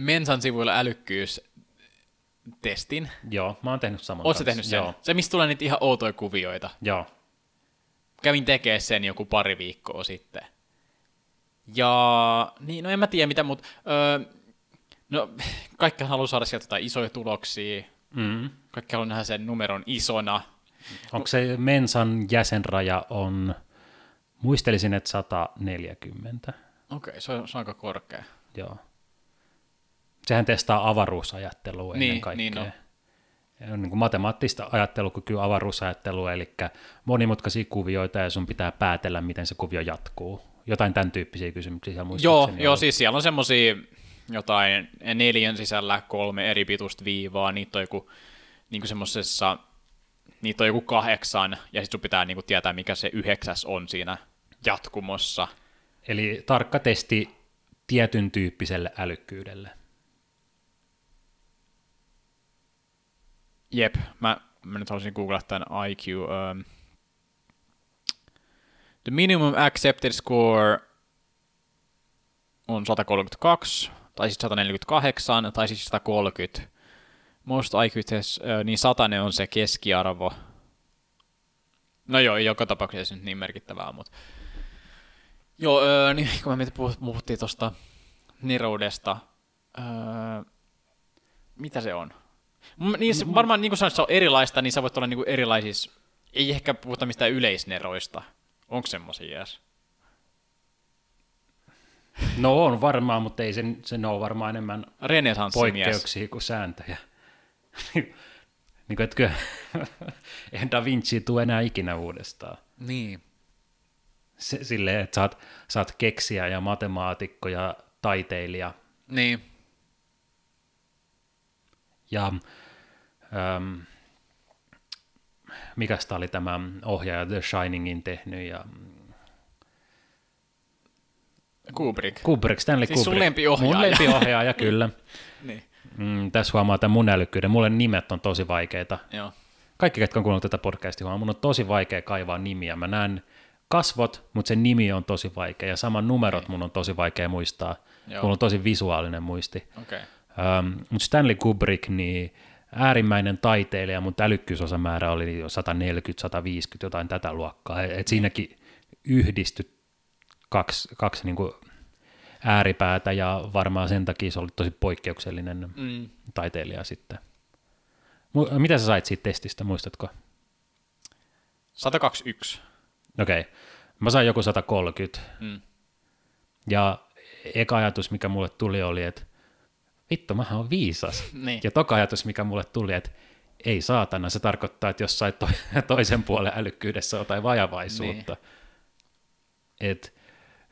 Mensan sivuilla älykkyystestin. Joo, mä oon tehnyt saman. Oot sä tehnyt sen? Joo. Se, mistä tulee niitä ihan outoja kuvioita. Joo. Kävin tekemään sen joku pari viikkoa sitten. Ja... Niin, no en mä tiedä mitä, mutta... Öö... No, kaikki haluaa saada sieltä jotain isoja tuloksia. Mm. Kaikki haluaa nähdä sen numeron isona. Onko se Mensan jäsenraja on, muistelisin, että sata neljäkymmentä. Okei, okay, se, se on aika korkea. Joo. Sehän testaa avaruusajattelua niin, ennen kaikkea. Niin on. Niin kuin matemaattista ajattelukykyä, avaruusajattelua, eli monimutkaisia kuvioita ja sun pitää päätellä, miten se kuvio jatkuu. Jotain tämän tyyppisiä kysymyksiä siellä muistaakseni. Joo, joo, siis siellä on semmoisia... jotain neljän sisällä kolme eri pituista viivaa, niitä on joku, niinku semmosessa, niitä on joku kahdeksan, ja sitten sun pitää niinku tietää, mikä se yhdeksäs on siinä jatkumossa. Eli tarkka testi tietyn tyyppiselle älykkyydelle. Jep, mä, mä nyt haluaisin googlaa tämän I Q. Um, the minimum accepted score on sata kolmekymmentäkaksi. Tai sitten sata neljäkymmentäkahdeksan, tai sitten sata kolmekymmentä. Most I Q-test, niin satanen on se keskiarvo. No joo, ei joka tapauksessa nyt niin merkittävää, mutta... Joo, niin kun me mietin, puhuttiin tuosta neroudesta. Mitä se on? Niin se, varmaan, niin kuin sanoit, se on erilaista, niin sä voit olla niin kuin erilaisissa... Ei ehkä puhuta mistään yleisneroista. Onko semmoisia edes? No on varmaan, mutta ei sen, sen ole varmaan enemmän poikkeuksia kuin sääntöjä. Niin kuin, että kyllä en Da Vinci tule enää ikinä uudestaan. Niin. Se, silleen, että sä oot, sä oot keksijä ja matemaatikko ja taiteilija. Niin. Ja äm, mikäs tää oli tämä ohjaaja The Shiningin tehnyt ja... Kubrick. Kubrick, Stanley siis Kubrick. Siis sun lempiohjaaja. Mun lempiohjaaja, kyllä. Niin. Mm, tässä huomaa tämän mun älykkyyden. Mulle nimet on tosi vaikeita. Joo. Kaikki, ketkä on kuunnellut tätä podcastia, huomaa, mun on tosi vaikea kaivaa nimiä. Mä näen kasvot, mutta se nimi on tosi vaikea. Ja saman numerot niin. mun on tosi vaikea muistaa. Joo. Mulla on tosi visuaalinen muisti. Okay. Um, mutta Stanley Kubrick, niin äärimmäinen taiteilija, mutta älykkyysosamäärä oli jo sata neljäkymmentä sata viisikymmentä, jotain tätä luokkaa. Et, et siinäkin yhdistyt kaksi, kaksi niin kuin ääripäätä, ja varmaan sen takia se oli tosi poikkeuksellinen mm. taiteilija sitten. Mitä sä sait siitä testistä, muistatko? sata kaksikymmentäyksi. Okei. Okay. Mä sain joku sata kolmekymmentä. Mm. Ja eka ajatus, mikä mulle tuli, oli, että vittu, mähän on viisas. Niin. Ja toka ajatus, mikä mulle tuli, että ei saatana, se tarkoittaa, että jossain to- toisen puolen älykkyydessä on jotain vajavaisuutta. Niin. Et,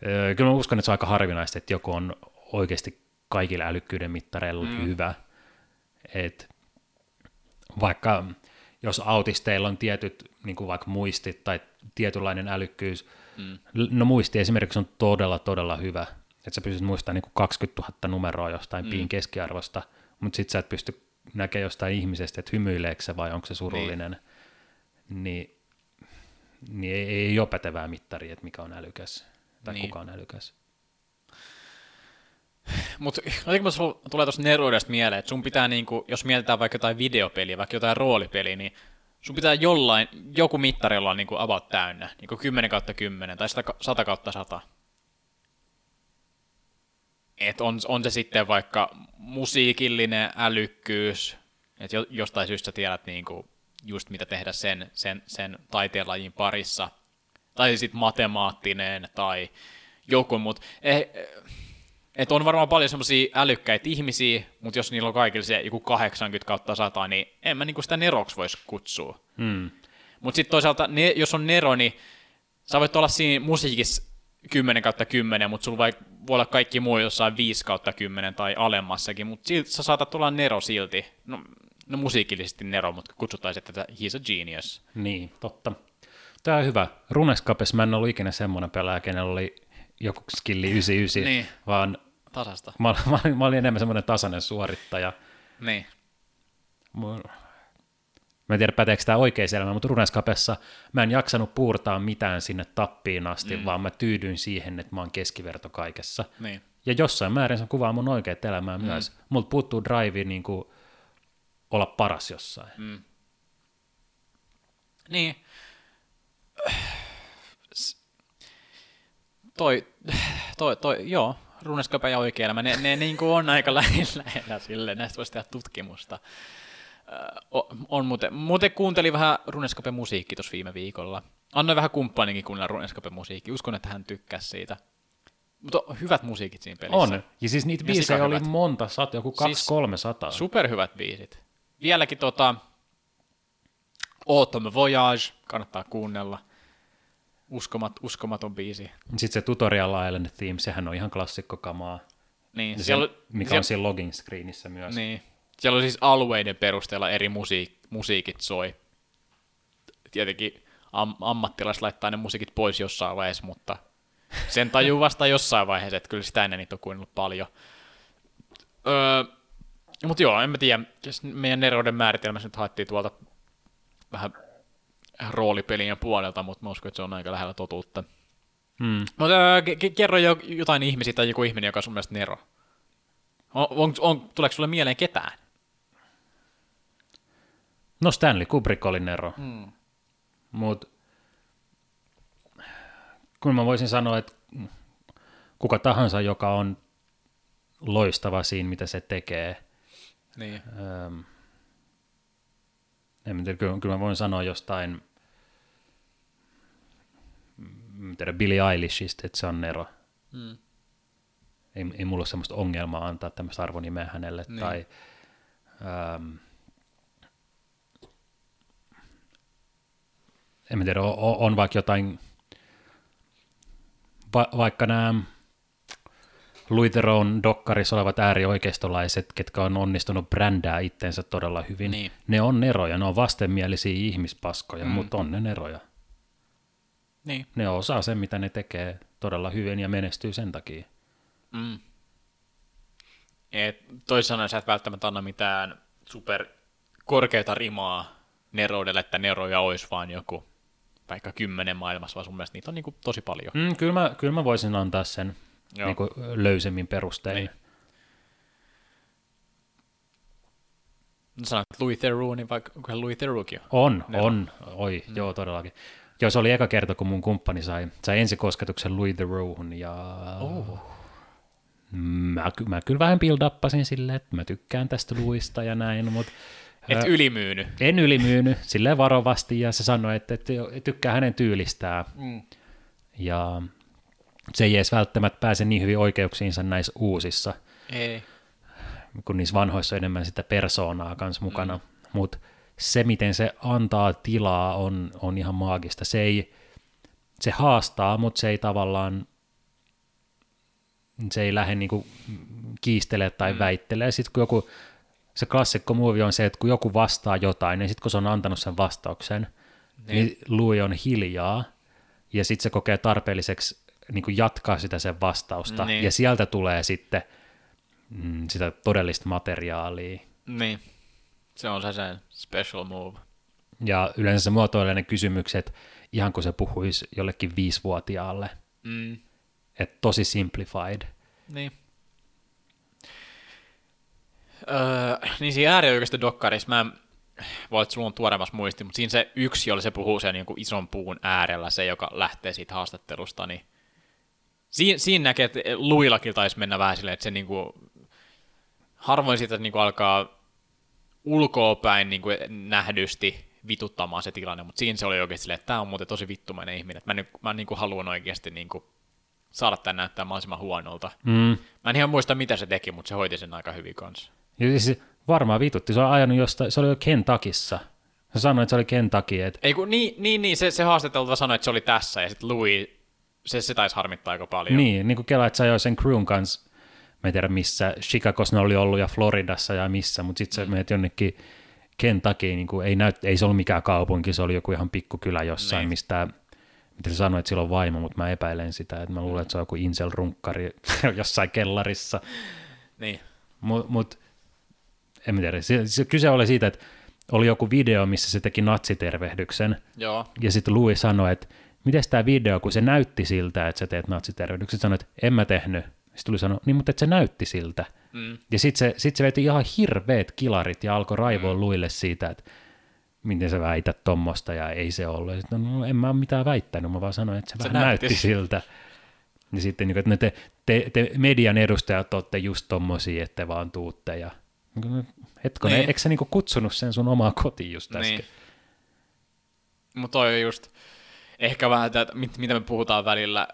ö, kyllä mä uskon, että se on aika harvinaista, että joku on oikeasti kaikilla älykkyyden mittareilla mm. hyvä. Et, vaikka jos autisteilla on tietyt niin kuin vaikka muistit tai tietynlainen älykkyys, mm. no muisti esimerkiksi on todella, todella hyvä, että sä pystyt muistamaan niin kuin kaksikymmentätuhatta numeroa jostain mm. piin keskiarvosta, mutta sit sä et pysty näkemään jostain ihmisestä, että hymyileekö se vai onko se surullinen, niin, niin, niin ei, ei ole pätevää mittaria, että mikä on älykäs tai niin. kuka on älykäs. Mutta jotenkin tulee tuosta neroudesta mieleen, että sun pitää, niinku, jos mietitään vaikka jotain videopeliä, vaikka jotain roolipeliä, niin sun pitää jollain, joku mittari olla niinku about täynnä, niinku kymmenen kautta kymmenen tai sata kautta sata. Että on, on se sitten vaikka musiikillinen älykkyys, että jostain syystä tiedät niinku just mitä tehdä sen, sen, sen taiteenlajin parissa, tai sitten matemaattinen tai joku, mutta... Eh, Että on varmaan paljon semmoisia älykkäitä ihmisiä, mutta jos niillä on kaikilla se joku kahdeksankymmentä kautta sata, niin en mä niinku sitä neroksi voisi kutsua. Hmm. Mutta sitten toisaalta, ne, jos on nero, niin sä voit olla siinä musiikissa kymmenen kautta kymmenen, mutta sulla voi olla kaikki muu jossain viisi kautta kymmenen tai alemmassakin, mutta sä saatat olla nero silti. No, no musiikillisesti nero, mutta kutsuttaisiin tätä he's a genius. Niin, totta. Tää on hyvä. Runescapessa mä en ollut ikinä semmoinen pelaaja, kenellä oli joku skilli yhdeksänkymmentäyhdeksän, niin. vaan... Tasasta. Mä, mä, mä olin enemmän semmoinen tasainen suorittaja. Niin. Mä en tiedä, päteekö tämä oikein elämään, mutta Runescapessa mä en jaksanut puurtaa mitään sinne tappiin asti, mm. vaan mä tyydyin siihen, että mä oon keskiverto kaikessa. Niin. Ja jossain määrin se kuvaa mun oikeat elämää mm. myös. Multa puuttuu drive niin kuin olla paras jossain. Mm. Niin. Toi, toi, toi, joo. Runescape ja oikea elämä, ne, ne niin kuin on aika lähellä sille, näistä voisi tehdä tutkimusta. O, on muuten, muuten kuuntelin vähän Runescape-musiikki tuossa viime viikolla. Annoin vähän kumppaninkin kuunnella Runescape-musiikki, uskon, että hän tykkäsi siitä. Mutta hyvät musiikit siinä pelissä. On, ja siis niitä biisejä oli monta sataa, joku kaksi siis kolme sataa. Superhyvät biisit. Vieläkin tota, Autumn Voyage, kannattaa kuunnella. Uskomat, uskomaton biisi. Sitten se Tutorial Island Theme, sehän on ihan klassikkokamaa, niin, se, on, mikä siellä, on siinä logging screenissä myös. Niin. Siellä on siis alueiden perusteella eri musiik, musiikit soi. Tietenkin am, ammattilaiset laittaa ne musiikit pois jossain vaiheessa, mutta sen tajuu vasta jossain vaiheessa, että kyllä sitä ennen niitä on kuunnellut paljon. Öö, mutta joo, en mä tiedä, meidän nerouden määritelmässä nyt haettiin tuolta vähän... roolipelien puolelta, mutta mä uskon, että se on aika lähellä totuutta. Hmm. Mutta äh, k- kerro jo jotain ihmisiä tai joku ihminen, joka on sun mielestä nero. On, on, on, tuleeko sulle mieleen ketään? No Stanley Kubrick oli nero. Hmm. Mut kun mä voisin sanoa, että kuka tahansa, joka on loistava siinä, mitä se tekee. Niin. Ähm, En tiedä, kyllä, kyllä mä voin sanoa jostain tiedä, Billie Eilishistä, että se on nero. Mm. Ei, ei mulla ole semmoista ongelmaa antaa tämmöistä arvonimeä hänelle. Niin. Tai, ähm, en tiedä, on, on vaikka jotain, va, vaikka nämä Louis Theroun dokkarissa olevat äärioikeistolaiset, ketkä on onnistunut brändää itteensä todella hyvin, niin. ne on neroja, ne on vastenmielisiä ihmispaskoja, mm. mutta on ne neroja. Niin. Ne osaa sen, mitä ne tekee todella hyvin ja menestyy sen takia. Mm. Toisin sanoen sä et välttämättä anna mitään super korkeata rimaa neroudelle, että neroja olisi vaan joku vaikka kymmenen maailmassa, vaan sun mielestä niitä on niin kuin tosi paljon. Mm, kyllä, mä, kyllä mä voisin antaa sen. Niin kuin löysemmin perustein. Niin. Sanoit Louis Theroux, niin vaikka onkohan Louis Therouxkin on? On, on. Oi, mm. joo todellakin. Joo, se oli eka kerta, kun mun kumppani sai, sai ensikosketuksen Louis Therouxhun ja oh. mä, mä kyllä vähän build-uppasin silleen, että mä tykkään tästä Louisista ja näin, mutta et ylimyyny? En ylimyyny, silleen varovasti ja se sanoi, että, että tykkää hänen tyylistään. Mm. ja se ei edes välttämättä pääse niin hyvin oikeuksiinsa näissä uusissa, ei. Kun niissä vanhoissa on enemmän sitä persoonaa kanssa mukana, mm. mutta se, miten se antaa tilaa, on, on ihan maagista. Se, ei, se haastaa, mutta se ei tavallaan, se ei lähde niinku kiistelee tai mm. väittelee. Sitten kun joku, se klassikko muuvi on se, että kun joku vastaa jotain, niin sitten kun se on antanut sen vastauksen, niin, niin Louis on hiljaa, ja sitten se kokee tarpeelliseksi niinku jatkaa sitä sen vastausta, niin. Ja sieltä tulee sitten mm, sitä todellista materiaalia. Niin. Se on se special move. Ja yleensä se muotoilee ne kysymykset, ihan kun se puhuisi jollekin viisivuotiaalle. Mm. Että tosi simplified. Niin. Öö, niin siinä äärioikeista dokkarissa, mä en voi, että sulla on tuoremmassa muisti, mutta siinä se yksi, jolle se puhuu sen niin kuin ison puun äärellä, se joka lähtee siitä haastattelusta, niin siin, siinä näkee, että Louillakin taisi mennä vähän silleen, että se niin kuin, harvoin siitä niin kuin alkaa ulkoopäin niin kuin nähdysti vituttamaan se tilanne, mutta siinä se oli oikeasti silleen, että tämä on muuten tosi vittumainen ihminen, että mä, nyt, mä niin kuin haluan oikeasti niin kuin saada tämän näyttää mahdollisimman huonolta. Mm. Mä en ihan muista, mitä se teki, mutta se hoiti sen aika hyvin kanssa. Siis varmaan vitutti, se on ajanut jostain, se oli jo Kentakissa. Se sanoi, että se oli Kentucky. Et... Ei kun, niin, niin, niin se, se haastateltava sanoi, että se oli tässä, ja sitten Louis, se, se taisi harmittaa aika paljon. Niin, niin kuin Kela, että sä ajoi sen crewn kanssa. Mä en tiedä missä, Chicagossa ne oli ollut ja Floridassa ja missä, mutta sitten sä menet jonnekin Kentuckyin, niin ei, näyt, ei se ollut mikään kaupunki, se oli joku ihan pikkukylä jossain, niin. Mistä, mitä sä sanoit, että sillä on vaimo, mutta mä epäilen sitä, että mä luulen, että se on joku incel-runkkari jossain kellarissa. Niin. Mutta mut, en mä tiedä, se, se kyse oli siitä, että oli joku video, missä se teki natsitervehdyksen. Joo. Ja sitten Louis sanoi, että mites tää video, kun se näytti siltä, että sä teet natsitervehdyksen, sanoi, että en mä tehnyt. Sitten tuli sanoa, niin mutta et se näytti siltä. Mm. Ja sitten se, sit se veti ihan hirveät kilarit ja alkoi raivoa mm. Louisille siitä, että miten sä väität tommosta ja ei se ollut. Ja sit, no, en mä ole mitään väittänyt, mä vaan sanoin, että se, se vähän näytti, näytti siltä. Ja sitten niin, että te, te, te median edustajat olette just tommosia, että te vaan tuutte. Ja... Hetkone, niin. Eikö sä niin kuin kutsunut sen sun omaa kotiin just äsken? Niin. Mutta toi on just ehkä vähän, että mit, mitä me puhutaan välillä,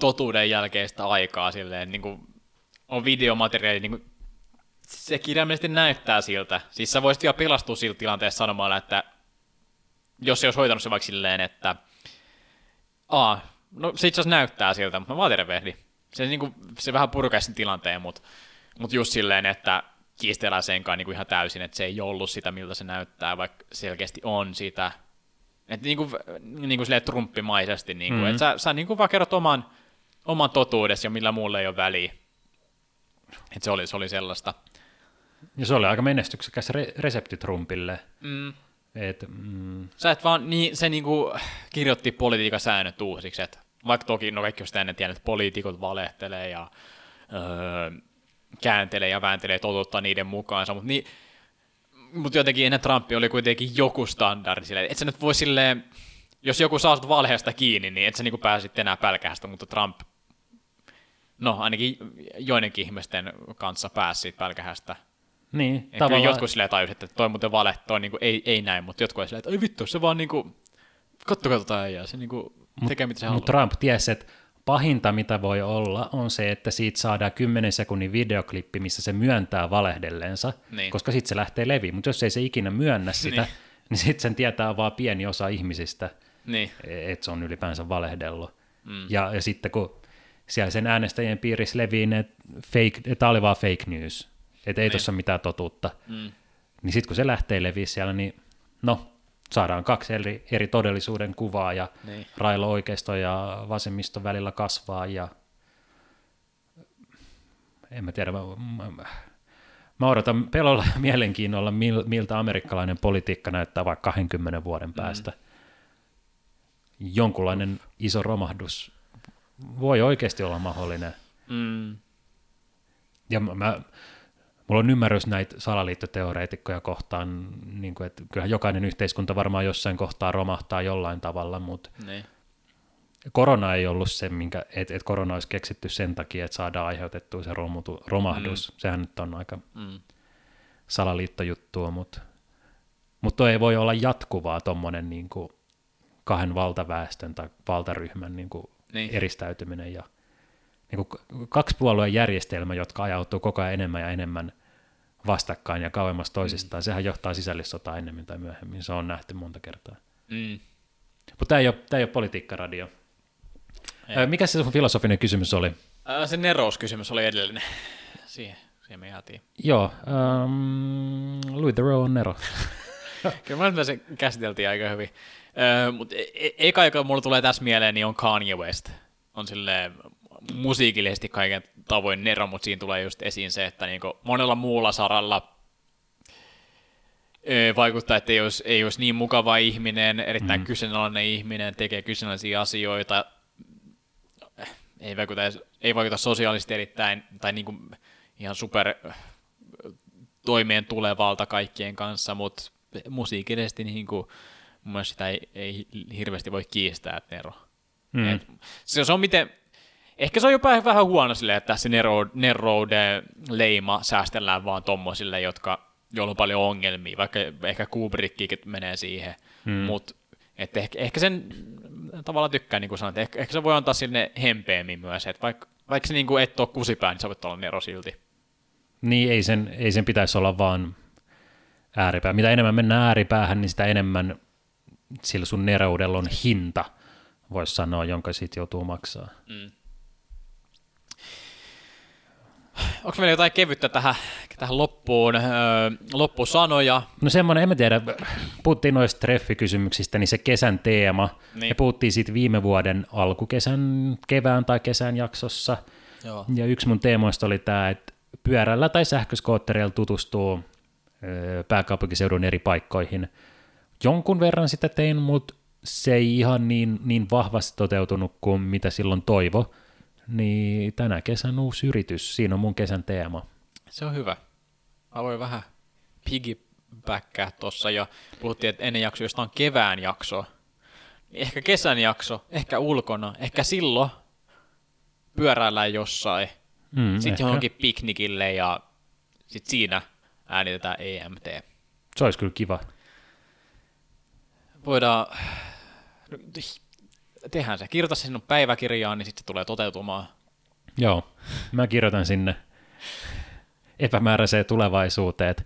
totuuden jälkeistä aikaa silleen, niin kuin on videomateriaali, niin kuin se kirjaimellisesti näyttää siltä. Siis sä voisit vielä pelastua siltä tilanteessa sanomalla, että jos se olisi hoitanut se vaikka silleen, että aa, no se itse asiassa näyttää siltä, mutta mä vaan tervehdin. Se, niin kuin, se vähän purkaisi sen tilanteen, mutta, mutta just silleen, että kiistellään senkaan niin kuin ihan täysin, että se ei ollut sitä, miltä se näyttää, vaikka selkeästi on sitä. Että niin kuin, niin kuin silleen trumppimaisesti, niin kuin, mm-hmm. että sä, sä niin kuin vaan kerrot oman, oman totuudesi ja millä muulla ei ole väliä. Että se oli, se oli sellaista. Ja se oli aika menestyksekäs re- resepti Trumpille. Mm. Et, mm. Sä et vaan, niin, se niin kuin kirjoitti politiikan säännöt uusiksi, että vaikka toki, no kaikki on sitä ennen tiennyt, että poliitikot valehtelee ja öö, kääntelee ja vääntelee totuutta niiden mukaansa, mutta niin, mutta jotenkin ennen Trumpia oli kuitenkin joku standardi silleen, et sä nyt voi silleen, jos joku saa sut valheesta kiinni, niin et sä niinku pääsit enää pälkähästä, mutta Trump, no ainakin joidenkin ihmisten kanssa pääsi siitä pälkähästä. Niin, ja tavallaan. Jotkut silleen tajusivat, että toi muuten vale, toi niinku ei, ei näin, mutta jotkut oli silleen, että ei vittu, se vaan niinku, katso katsotaan ei jää, se niinku tekee mitä se haluaa. Mutta Trump tiesi, että pahinta mitä voi olla on se, että siitä saadaan kymmenen sekunnin videoklippi, missä se myöntää valehdelleensa, niin. Koska sitten se lähtee leviin. Mutta jos ei se ikinä myönnä sitä, niin, niin sitten sen tietää vaan pieni osa ihmisistä, niin. Että se on ylipäänsä valehdellut. Mm. Ja, ja sitten kun siellä sen äänestäjien piirissä levii ne, että tämä oli vaan fake news, että ei niin. Tuossa ole mitään totuutta, mm. niin sitten kun se lähtee leviin siellä, niin no... Saadaan kaksi eri, eri todellisuuden kuvaa ja niin. Railo oikeisto ja vasemmiston välillä kasvaa ja en mä tiedä, mä, mä, mä odotan pelolla ja mielenkiinnolla mil, miltä amerikkalainen politiikka näyttää vaikka kaksikymmentä vuoden päästä. Mm. Jonkunlainen iso romahdus voi oikeasti olla mahdollinen. Mm. Ja mä... Mulla on ymmärrys näitä salaliittoteoreetikkoja kohtaan, niin kuin, että kyllähän jokainen yhteiskunta varmaan jossain kohtaa romahtaa jollain tavalla, mutta ne. Korona ei ollut se, minkä, että et korona olisi keksitty sen takia, että saadaan aiheutettua se romutu, romahdus. Mm. Sehän nyt on aika mm. salaliittojuttua, mutta, mutta toi ei voi olla jatkuvaa tuommoinen niin kuin kahden valtaväestön tai valtaryhmän niin kuin niin. eristäytyminen ja niin kuin kaksi puolueen järjestelmä, jotka ajautuu koko ajan enemmän ja enemmän vastakkain ja kauemmas toisistaan. Mm. Sehän johtaa sisällissotaan ennemmin tai myöhemmin, se on nähty monta kertaa. Mm. Mutta tämä ei ole, tämä ei ole politiikkaradio. Ei. Mikä se sun filosofinen kysymys oli? Äh, se nerous-kysymys oli edellinen. Siihen, siihen me jäätiin. Joo, um, Louis Theroux on nero. Kyllä mä se käsiteltiin aika hyvin. Öö, mutta e- eka, joka mulla tulee tässä mieleen, niin on Kanye West. On silleen musiikillisesti kaiken tavoin nero, mutta siinä tulee just esiin se, että niinku monella muulla saralla öö, vaikuttaa, että ei olisi, ei olisi niin mukava ihminen, erittäin mm-hmm. kyseenalainen ihminen, tekee kyseenalaisia asioita, ei vaikuta, ei vaikuta sosiaalisesti erittäin, tai niinku ihan super toimeen tulevalta kaikkien kanssa, mutta musiikillisesti niin kuin, mun mielestä sitä ei, ei hirveästi voi kiistää, että nero. Mm. Et, se, se on miten, ehkä se on jopa vähän huono silleen, että se nero, nerouden leima säästellään vaan tommosille, jotka, joilla on paljon ongelmia, vaikka ehkä Kubrickikin menee siihen, mm. mutta ehkä, ehkä sen tavallaan tykkään, niin kuin sanoin, että ehkä, ehkä se voi antaa sille hempeämmin myös, että vaikka, vaikka se niin kuin et ole kusipää, niin sä voit olla nero silti. Niin, ei sen, ei sen pitäisi olla vaan ääripää. Mitä enemmän mennään ääripäähän, niin sitä enemmän sillä sun neroudella on hinta, voisi sanoa, jonka siitä joutuu maksaa. Mm. Onko meillä jotain kevyttä tähän, tähän loppuun, öö, loppusanoja? No semmoinen, en mä tiedä, puhuttiin noista treffikysymyksistä, niin se kesän teema, niin. Me puhuttiin siitä viime vuoden alkukesän, kevään tai kesän jaksossa, joo. Ja yksi mun teemoista oli tämä, että pyörällä tai sähköskoottereilla tutustuu pääkaupunkiseudun eri paikkoihin. Jonkun verran sitä tein, mutta se ei ihan niin, niin vahvasti toteutunut kuin mitä silloin toivo. Niin tänä kesän uusi yritys, siinä on mun kesän teema. Se on hyvä. Mä voin vähän piggybackkää tuossa ja puhuttiin, että ennen jaksoa jostain kevään jaksoa. Ehkä kesän jakso, ehkä ulkona, ehkä silloin pyöräillään jossain. Mm, Sitten ehkä. Johonkin piknikille ja sit siinä äänitetään E M T. Se olisi kyllä kiva. Voidaan tehdään se. Kirjoita se sinun päiväkirjaan, niin sitten se tulee toteutumaan. Joo, mä kirjoitan sinne epämääräiseen tulevaisuuteen, että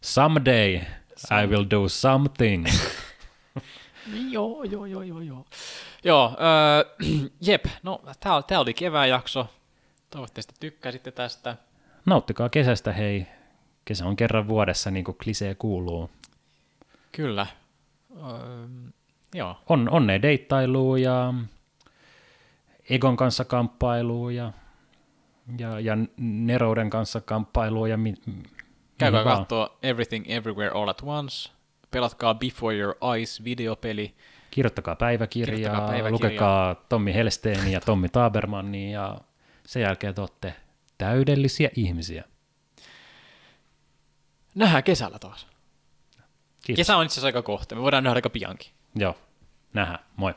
someday Some... I will do something. joo, joo, joo, joo, joo. Joo, äh, jep, no tää, tää oli kevään jakso. Toivottavasti tykkäsitte tästä. Nauttikaa kesästä, hei. Kesä on kerran vuodessa, niin kuin klisee kuuluu. Kyllä. Öö, joo. On, onnea deittailuun ja egon kanssa kamppailuun ja, ja, ja nerouden kanssa kamppailuun. Ja mi- Käykää katsoa Everything Everywhere All at Once. Pelatkaa Before Your Eyes -videopeli. Kirjoittakaa päiväkirjaa. Kirjoittakaa päiväkirjaa. Lukekaa Tommy Hellstenia ja Tommy Tabermannia ja sen jälkeen te olette täydellisiä ihmisiä. Nähdään kesällä taas. Kiitos. Kesä on itse asiassa aika kohta. Me voidaan nähdä aika piankin. Joo, nähdään. Moi.